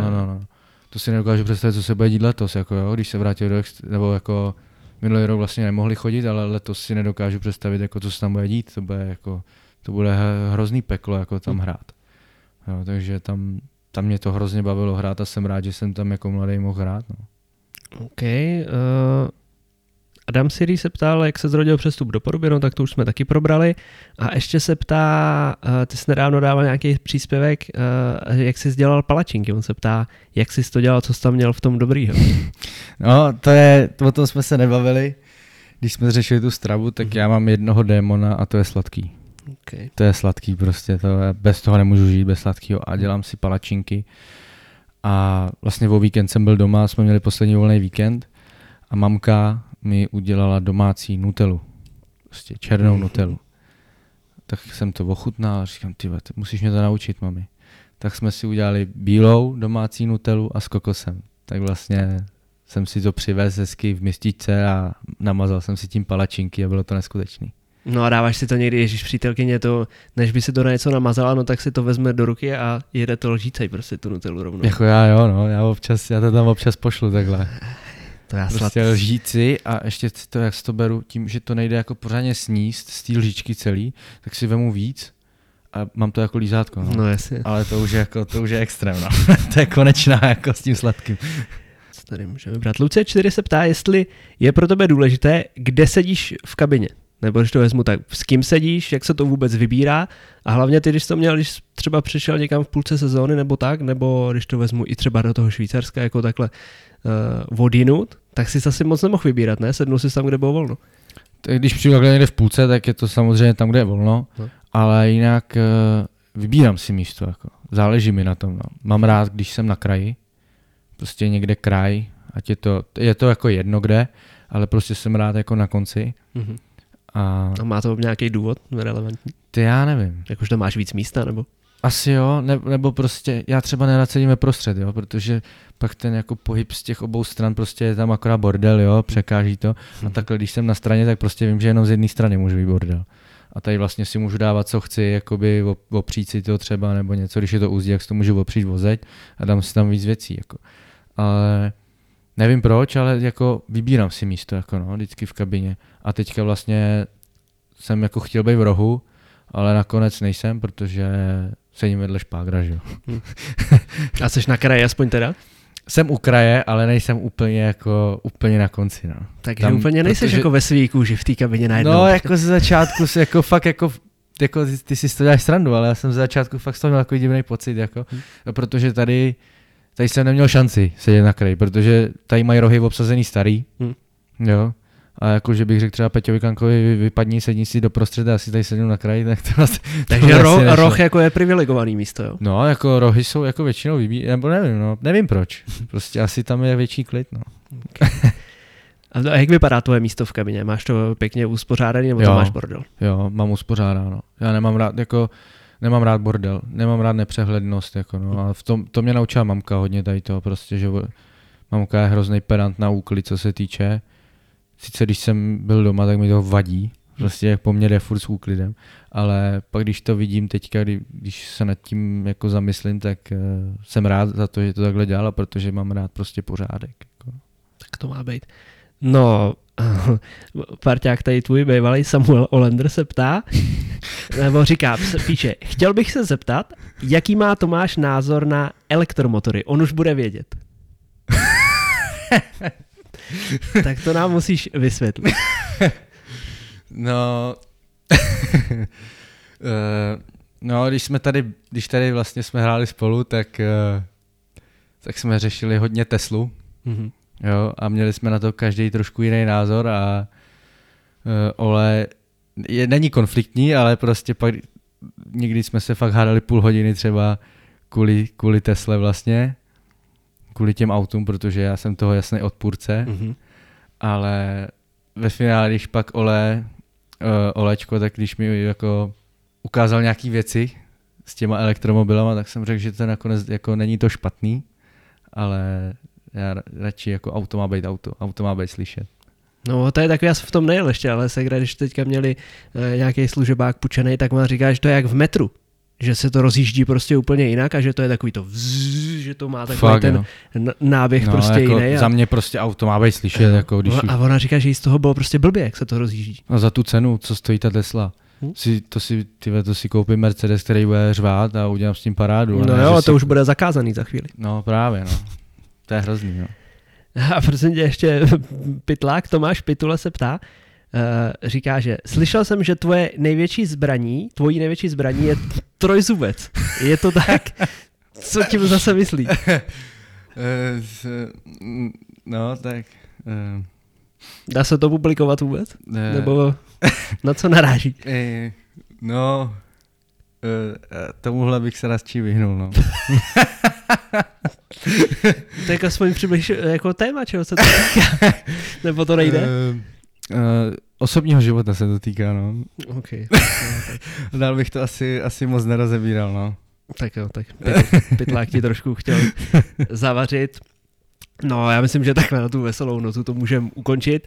To si nedokážu představit, co se bude dít letos, jako jo, když se vrátil do nebo jako minulý rok vlastně nemohli chodit, ale letos si nedokážu představit, jako co se tam bude dít, to bude hrozný peklo, jako tam hrát. Jo, takže tam mě to hrozně bavilo hrát a jsem rád, že jsem tam jako mladý mohl hrát. No. OK. Adam Sirý se ptal, jak se zrodil přestup do Poruby, no tak to už jsme taky probrali. A ještě se ptá, ty jsi nedávno dával nějaký příspěvek, jak jsi dělal palačinky. On se ptá, jak jsi to dělal, co jsi tam měl v tom dobrýho. No, o tom jsme se nebavili. Když jsme řešili tu stravu, tak já mám jednoho démona a to je sladký. Okay. To je sladký prostě, bez toho nemůžu žít, bez sladkého a dělám si palačinky. A vlastně o víkend jsem byl doma, jsme měli poslední volný víkend a mamka mi udělala domácí nutelu, prostě černou nutelu. Tak jsem to ochutnal a říkám, ty musíš mě to naučit, mami. Tak jsme si udělali bílou domácí nutelu a s kokosem. Tak vlastně jsem si to přivez hezky v mističce a namazal jsem si tím palačinky a bylo to neskutečný. No a dáváš si to někdy, ježíš přítelkyně, to, než by si to na něco namazala, no tak si to vezme do ruky a jede to lžícej prostě tu nutelu rovnou. Jako já jo, no, já to tam občas pošlu takhle. To já prostě lžíci a ještě to, jak si to beru, tím, že to nejde jako pořádně sníst z té lžičky celý, tak si vemu víc a mám to jako lízátko. No, jasně. Ale to už je extrém, no. To je konečná jako s tím sladkým. Co tady můžeme brát? Lucie 4 se ptá, jestli je pro tebe důležité, kde sedíš v kabině. Nebo když to vezmu tak, s kým sedíš, jak se to vůbec vybírá a hlavně ty, když třeba přišel někam v půlce sezóny nebo tak, nebo když to vezmu i třeba do toho Švýcarska jako takhle odinut, tak si asi moc nemohl vybírat, ne? Sednul si tam, kde bylo volno. Tak když přijdu někde v půlce, tak je to samozřejmě tam, kde je volno, no. Ale jinak vybírám si místo, jako. Záleží mi na tom. No. Mám rád, když jsem na kraji, prostě někde kraj, ať je to jako jedno kde, ale prostě jsem rád jako na konci. Mm-hmm. A má to nějaký důvod relevantní? Ty já nevím. Jakože tam máš víc místa, nebo? Asi jo, nebo prostě já třeba nerad sedím ve prostřed, jo, protože pak ten jako pohyb z těch obou stran prostě je tam akorát bordel, jo, překáží to. A takhle, když jsem na straně, tak prostě vím, že jenom z jedné strany můžu být bordel. A tady vlastně si můžu dávat, co chci, jakoby opřít si to třeba, nebo něco, když je to úzdí, jak si to můžu opřít o zeď a dám si tam víc věcí, jako. Ale nevím proč, ale jako vybírám si místo, jako no, vždycky v kabině. A teďka vlastně jsem jako chtěl být v rohu, ale nakonec nejsem, protože sedím vedle špágra, že jo. A jsi na kraji aspoň teda? Jsem u kraje, ale nejsem úplně na konci, no. Takže tam, úplně nejseš jako ve svý kůži v té kabině najednou. No, jako ze začátku si jako fakt jako ty si to děláš srandu, ale já jsem ze začátku fakt z toho měl takový divný pocit, jako, protože tady jsem neměl šanci sedět na kraji, protože tady mají rohy obsazený starý, jo. A jako, že bych řekl třeba Peťovi Kankovi, vypadni, sedni si do prostřed a asi tady sednu na kraji, tak to vlastně... Takže roh jako je privilegovaný místo, jo? No, jako rohy jsou jako většinou nebo nevím, no, nevím proč. Prostě asi tam je větší klid, no. Okay. A jak vypadá tvoje místo v kabině? Máš to pěkně uspořádaný, nebo to máš bordel? Jo, mám uspořádáno. Já nemám rád bordel, nemám rád nepřehlednost, jako no. A to mě naučila mamka hodně tady toho, prostě, že mamka je hrozný pedant na úklid, co se týče. Sice když jsem byl doma, tak mi to vadí, prostě jak po mně jde furt s úklidem, ale pak když to vidím teďka, když se nad tím jako zamyslím, tak jsem rád za to, že to takhle dělala, protože mám rád prostě pořádek. Jako. Tak to má být. No, parťák tady tvůj bývalý Samuel Olander se ptá, nebo říká, píše, chtěl bych se zeptat, jaký má Tomáš názor na elektromotory, on už bude vědět. Tak to nám musíš vysvětlit. No, No, když tady vlastně jsme hráli spolu, tak jsme řešili hodně Teslu. Mm-hmm. Jo, a měli jsme na to každý trošku jiný názor a Ole není konfliktní, ale prostě pak někdy jsme se fakt hádali půl hodiny třeba kvůli Tesle vlastně, kvůli těm autům, protože já jsem toho jasný odpůrce, mm-hmm. ale ve finále, když pak Olečko, tak když mi jako ukázal nějaký věci s těma elektromobilama, tak jsem řekl, že to nakonec jako není to špatný, ale já radši jako auto má být auto, auto má být slyšet. No to je takový, já jsem v tom nejel ještě, ale segra, když teďka měli nějaký služebák půjčenej, tak má říká, že to je jak v metru, že se to rozjíždí prostě úplně jinak a že to je takový to vzz, že to má takový fakt, ten no. náběh no, prostě jako jiný. Za mě prostě auto má být slyšet. Jako když a ona říká, že jí z toho bylo prostě blbě, jak se to rozjíždí. A za tu cenu, co stojí ta Tesla. To si koupím Mercedes, který bude řvát a udělám s tím parádu. No jo, to už bude zakázaný za chvíli. No právě, no. To je hrozný, no. A prosím tě, ještě Pytlák, Tomáš Pytula se ptá, říká, že slyšel jsem, že tvojí největší zbraní je trojzubec. Je to tak? Co tím zase myslí? No, tak... Dá se to publikovat vůbec? Nebo na co naráží? No, tomuhle bych se radši vyhnul, no. Tak aspoň přibliž jako téma, čeho se to týká? Nebo to nejde? Osobního života se to týká, no. Okay. Dál bych to asi moc nerozebíral, no. Tak jo, tak Pytlák ti trošku chtěl zavařit. No, já myslím, že takhle na tu veselou notu to můžeme ukončit.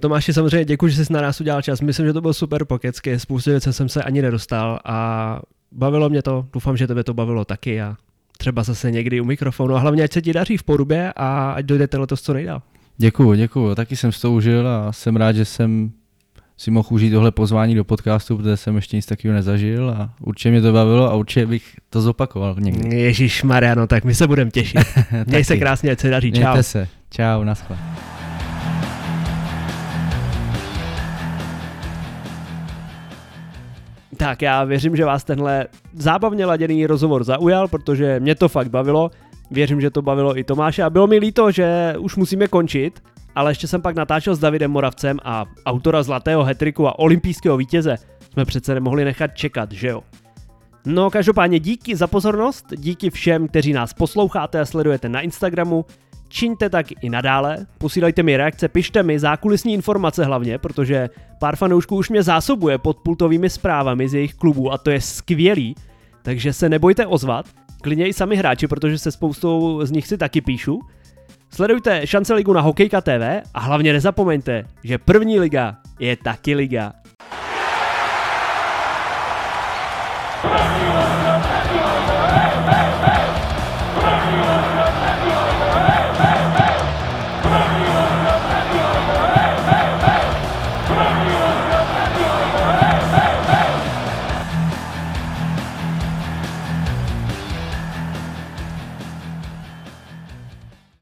Tomáši, samozřejmě děkuji, že jsi na nás udělal čas. Myslím, že to bylo super pokecky. Spoustu věcí jsem se ani nedostal a bavilo mě to. Doufám, že tebe to bavilo taky a třeba zase někdy u mikrofonu. A hlavně, ať se ti daří v Porubě a ať dojdete letos co nejdál. Děkuju. Taky jsem to užil a jsem rád, že jsem si mohl užít tohle pozvání do podcastu, protože jsem ještě nic takového nezažil a určitě mě to bavilo a určitě bych to zopakoval někdy. Ježíš Mariano, tak my se budeme těšit. Měj se krásně, ať se daří. Čau. Mějte se. Čau, naschle. Tak já věřím, že vás tenhle zábavně laděný rozhovor zaujal, protože mě to fakt bavilo. Věřím, že to bavilo i Tomáše a bylo mi líto, že už musíme končit, ale ještě jsem pak natáčel s Davidem Moravcem a autora zlatého hattricku a olympijského vítěze jsme přece nemohli nechat čekat, že jo? No každopádně díky za pozornost, díky všem, kteří nás posloucháte a sledujete na Instagramu, čiňte tak i nadále, posílejte mi reakce, pište mi zákulisní informace hlavně, protože pár fanoušků už mě zásobuje pod pultovými zprávami z jejich klubů a to je skvělý, takže se nebojte ozvat. Klidně i sami hráči, protože se spoustou z nich si taky píšu. Sledujte Šance ligu na Hokejka TV a hlavně nezapomeňte, že první liga je taky liga.